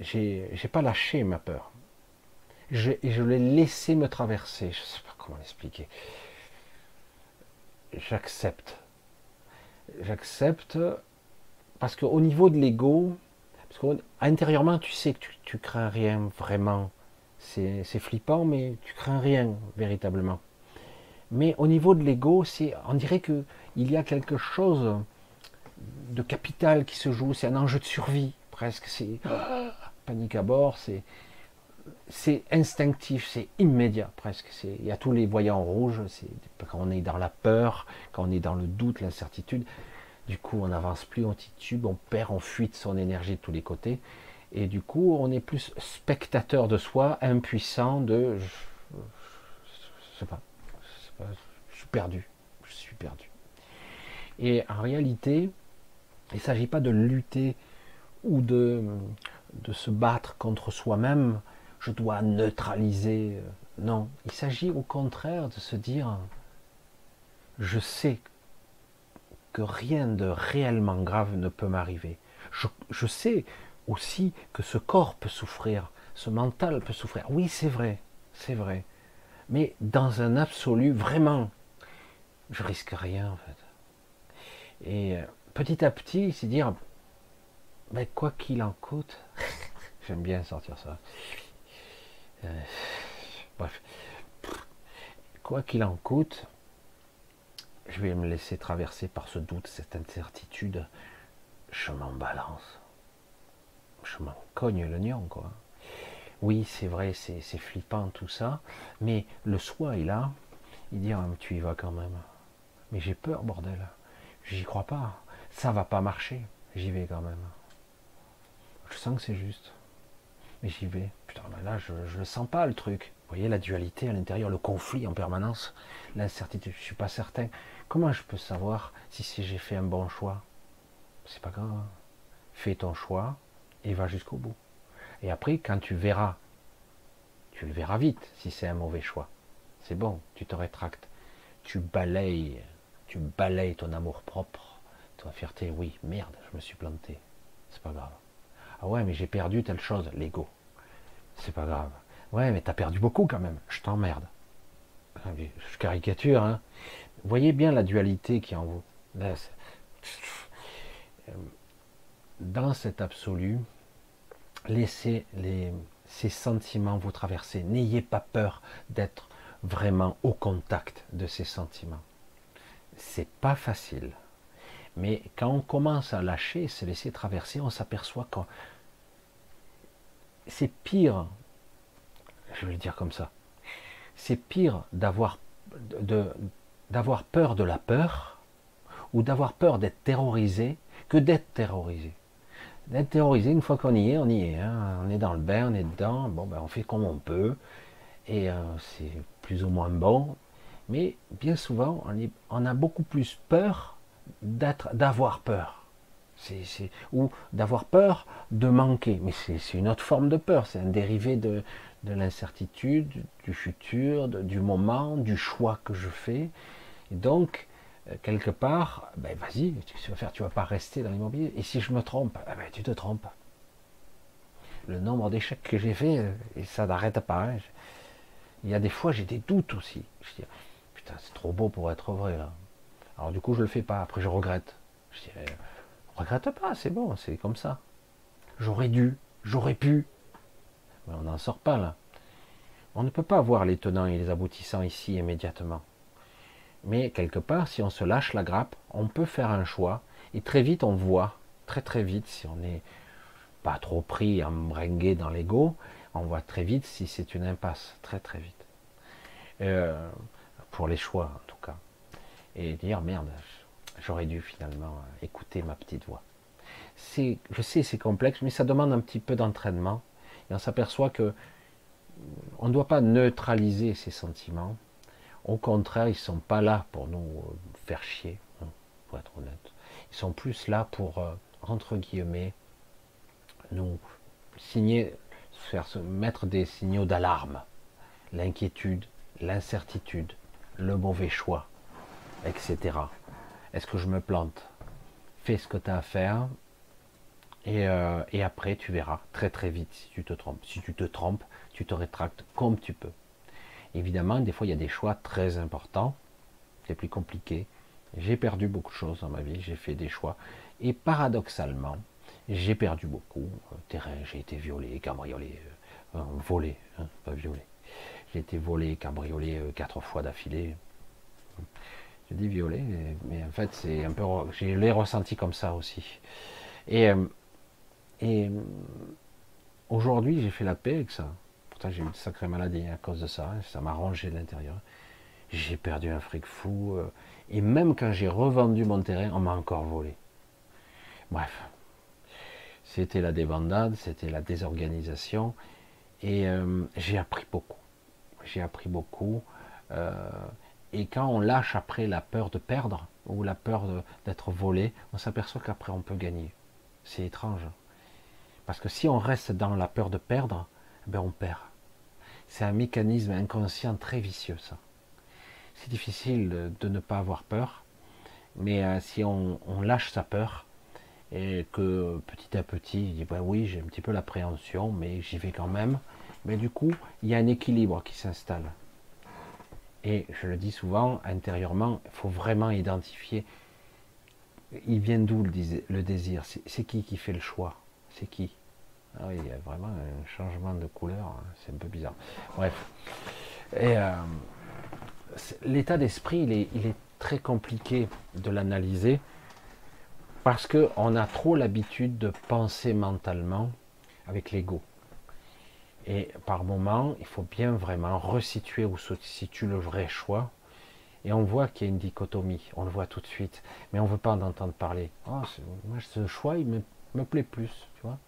j'ai pas lâché ma peur. Je, je l'ai laissé me traverser, je sais pas comment l'expliquer. J'accepte. J'accepte parce qu'au niveau de l'ego, intérieurement, tu sais que tu, tu crains rien vraiment. C'est flippant, mais tu crains rien, véritablement. Mais au niveau de l'ego, on dirait qu'il y a quelque chose de capital qui se joue, c'est un enjeu de survie, presque. C'est ah, panique à bord, c'est instinctif, c'est immédiat, presque. Il y a tous les voyants rouges, quand on est dans la peur, quand on est dans le doute, l'incertitude, du coup on n'avance plus, on titube, on perd, on fuit de son énergie de tous les côtés. Et du coup, on est plus spectateur de soi, impuissant de... Je, je sais pas, je sais pas, je suis perdu, je suis perdu. Et en réalité, il ne s'agit pas de lutter ou de, de se battre contre soi-même, je dois neutraliser, non. Il s'agit au contraire de se dire, je sais que rien de réellement grave ne peut m'arriver. Je, je sais... aussi que ce corps peut souffrir, ce mental peut souffrir. Oui, c'est vrai, c'est vrai. Mais dans un absolu, vraiment, je risque rien en fait. Et petit à petit, c'est dire, ben, quoi qu'il en coûte, j'aime bien sortir ça. Euh, bref, quoi qu'il en coûte, je vais me laisser traverser par ce doute, cette incertitude. Je m'en balance. Je m'en cogne l'oignon, quoi. Oui, c'est vrai, c'est flippant tout ça, mais le soi est là, il dit, oh, tu y vas quand même. Mais j'ai peur, bordel, j'y crois pas, ça va pas marcher, j'y vais quand même. Je sens que c'est juste, mais j'y vais. Putain, ben là, je, je le sens pas, le truc. Vous voyez la dualité à l'intérieur, le conflit en permanence, l'incertitude, je suis pas certain. Comment je peux savoir si, si j'ai fait un bon choix? C'est pas grave, fais ton choix. Et va jusqu'au bout. Et après, quand tu verras, tu le verras vite si c'est un mauvais choix. c'est bon, tu te rétractes, tu balayes, tu balayes ton amour-propre, ta fierté, oui, merde, je me suis planté, c'est pas grave. Ah ouais, mais j'ai perdu telle chose, l'ego, c'est pas grave. Ouais, mais t'as perdu beaucoup quand même, je t'emmerde. Je caricature, hein. Voyez bien la dualité qui est en vous. Là, dans cet absolu, laissez les, ces sentiments vous traverser. N'ayez pas peur d'être vraiment au contact de ces sentiments. C'est pas facile. Mais quand on commence à lâcher, se laisser traverser, on s'aperçoit que c'est pire, je vais le dire comme ça, c'est pire d'avoir de, d'avoir peur de la peur ou d'avoir peur d'être terrorisé que d'être terrorisé. D'être terrorisé, une fois qu'on y est, on y est. Hein. On est dans le bain, on est dedans, bon, ben, on fait comme on peut, et euh, c'est plus ou moins bon. Mais bien souvent, on, est, on a beaucoup plus peur d'avoir peur. C'est, c'est, ou d'avoir peur de manquer. Mais c'est une autre forme de peur, c'est un dérivé de, de l'incertitude, du futur, de, du moment, du choix que je fais. Et donc, quelque part, ben vas-y, tu vas faire, tu vas pas rester dans l'immobilier. Et si je me trompe, ben tu te trompes. Le nombre d'échecs que j'ai fait, et ça n'arrête pas. Hein. Il y a des fois, j'ai des doutes aussi. Je dis, putain, c'est trop beau pour être vrai, là. Alors du coup, je le fais pas. Après, je regrette. Je dis, regrette pas, c'est bon, c'est comme ça. J'aurais dû, j'aurais pu. Mais on n'en sort pas là. On ne peut pas voir les tenants et les aboutissants ici immédiatement. Mais quelque part, si on se lâche la grappe, on peut faire un choix. Et très vite, on voit, très très vite, si on n'est pas trop pris à m'embringuer dans l'ego, on voit très vite si c'est une impasse, très très vite. Euh, pour les choix, en tout cas. Et dire, merde, j'aurais dû finalement écouter ma petite voix. C'est, je sais, c'est complexe, mais ça demande un petit peu d'entraînement. Et on s'aperçoit que on ne doit pas neutraliser ces sentiments. Au contraire, ils ne sont pas là pour nous faire chier, pour être honnête. Ils sont plus là pour, entre guillemets, nous signer, faire se mettre des signaux d'alarme. L'inquiétude, l'incertitude, le mauvais choix, et cetera. Est-ce que je me plante? Fais ce que tu as à faire. Et, euh, et après, tu verras très très vite si tu te trompes. Si tu te trompes, tu te rétractes comme tu peux. Évidemment, des fois, il y a des choix très importants, c'est plus compliqué. J'ai perdu beaucoup de choses dans ma vie, j'ai fait des choix. Et paradoxalement, j'ai perdu beaucoup. Terrain, j'ai été violé, cambriolé, euh, volé, hein, pas violé. J'ai été volé, cambriolé euh, quatre fois d'affilée. Je dis violé, mais en fait, c'est un peu... Je l'ai ressenti comme ça aussi. Et, et aujourd'hui, j'ai fait la paix avec ça. J'ai eu une sacrée maladie à cause de ça, ça m'a rangé de l'intérieur, j'ai perdu un fric fou, et même quand j'ai revendu mon terrain, on m'a encore volé. Bref, c'était la débandade, c'était la désorganisation, et euh, j'ai appris beaucoup, j'ai appris beaucoup, euh, et quand on lâche après la peur de perdre, ou la peur d'être volé, on s'aperçoit qu'après on peut gagner, c'est étrange, parce que si on reste dans la peur de perdre, ben on perd. C'est un mécanisme inconscient très vicieux, ça. C'est difficile de, de ne pas avoir peur, mais euh, si on, on lâche sa peur, et que petit à petit, il dit, ben oui, j'ai un petit peu l'appréhension, mais j'y vais quand même, mais du coup, il y a un équilibre qui s'installe. Et je le dis souvent, intérieurement, il faut vraiment identifier, il vient d'où le, le désir, c'est qui qui fait le choix, c'est qui? Ah oui, il y a vraiment un changement de couleur, hein. C'est un peu bizarre. Bref. Et euh, l'état d'esprit, il est, il est très compliqué de l'analyser parce qu'on a trop l'habitude de penser mentalement avec l'ego. Et par moment, il faut bien vraiment resituer où se situe le vrai choix. Et on voit qu'il y a une dichotomie, on le voit tout de suite, mais on ne veut pas en entendre parler. Oh, moi, ce choix, il me, me plaît plus, tu vois.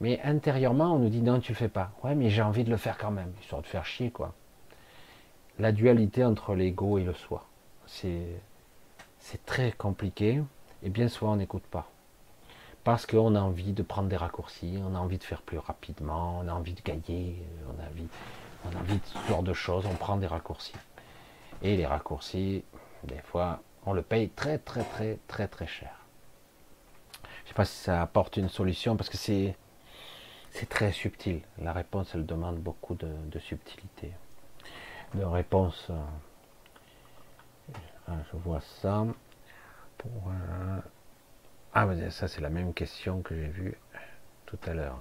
Mais intérieurement, on nous dit, non, tu le fais pas. Ouais, mais j'ai envie de le faire quand même, histoire de faire chier, quoi. La dualité entre l'ego et le soi. C'est très compliqué, et bien souvent, on n'écoute pas. Parce qu'on a envie de prendre des raccourcis, on a envie de faire plus rapidement, on a envie de gagner, on a envie... on invite ce genre de choses, on prend des raccourcis. Et les raccourcis, des fois, on le paye très très très très très cher. Je ne sais pas si ça apporte une solution, parce que c'est très subtil. La réponse, elle demande beaucoup de, de subtilité. De réponse, je vois ça. Pour un... Ah, mais ça c'est la même question que j'ai vue tout à l'heure.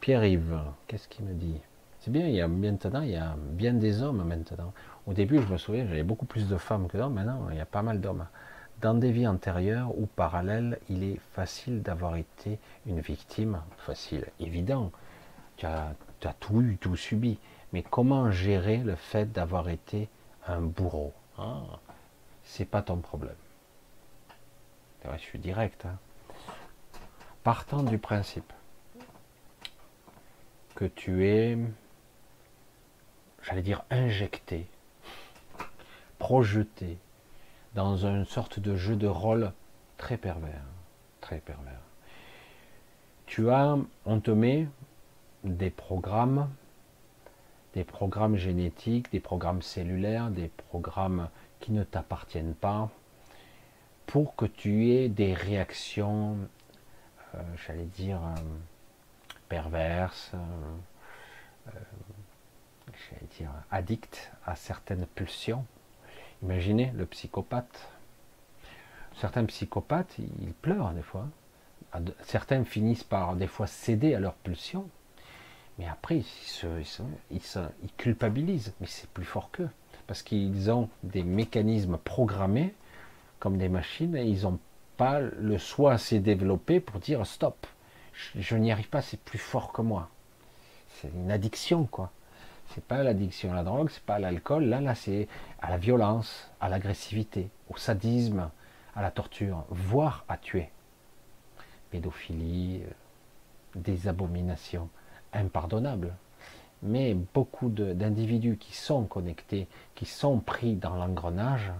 Pierre-Yves, qu'est-ce qu'il me dit? C'est bien, il y a maintenant, il y a bien des hommes maintenant. Au début, je me souviens, j'avais beaucoup plus de femmes que d'hommes. Maintenant, il y a pas mal d'hommes. Dans des vies antérieures ou parallèles, il est facile d'avoir été une victime. Facile, évident. Tu as, tu as tout eu, tout subi. Mais comment gérer le fait d'avoir été un bourreau? Ah, c'est pas ton problème. Ouais, je suis direct. Hein. Partant du principe que tu es, j'allais dire, injecté, projeté dans une sorte de jeu de rôle très pervers, très pervers. Tu as, on te met des programmes, des programmes génétiques, des programmes cellulaires, des programmes qui ne t'appartiennent pas, pour que tu aies des réactions, euh, j'allais dire, euh, perverses, euh, euh, j'allais dire, addictes à certaines pulsions. Imaginez le psychopathe. Certains psychopathes, ils pleurent des fois. Certains finissent par des fois céder à leurs pulsions. Mais après, ils, se, ils, se, ils, se, ils culpabilisent. Mais c'est plus fort qu'eux. Parce qu'ils ont des mécanismes programmés comme des machines, et ils n'ont pas le soi assez développé pour dire stop, je, je n'y arrive pas, c'est plus fort que moi. C'est une addiction, quoi. C'est pas l'addiction à la drogue, c'est pas à l'alcool, là, là, c'est à la violence, à l'agressivité, au sadisme, à la torture, voire à tuer. Pédophilie, euh, des abominations impardonnables. Mais beaucoup d'individus qui sont connectés, qui sont pris dans l'engrenage,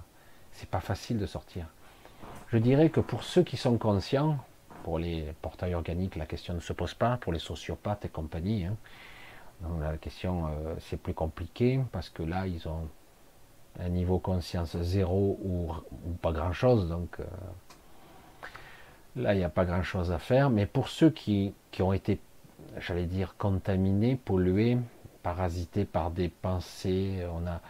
c'est pas facile de sortir. Je dirais que pour ceux qui sont conscients, pour les portails organiques, la question ne se pose pas, pour les sociopathes et compagnie, hein, donc la question euh, c'est plus compliqué, parce que là ils ont un niveau conscience zéro ou, ou pas grand chose, donc euh, là il n'y a pas grand chose à faire. Mais pour ceux qui, qui ont été, j'allais dire, contaminés, pollués, parasités par des pensées, on a,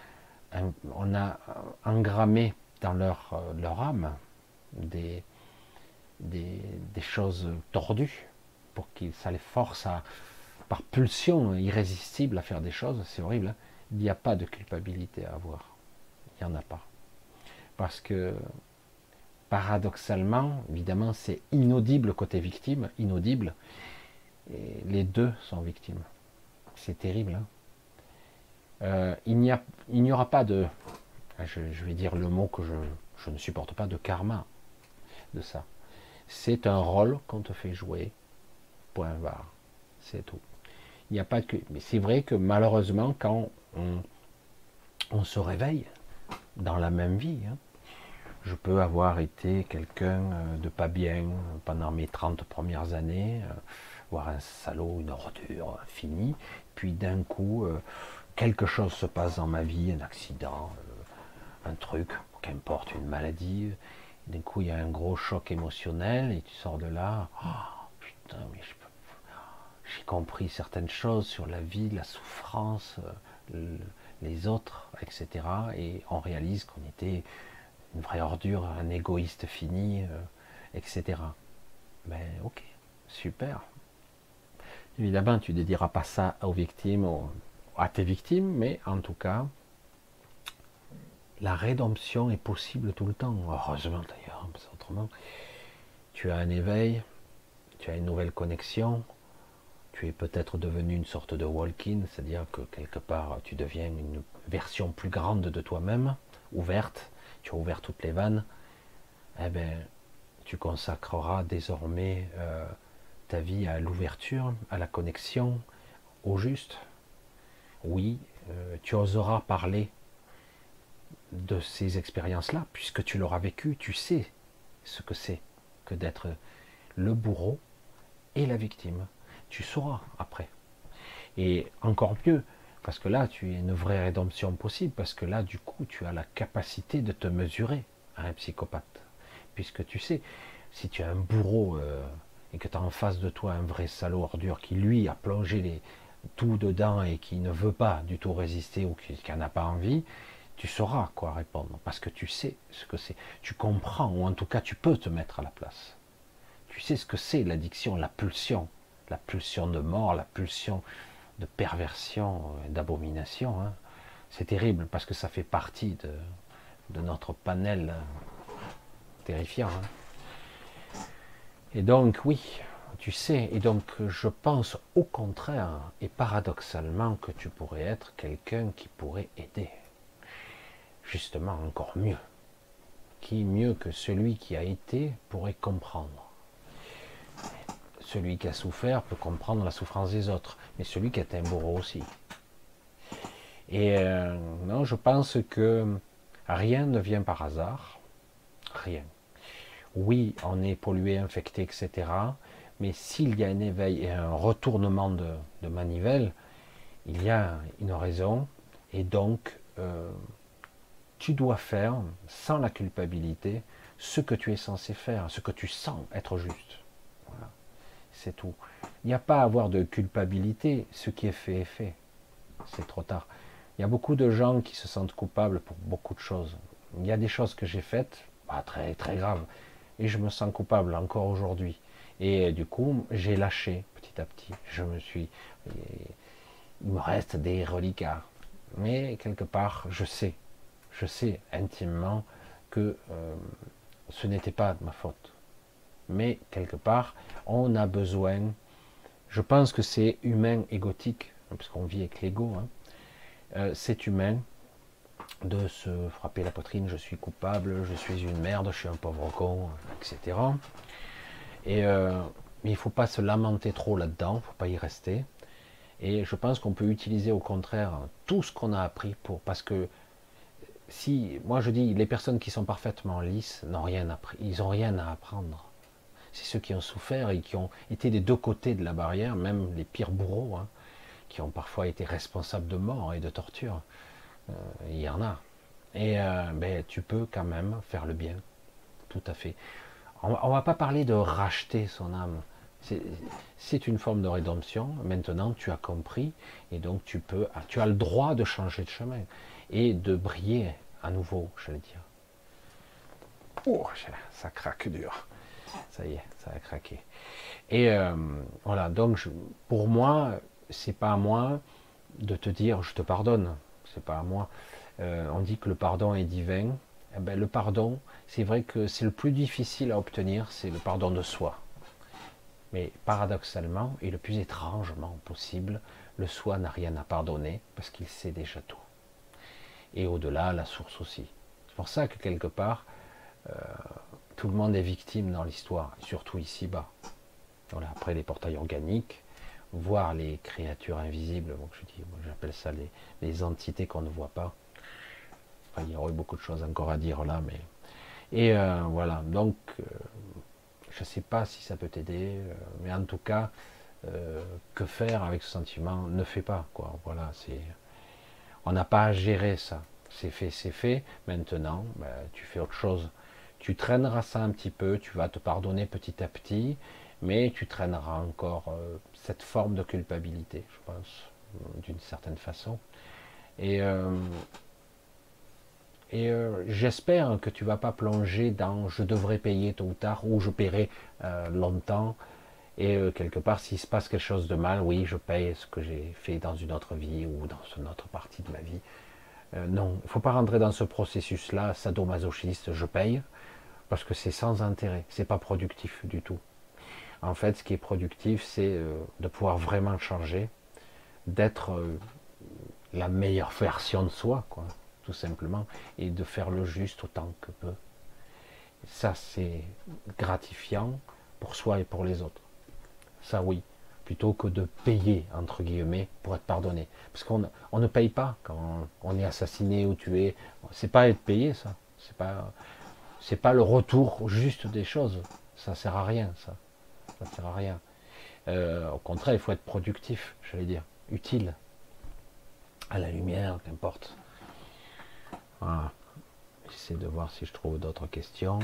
on a engrammé dans leur, leur âme des, des, des choses tordues pour qu'ils, ça les force à, par pulsion irrésistible, à faire des choses. C'est horrible, hein. Il n'y a pas de culpabilité à avoir, il n'y en a pas, parce que paradoxalement, évidemment, c'est inaudible côté victime, inaudible, et les deux sont victimes. C'est terrible, hein. Euh, il n'y aura pas de, je, je vais dire le mot que je, je ne supporte pas, de karma, de ça. C'est un rôle qu'on te fait jouer, point barre, c'est tout. Il n'y a pas que, mais c'est vrai que malheureusement, quand on, on se réveille dans la même vie, hein, je peux avoir été quelqu'un de pas bien pendant mes trente premières années, euh, voire un salaud, une ordure finie, puis d'un coup... Euh, quelque chose se passe dans ma vie, un accident, un truc, qu'importe, une maladie. D'un coup, il y a un gros choc émotionnel et tu sors de là. Oh, putain, mais j'ai compris certaines choses sur la vie, la souffrance, le, les autres, et cetera. Et on réalise qu'on était une vraie ordure, un égoïste fini, et cetera. Mais ok, super. Évidemment, tu ne dédieras pas ça aux victimes, aux... à tes victimes, mais en tout cas, la rédemption est possible tout le temps. Heureusement d'ailleurs, parce qu'autrement, tu as un éveil, tu as une nouvelle connexion, tu es peut-être devenu une sorte de walk-in, c'est-à-dire que quelque part, tu deviens une version plus grande de toi-même, ouverte, tu as ouvert toutes les vannes, eh bien, tu consacreras désormais euh, ta vie à l'ouverture, à la connexion, au juste. Oui, euh, tu oseras parler de ces expériences-là, puisque tu l'auras vécu, tu sais ce que c'est que d'être le bourreau et la victime. Tu sauras après. Et encore mieux, parce que là, tu as une vraie rédemption possible, parce que là, du coup, tu as la capacité de te mesurer à un psychopathe. Puisque tu sais, si tu as un bourreau euh, et que tu as en face de toi un vrai salaud ordure qui, lui, a plongé les, tout dedans et qui ne veut pas du tout résister ou qui, qui n'a pas envie, tu sauras quoi répondre, parce que tu sais ce que c'est. Tu comprends, ou en tout cas, tu peux te mettre à la place. Tu sais ce que c'est l'addiction, la pulsion, la pulsion de mort, la pulsion de perversion, d'abomination, hein. C'est terrible parce que ça fait partie de, de notre panel terrifiant, hein. Et donc oui, tu sais, et donc je pense au contraire et paradoxalement que tu pourrais être quelqu'un qui pourrait aider, justement encore mieux, qui mieux que celui qui a été pourrait comprendre. Celui qui a souffert peut comprendre la souffrance des autres, mais celui qui est un bourreau aussi. Et euh, non, je pense que rien ne vient par hasard, rien. Oui, on est pollué, infecté, et cetera. Mais s'il y a un éveil et un retournement de, de manivelle, il y a une raison. Et donc, euh, tu dois faire, sans la culpabilité, ce que tu es censé faire, ce que tu sens être juste. Voilà. C'est tout. Il n'y a pas à avoir de culpabilité, ce qui est fait est fait. C'est trop tard. Il y a beaucoup de gens qui se sentent coupables pour beaucoup de choses. Il y a des choses que j'ai faites, bah, très très graves, et je me sens coupable encore aujourd'hui. Et du coup, j'ai lâché petit à petit. Je me suis... Il me reste des reliquats. Mais quelque part, je sais, je sais intimement que euh, ce n'était pas de ma faute. Mais quelque part, on a besoin, je pense que c'est humain, égotique, parce qu'on vit avec l'ego, hein. euh, c'est humain de se frapper la poitrine, je suis coupable, je suis une merde, je suis un pauvre con, et cetera. Et, euh, mais il ne faut pas se lamenter trop là-dedans, il ne faut pas y rester. Et je pense qu'on peut utiliser au contraire tout ce qu'on a appris pour, parce que si, moi je dis, les personnes qui sont parfaitement lisses n'ont rien appris, ils n'ont rien à apprendre. C'est ceux qui ont souffert et qui ont été des deux côtés de la barrière, même les pires bourreaux, hein, qui ont parfois été responsables de mort et de torture. Euh, il y en a. Et euh, ben, tu peux quand même faire le bien. Tout à fait. On ne va pas parler de racheter son âme. C'est une forme de rédemption. Maintenant, tu as compris. Et donc, tu peux, tu as le droit de changer de chemin. Et de briller à nouveau, je veux dire. Oh, ça craque dur. Ça y est, ça a craqué. Et euh, voilà, donc je, pour moi, c'est pas à moi de te dire je te pardonne. C'est pas à moi. Euh, on dit que le pardon est divin. Eh ben, le pardon, c'est vrai que c'est le plus difficile à obtenir, c'est le pardon de soi. Mais paradoxalement, et le plus étrangement possible, le soi n'a rien à pardonner parce qu'il sait déjà tout. Et au-delà, la source aussi. C'est pour ça que quelque part, euh, tout le monde est victime dans l'histoire, surtout ici-bas. Voilà, après les portails organiques, voir les créatures invisibles, donc je dis, moi j'appelle ça les, les entités qu'on ne voit pas. Enfin, il y aurait beaucoup de choses encore à dire là, mais... Et euh, voilà, donc, euh, je ne sais pas si ça peut t'aider, euh, mais en tout cas, euh, que faire avec ce sentiment? Ne fais pas, quoi, voilà, c'est... On n'a pas à gérer ça, c'est fait, c'est fait, maintenant, ben, tu fais autre chose. Tu traîneras ça un petit peu, tu vas te pardonner petit à petit, mais tu traîneras encore euh, cette forme de culpabilité, je pense, d'une certaine façon. Et, euh, et euh, j'espère que tu ne vas pas plonger dans « je devrais payer tôt ou tard » ou « je paierai euh, longtemps ». Et euh, quelque part, s'il se passe quelque chose de mal, oui, je paye ce que j'ai fait dans une autre vie ou dans une autre partie de ma vie. Euh, non, il ne faut pas rentrer dans ce processus-là, sadomasochiste, je paye, parce que c'est sans intérêt, c'est pas productif du tout. En fait, ce qui est productif, c'est euh, de pouvoir vraiment changer, d'être euh, la meilleure version de soi, quoi, tout simplement, et de faire le juste autant que peut. Ça, c'est gratifiant pour soi et pour les autres. Ça, oui. Plutôt que de payer, entre guillemets, pour être pardonné. Parce qu'on on ne paye pas quand on, on est assassiné ou tué. C'est pas être payé, ça. C'est pas, c'est pas le retour juste des choses. Ça sert à rien, ça. Ça sert à rien. Euh, au contraire, il faut être productif, j'allais dire. utile, à la lumière, qu'importe. Voilà. J'essaie de voir si je trouve d'autres questions.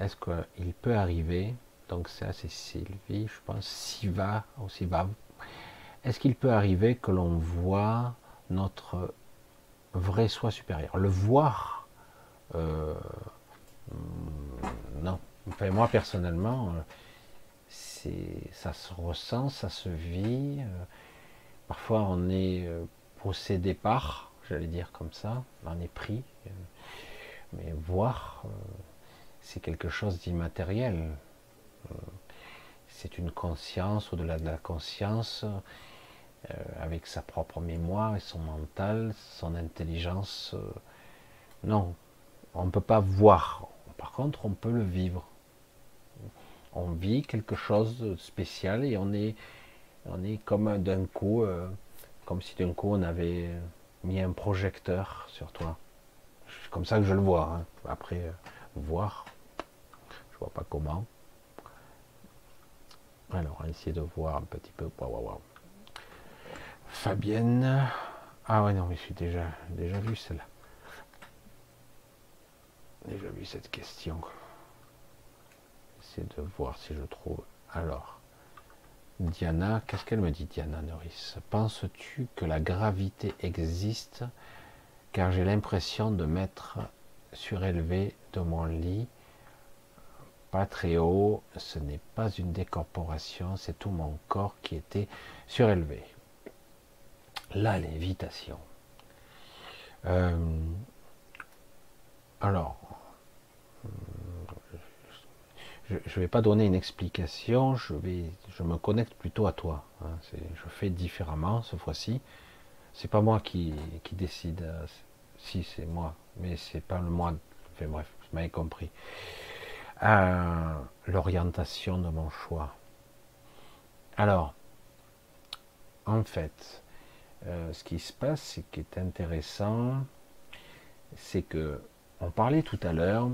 Est-ce qu'il peut arriver, donc ça c'est Sylvie, je pense, Siva ou Siva, est-ce qu'il peut arriver que l'on voit notre vrai soi supérieur? Le voir, euh, non. Enfin, moi personnellement, ça se ressent, ça se vit. Parfois on est procédé par, j'allais dire comme ça, on est pris. Mais voir, c'est quelque chose d'immatériel. C'est une conscience, au-delà de la conscience, euh, avec sa propre mémoire et son mental, son intelligence. Euh, non, on ne peut pas voir. Par contre, on peut le vivre. On vit quelque chose de spécial et on est, on est comme d'un coup, euh, comme si d'un coup on avait mis un projecteur sur toi. C'est comme ça que je le vois. Hein. Après, euh, voir, je vois pas comment. Alors, on va essayer de voir un petit peu. Wow, wow, wow. Fabienne. Ah ouais, non, mais je suis déjà, déjà vu celle-là. Déjà vu cette question. J'essaie de voir si je trouve. Alors, Diana, qu'est-ce qu'elle me dit, Diana Norris? Penses-tu que la gravité existe? Car j'ai l'impression de m'être surélevé de mon lit. Pas très haut, ce n'est pas une décorporation, c'est tout mon corps qui était surélevé. La lévitation. Euh, alors, je ne vais pas donner une explication, je, vais, je me connecte plutôt à toi. Hein, je fais différemment, cette fois-ci. C'est pas moi qui, qui décide. Euh, si, c'est moi, mais c'est pas le moi. Enfin, bref, vous m'avez compris. Euh, l'orientation de mon choix. Alors, en fait, euh, ce qui se passe, ce qui est intéressant, c'est que on parlait tout à l'heure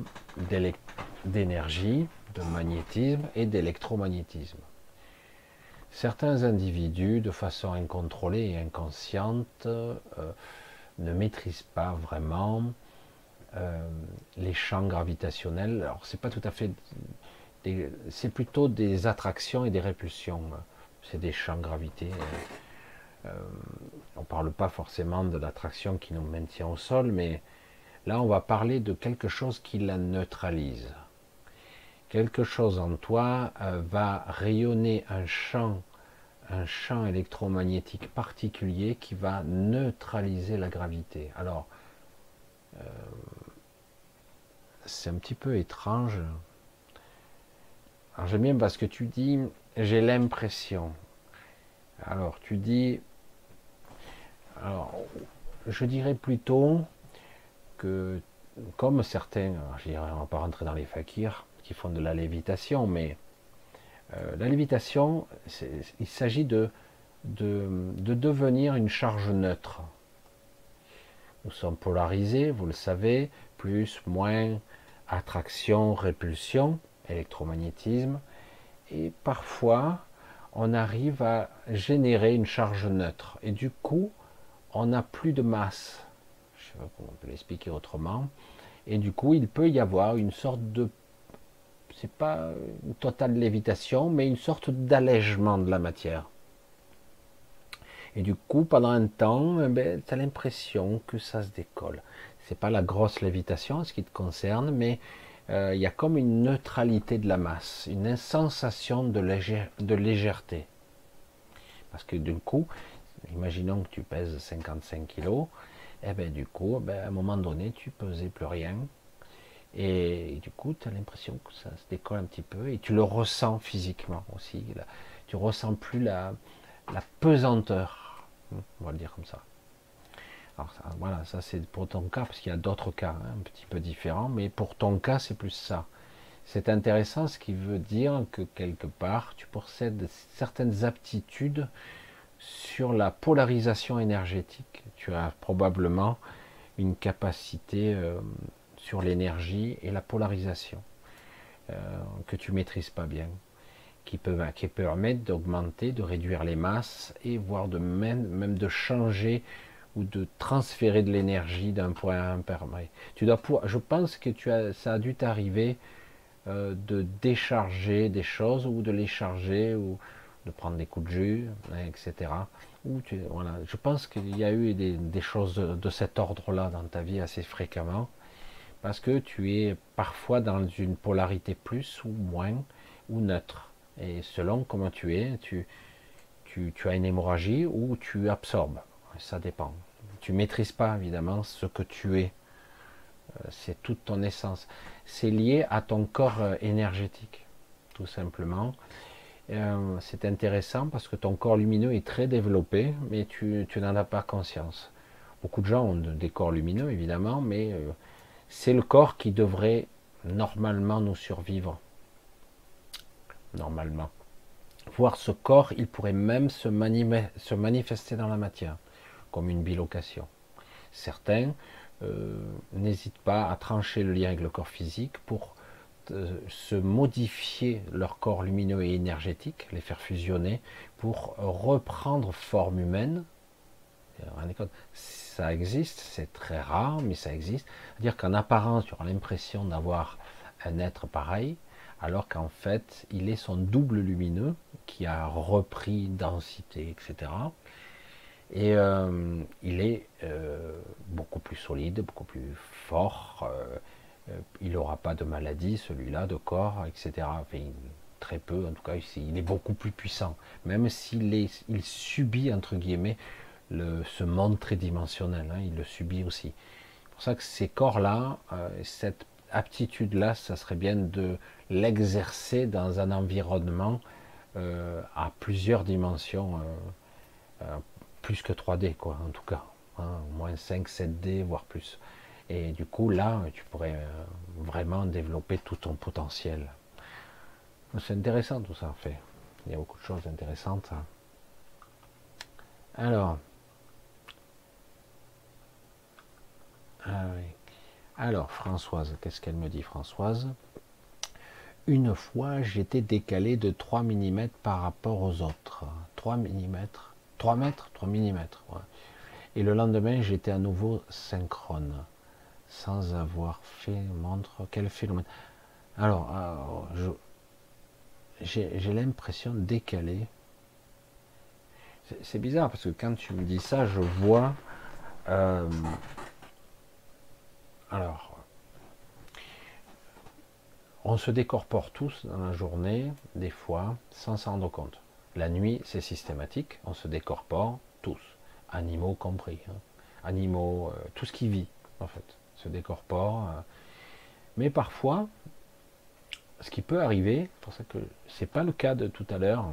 d'énergie, de magnétisme et d'électromagnétisme. Certains individus, de façon incontrôlée et inconsciente, euh, ne maîtrisent pas vraiment Euh, les champs gravitationnels. Alors c'est pas tout à fait, c'est plutôt des attractions et des répulsions, c'est des champs gravité. Euh, on parle pas forcément de l'attraction qui nous maintient au sol, mais là on va parler de quelque chose qui la neutralise. Quelque chose en toi euh, va rayonner un champ un champ électromagnétique particulier qui va neutraliser la gravité. Alors Euh, c'est un petit peu étrange. Alors j'aime bien parce que tu dis j'ai l'impression. Alors tu dis, alors je dirais plutôt que comme certains, je dirais, on va pas rentrer dans les fakirs qui font de la lévitation, mais euh, la lévitation, il s'agit de, de de devenir une charge neutre. Nous sommes polarisés, vous le savez, plus, moins, attraction, répulsion, électromagnétisme. Et parfois, on arrive à générer une charge neutre. Et du coup, on n'a plus de masse. Je ne sais pas comment on peut l'expliquer autrement. Et du coup, il peut y avoir une sorte de... c'est pas une totale lévitation, mais une sorte d'allègement de la matière. Et du coup, pendant un temps, ben, tu as l'impression que ça se décolle. C'est pas la grosse lévitation en ce qui te concerne, mais il euh, y a comme une neutralité de la masse, une sensation de, légère, de légèreté. Parce que du coup, imaginons que tu pèses cinquante-cinq kilos, et ben, du coup, ben, à un moment donné, tu pesais plus rien. Et, et du coup, tu as l'impression que ça se décolle un petit peu, et tu le ressens physiquement aussi. Là. Tu ressens plus la, la pesanteur. On va le dire comme ça. Alors ça, voilà, ça c'est pour ton cas, parce qu'il y a d'autres cas hein, un petit peu différents, mais pour ton cas c'est plus ça. C'est intéressant, ce qui veut dire que quelque part tu possèdes certaines aptitudes sur la polarisation énergétique. Tu as probablement une capacité euh, sur l'énergie et la polarisation euh, que tu maîtrises pas bien. qui peuvent, qui permettent d'augmenter, de réduire les masses et voire de même, même de changer ou de transférer de l'énergie d'un point à un permanent. Tu dois pouvoir, je pense que tu as, ça a dû t'arriver euh, de décharger des choses ou de les charger ou de prendre des coups de jus, et cetera. Ou tu, voilà. Je pense qu'il y a eu des, des choses de, de cet ordre-là dans ta vie assez fréquemment, parce que tu es parfois dans une polarité plus ou moins, ou neutre. Et selon comment tu es, tu, tu, tu as une hémorragie ou tu absorbes. Ça dépend. Tu ne maîtrises pas, évidemment, ce que tu es. C'est toute ton essence. C'est lié à ton corps énergétique, tout simplement. Euh, c'est intéressant parce que ton corps lumineux est très développé, mais tu, tu n'en as pas conscience. Beaucoup de gens ont des corps lumineux, évidemment, mais euh, c'est le corps qui devrait normalement nous survivre. Normalement. Voir ce corps, il pourrait même se, mani- se manifester dans la matière, comme une bilocation. Certains euh, n'hésitent pas à trancher le lien avec le corps physique pour euh, se modifier leur corps lumineux et énergétique, les faire fusionner, pour reprendre forme humaine. Ça existe, c'est très rare, mais ça existe. C'est-à-dire qu'en apparence, tu auras l'impression d'avoir un être pareil, alors qu'en fait, il est son double lumineux, qui a repris densité, et cetera. Et euh, il est euh, beaucoup plus solide, beaucoup plus fort, euh, euh, il n'aura pas de maladie, celui-là, de corps, et cetera. Enfin, très peu, en tout cas, il est beaucoup plus puissant, même s'il est, il subit, entre guillemets, le, ce monde tridimensionnel, hein, il le subit aussi. C'est pour ça que ces corps-là, euh, cette aptitude-là, ça serait bien de l'exercer dans un environnement euh, à plusieurs dimensions, euh, euh, plus que trois D, quoi, en tout cas, hein, au moins cinq, sept D, voire plus. Et du coup, là, tu pourrais euh, vraiment développer tout ton potentiel. C'est intéressant tout ça, en fait. Il y a beaucoup de choses intéressantes. Alors, ah oui. Alors Françoise, qu'est-ce qu'elle me dit, Françoise? Une fois, j'étais décalé de trois millimètres par rapport aux autres. trois millimètres. trois mètres, trois millimètres. Ouais. Et le lendemain, j'étais à nouveau synchrone. Sans avoir fait montre. Quel phénomène? Alors, alors j'ai l'impression décalé. C'est bizarre parce que quand tu me dis ça, je vois. Euh, alors. On se décorpore tous dans la journée, des fois, sans s'en rendre compte. La nuit, c'est systématique, on se décorpore tous, animaux compris. Hein. Animaux, euh, tout ce qui vit, en fait, se décorpore. Euh. Mais parfois, ce qui peut arriver, c'est pour ça que ce n'est pas le cas de tout à l'heure,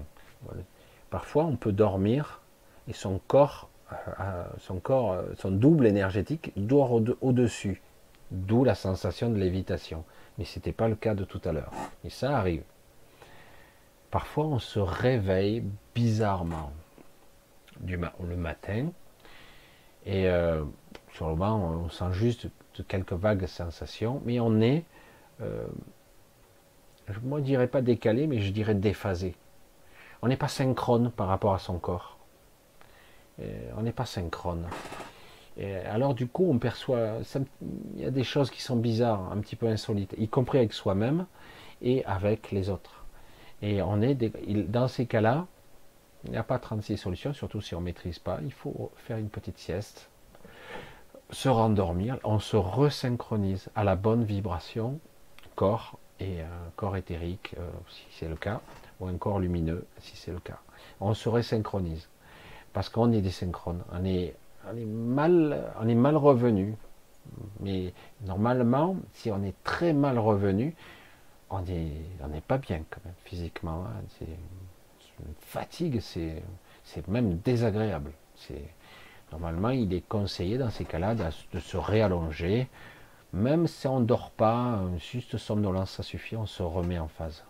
voilà. Parfois on peut dormir et son corps, euh, son, corps euh, son double énergétique dort au-dessus, d'où la sensation de lévitation. Mais ce n'était pas le cas de tout à l'heure. Et ça arrive. Parfois, on se réveille bizarrement du ma le matin. Et euh, sur le moment, on sent juste de quelques vagues sensations. Mais on est, euh, je ne dirais pas décalé, mais je dirais déphasé. On n'est pas synchrone par rapport à son corps. Et on n'est pas synchrone. Et alors du coup, on perçoit, il y a des choses qui sont bizarres, un petit peu insolites, y compris avec soi-même et avec les autres. Et on est des, dans ces cas-là, il n'y a pas trente-six solutions, surtout si on ne maîtrise pas. Il faut faire une petite sieste, se rendormir, on se resynchronise à la bonne vibration, corps et euh, corps éthérique, euh, si c'est le cas, ou un corps lumineux, si c'est le cas. On se resynchronise, parce qu'on est des synchrones, on est... On est mal, on est mal revenu, mais normalement, si on est très mal revenu, on n'est on est pas bien quand même, physiquement, hein. C'est une fatigue, c'est même désagréable. Normalement, il est conseillé dans ces cas-là de, de se réallonger, même si on ne dort pas, juste somnolence, ça suffit, on se remet en phase.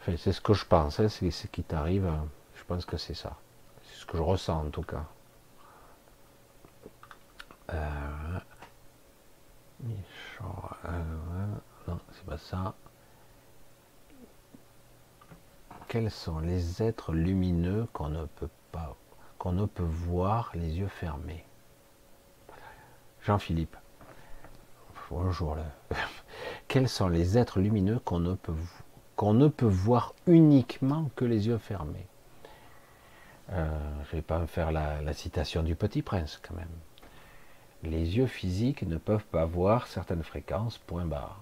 Enfin, c'est ce que je pense, hein. C'est ce qui t'arrive, je pense que c'est ça, c'est ce que je ressens en tout cas. Euh, non, c'est pas ça. quels sont les êtres lumineux qu'on ne peut pas, qu'on ne peut voir les yeux fermés. Jean-Philippe, bonjour là. Quels sont les êtres lumineux qu'on ne peut, qu'on ne peut voir uniquement que les yeux fermés? Euh, je ne vais pas me faire la, la citation du Petit Prince quand même. Les yeux physiques ne peuvent pas voir certaines fréquences, point barre.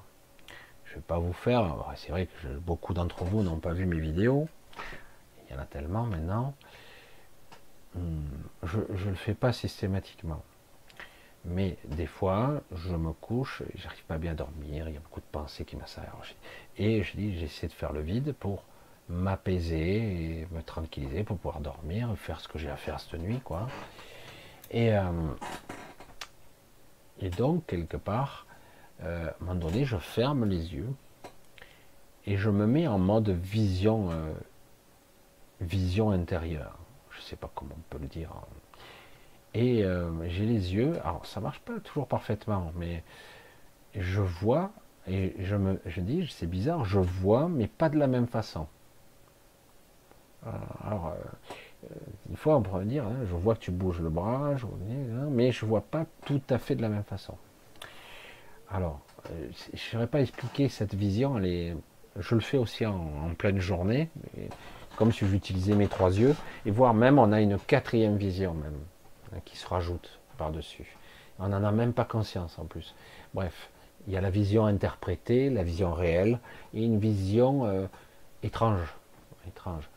Je ne vais pas vous faire, c'est vrai que je, beaucoup d'entre vous n'ont pas vu mes vidéos, il y en a tellement maintenant, je ne le fais pas systématiquement. Mais des fois, je me couche, j'arrive pas bien à dormir, il y a beaucoup de pensées qui m'asservent. Et je dis, j'essaie de faire le vide pour m'apaiser et me tranquilliser, pour pouvoir dormir, faire ce que j'ai à faire cette nuit, quoi. Et, euh, et donc, quelque part, euh, à un moment donné, je ferme les yeux et je me mets en mode vision, euh, vision intérieure. Je ne sais pas comment on peut le dire. Et euh, j'ai les yeux, alors ça marche pas toujours parfaitement, mais je vois, et je me je dis, c'est bizarre, je vois, mais pas de la même façon. Alors, euh, une fois on pourrait dire, hein, je vois que tu bouges le bras, je vois, mais je vois pas tout à fait de la même façon. Alors, euh, je ne saurais pas expliquer cette vision, elle est, je le fais aussi en, en pleine journée, mais comme si j'utilisais mes trois yeux, et voire même on a une quatrième vision même, qui se rajoute par-dessus. On n'en a même pas conscience en plus. Bref, il y a la vision interprétée, la vision réelle, et une vision euh, étrange. étrange.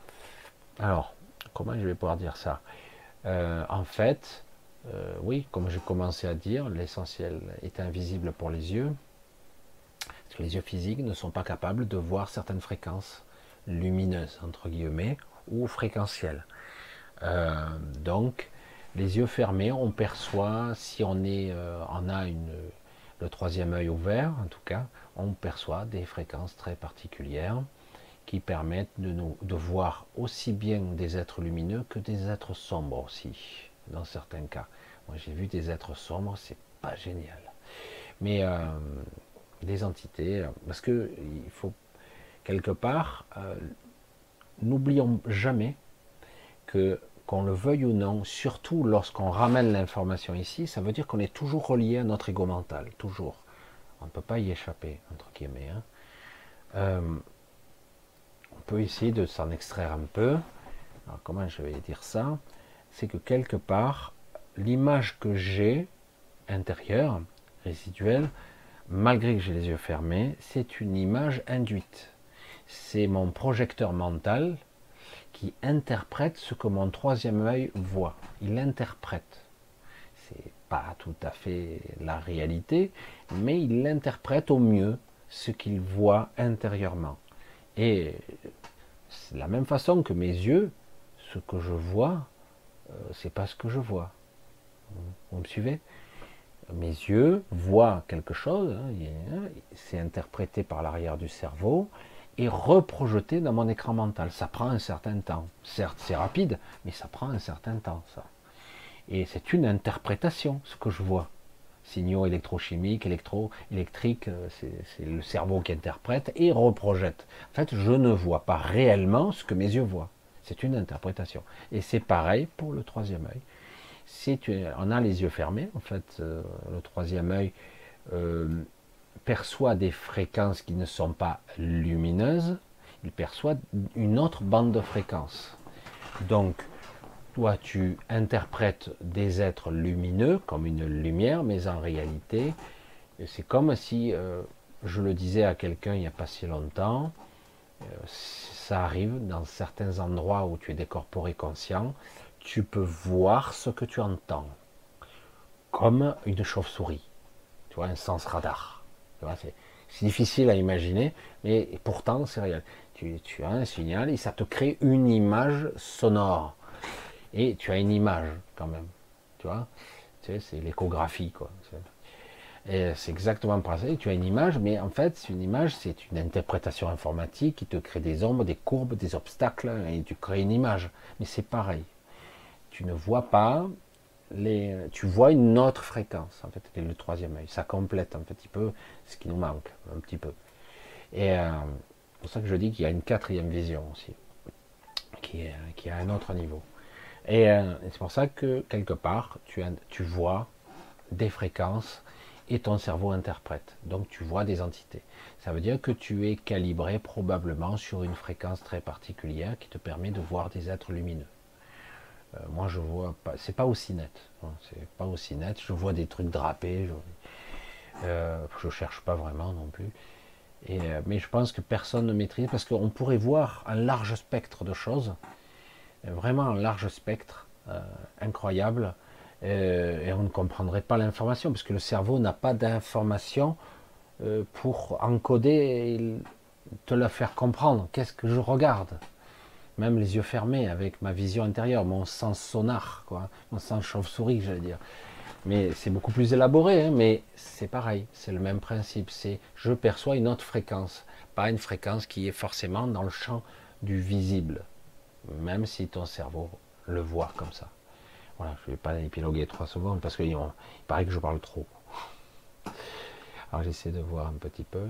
Alors, comment je vais pouvoir dire ça? euh, En fait, euh, oui, comme j'ai commencé à dire, l'essentiel est invisible pour les yeux, parce que les yeux physiques ne sont pas capables de voir certaines fréquences lumineuses, entre guillemets, ou fréquentielles. Euh, donc, les yeux fermés, on perçoit, si on, est, euh, on a une, le troisième œil ouvert, en tout cas, on perçoit des fréquences très particulières qui permettent de, nous, de voir aussi bien des êtres lumineux que des êtres sombres aussi, dans certains cas. Moi, j'ai vu des êtres sombres, c'est pas génial. Mais euh, des entités, parce que il faut, quelque part, euh, n'oublions jamais que qu'on le veuille ou non, surtout lorsqu'on ramène l'information ici, ça veut dire qu'on est toujours relié à notre ego mental, toujours. On ne peut pas y échapper, entre guillemets. Hein. Euh, on peut essayer de s'en extraire un peu. Alors, comment je vais dire ça? C'est que quelque part, l'image que j'ai, intérieure, résiduelle, malgré que j'ai les yeux fermés, c'est une image induite. C'est mon projecteur mental qui interprète ce que mon troisième œil voit. Il interprète. C'est pas tout à fait la réalité, mais il interprète au mieux ce qu'il voit intérieurement. Et c'est de la même façon que mes yeux, ce que je vois, euh, c'est pas ce que je vois. Vous me suivez? Mes yeux voient quelque chose, hein, c'est interprété par l'arrière du cerveau, et reprojeté dans mon écran mental. Ça prend un certain temps. Certes, c'est rapide, mais ça prend un certain temps, ça. Et c'est une interprétation, ce que je vois. Signaux électrochimiques, électro électriques, c'est le cerveau qui interprète et reprojette. En fait, je ne vois pas réellement ce que mes yeux voient. C'est une interprétation. Et c'est pareil pour le troisième œil. Si tu, on a les yeux fermés, en fait, euh, le troisième œil... Euh, perçoit des fréquences qui ne sont pas lumineuses, il perçoit une autre bande de fréquences. Donc, toi, tu interprètes des êtres lumineux comme une lumière, mais en réalité, c'est comme si, euh, je le disais à quelqu'un il n'y a pas si longtemps, euh, ça arrive dans certains endroits où tu es décorporé conscient, tu peux voir ce que tu entends, comme une chauve-souris, tu vois, un sens radar. C'est difficile à imaginer, mais pourtant c'est réel. Tu, tu as un signal et ça te crée une image sonore. Et tu as une image quand même. Tu vois, tu sais, c'est l'échographie, quoi. Et c'est exactement pareil. Tu as une image, mais en fait, une image, c'est une interprétation informatique qui te crée des ombres, des courbes, des obstacles, et tu crées une image. Mais c'est pareil. Tu ne vois pas. Les, tu vois une autre fréquence, en fait, le troisième œil. Ça complète un petit peu ce qui nous manque, un petit peu. Et euh, c'est pour ça que je dis qu'il y a une quatrième vision aussi. qui est, qui est à un autre niveau. Et euh, c'est pour ça que, quelque part, tu, tu vois des fréquences et ton cerveau interprète. Donc, tu vois des entités. Ça veut dire que tu es calibré probablement sur une fréquence très particulière qui te permet de voir des êtres lumineux. Euh, moi, je vois pas... C'est pas aussi net. Hein, c'est pas aussi net. Je vois des trucs drapés. Je, euh, je cherche pas vraiment non plus. Et, euh, mais je pense que personne ne maîtrise, parce qu'on pourrait voir un large spectre de choses, vraiment un large spectre, euh, incroyable, euh, et on ne comprendrait pas l'information, parce que le cerveau n'a pas d'information euh, pour encoder et te la faire comprendre. Qu'est-ce que je regarde? Même les yeux fermés, avec ma vision intérieure, mon sens sonar, quoi, mon sens chauve-souris, j'allais dire. Mais c'est beaucoup plus élaboré, hein, mais c'est pareil, c'est le même principe, c'est je perçois une autre fréquence, pas une fréquence qui est forcément dans le champ du visible, même si ton cerveau le voit comme ça. Voilà, je ne vais pas épiloguer trois secondes, parce qu'il paraît que je parle trop. Alors j'essaie de voir un petit peu.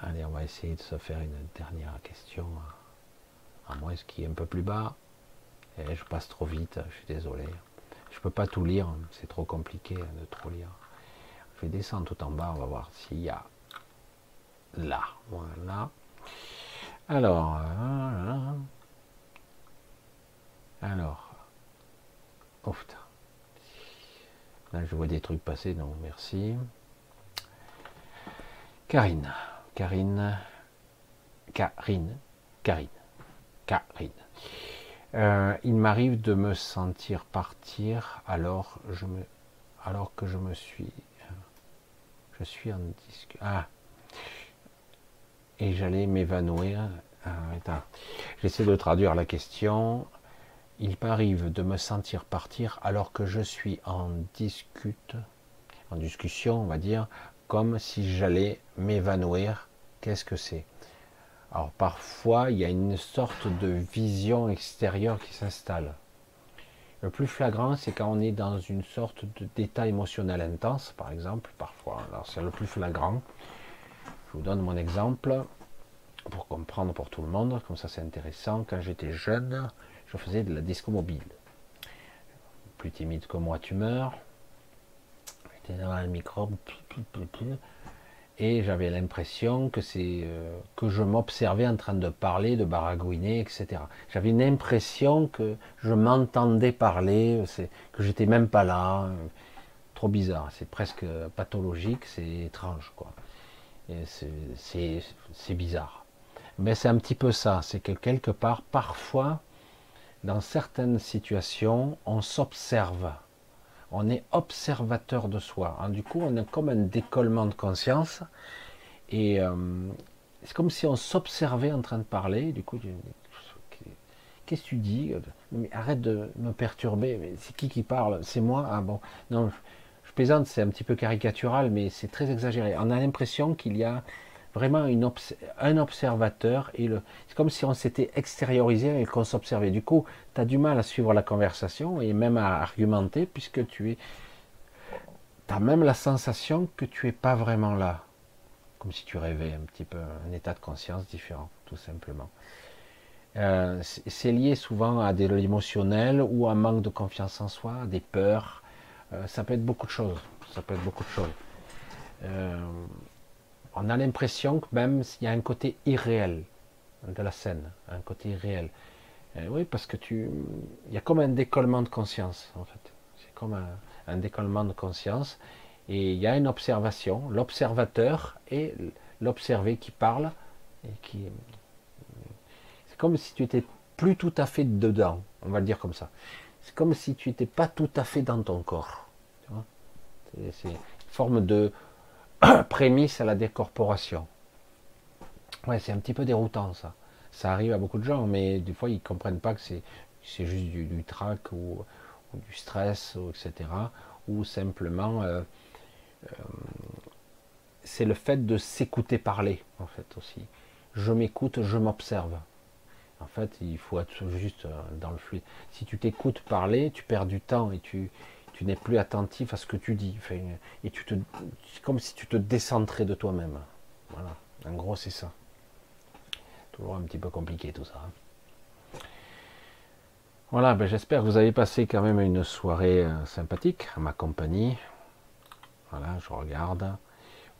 Allez, on va essayer de se faire une dernière question, à moins qu'il y ait un peu plus bas. Et je passe trop vite, je suis désolé. Je ne peux pas tout lire, c'est trop compliqué de trop lire. Je vais descendre tout en bas, on va voir s'il y a là. Voilà. Alors, voilà. Alors, oh putain. Là, je vois des trucs passer, non, merci. Karine, Karine, Karine, Karine, Karine. Euh, il m'arrive de me sentir partir alors, je me, alors que je me suis je suis en disque ah et j'allais m'évanouir. Ah, j'essaie de traduire la question. Il m'arrive de me sentir partir alors que je suis en discute en discussion, on va dire, comme si j'allais m'évanouir. Qu'est-ce que c'est? Alors parfois, il y a une sorte de vision extérieure qui s'installe. Le plus flagrant, c'est quand on est dans une sorte d'état émotionnel intense, par exemple, parfois. Alors c'est le plus flagrant. Je vous donne mon exemple, pour comprendre pour tout le monde, comme ça c'est intéressant. Quand j'étais jeune, je faisais de la disco mobile. Plus timide que moi, tu meurs. J'étais dans le micro... Et j'avais l'impression que c'est euh, que je m'observais en train de parler, de baragouiner, et cetera. J'avais une impression que je m'entendais parler, que j'étais même pas là. Euh, trop bizarre, c'est presque pathologique, c'est étrange, quoi. C'est bizarre. Mais c'est un petit peu ça, c'est que quelque part, parfois, dans certaines situations, on s'observe. On est observateur de soi. Alors, du coup, on a comme un décollement de conscience. Et euh, c'est comme si on s'observait en train de parler. Du coup, qu'est-ce que tu dis? Mais arrête de me perturber. Mais c'est qui qui parle? C'est moi? Ah bon. Non, je plaisante, c'est un petit peu caricatural, mais c'est très exagéré. On a l'impression qu'il y a vraiment une obs un observateur. Et le... C'est comme si on s'était extériorisé et qu'on s'observait. Du coup, tu as du mal à suivre la conversation et même à argumenter, puisque tu es... Tu as même la sensation que tu n'es pas vraiment là. Comme si tu rêvais un petit peu, un état de conscience différent, tout simplement. Euh, c'est lié souvent à de l'émotionnel ou à un manque de confiance en soi, à des peurs. Euh, ça peut être beaucoup de choses. Ça peut être beaucoup de choses. Euh... On a l'impression que même s'il y a un côté irréel de la scène, un côté irréel. Et oui, parce que tu, il y a comme un décollement de conscience, en fait. C'est comme un, un décollement de conscience, et il y a une observation, l'observateur et l'observé qui parle, et qui, c'est comme si tu n'étais plus tout à fait dedans, on va le dire comme ça. C'est comme si tu n'étais pas tout à fait dans ton corps. C'est une forme de prémisse à la décorporation. Ouais, c'est un petit peu déroutant, ça. Ça arrive à beaucoup de gens, mais des fois, ils ne comprennent pas que c'est juste du, du trac ou, ou du stress, ou et cetera. Ou simplement, euh, euh, c'est le fait de s'écouter parler, en fait, aussi. Je m'écoute, je m'observe. En fait, il faut être juste dans le fluide. Si tu t'écoutes parler, tu perds du temps et tu... tu n'es plus attentif à ce que tu dis, enfin, et tu te, comme si tu te décentrais de toi-même. Voilà, en gros c'est ça. Toujours un petit peu compliqué tout ça. Hein. Voilà, ben j'espère que vous avez passé quand même une soirée euh, sympathique à ma compagnie. Voilà, je regarde.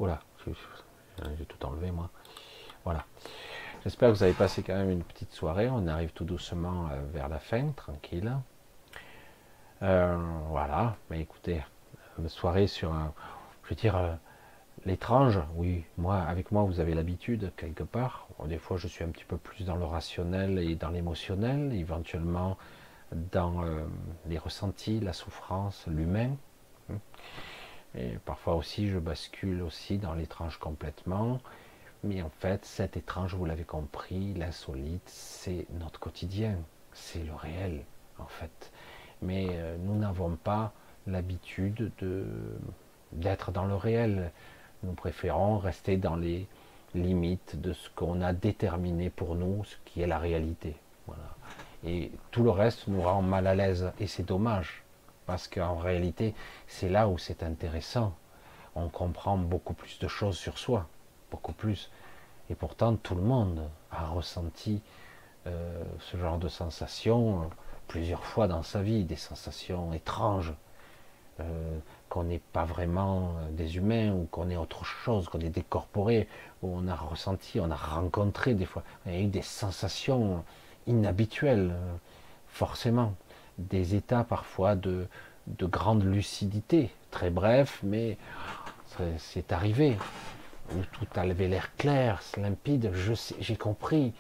Voilà, j'ai tout enlevé moi. Voilà. J'espère que vous avez passé quand même une petite soirée. On arrive tout doucement euh, vers la fin, tranquille. Euh, voilà, mais écoutez, une soirée sur, un, je veux dire, euh, l'étrange. Oui, moi, avec moi, vous avez l'habitude quelque part. Des fois, je suis un petit peu plus dans le rationnel et dans l'émotionnel, éventuellement dans euh, les ressentis, la souffrance, l'humain. Et parfois aussi, je bascule aussi dans l'étrange complètement. Mais en fait, cet étrange, vous l'avez compris, l'insolite, c'est notre quotidien, c'est le réel, en fait. Mais euh, nous n'avons pas l'habitude de d'être dans le réel. Nous préférons rester dans les limites de ce qu'on a déterminé pour nous, ce qui est la réalité. Voilà. Et tout le reste nous rend mal à l'aise. Et c'est dommage, parce qu'en réalité, c'est là où c'est intéressant. On comprend beaucoup plus de choses sur soi, beaucoup plus. Et pourtant, tout le monde a ressenti euh, ce genre de sensations euh, plusieurs fois dans sa vie, des sensations étranges. Euh, qu'on n'est pas vraiment des humains, ou qu'on est autre chose, qu'on est décorporé, où on a ressenti, on a rencontré des fois, il y a eu des sensations inhabituelles, forcément, des états parfois de, de grande lucidité, très bref, mais c'est arrivé, où tout avait l'air clair, limpide, je sais, j'ai compris,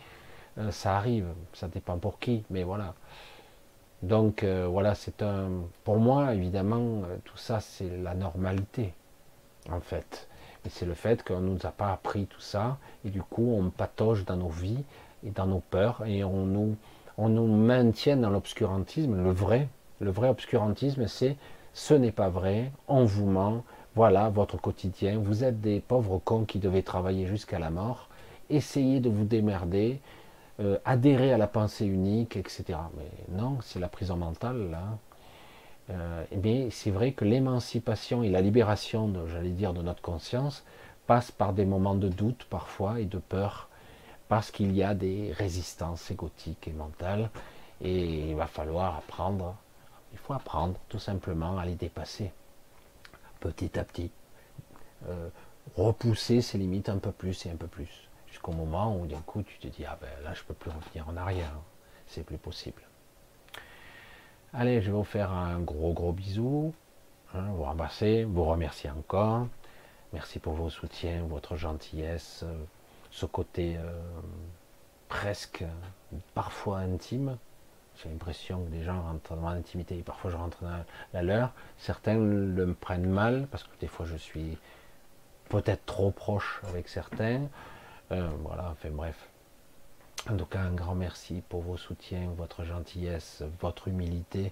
euh, ça arrive, ça dépend pour qui, mais voilà. Donc euh, voilà, c'est un, pour moi évidemment, euh, tout ça c'est la normalité en fait. Et c'est le fait qu'on ne nous a pas appris tout ça, et du coup on patauge dans nos vies et dans nos peurs, et on nous, on nous maintient dans l'obscurantisme, le vrai, le vrai obscurantisme c'est ce n'est pas vrai, on vous ment, voilà votre quotidien, vous êtes des pauvres cons qui devez travailler jusqu'à la mort, essayez de vous démerder. Euh, adhérer à la pensée unique, et cetera. Mais non, c'est la prison mentale, là. Euh, mais c'est vrai que l'émancipation et la libération, j'allais dire, de notre conscience, passe par des moments de doute, parfois, et de peur, parce qu'il y a des résistances égotiques et mentales, et il va falloir apprendre, il faut apprendre, tout simplement, à les dépasser, petit à petit. Euh, repousser ses limites un peu plus et un peu plus. Jusqu'au moment où d'un coup tu te dis ah ben là je peux plus revenir en arrière, c'est plus possible. Allez, je vais vous faire un gros gros bisou, hein, vous ramasser, vous remercier encore, merci pour vos soutiens, votre gentillesse, euh, ce côté euh, presque euh, parfois intime. J'ai l'impression que des gens rentrent dans mon intimité et parfois je rentre dans la leur. Certains le prennent mal parce que des fois je suis peut-être trop proche avec certains. Euh, voilà, enfin bref, en tout cas un grand merci pour vos soutiens, votre gentillesse, votre humilité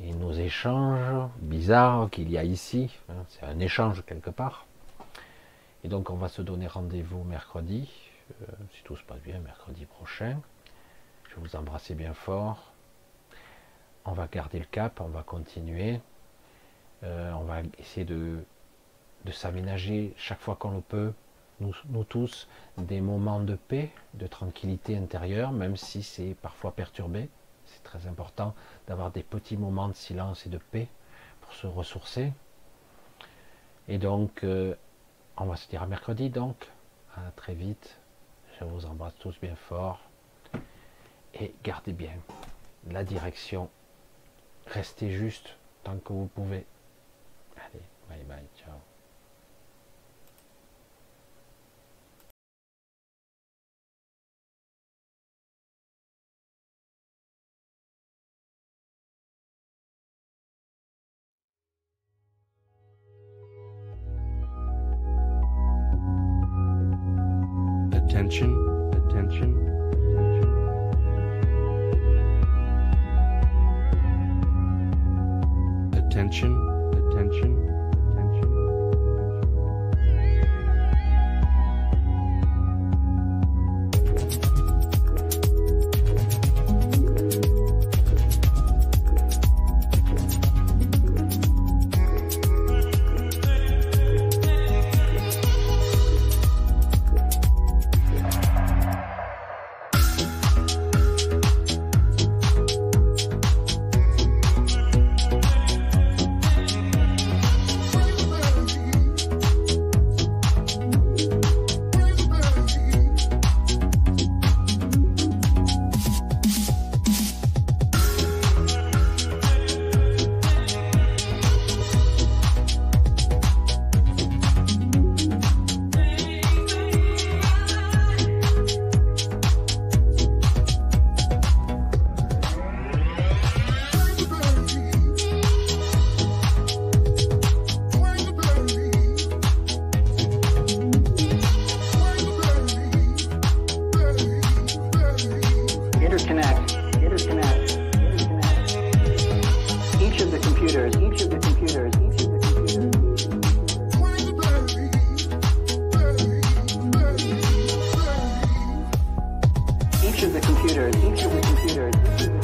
et nos échanges bizarres qu'il y a ici, hein, c'est un échange quelque part. Et donc on va se donner rendez-vous mercredi, euh, si tout se passe bien, mercredi prochain. Je vous embrasse bien fort, on va garder le cap, on va continuer, euh, on va essayer de, de s'aménager chaque fois qu'on le peut. Nous, nous tous, des moments de paix, de tranquillité intérieure, même si c'est parfois perturbé. C'est très important d'avoir des petits moments de silence et de paix pour se ressourcer. Et donc, euh, on va se dire à mercredi, donc, à très vite. Je vous embrasse tous bien fort. Et gardez bien la direction. Restez juste tant que vous pouvez. Allez, bye bye, ciao. Attention, attention, attention, attention, attention, attention. Interconnect. Interconnect. Interconnect. Each of the computers. Each of the computers. Each of the computers. Each of the computers. Each of the computers.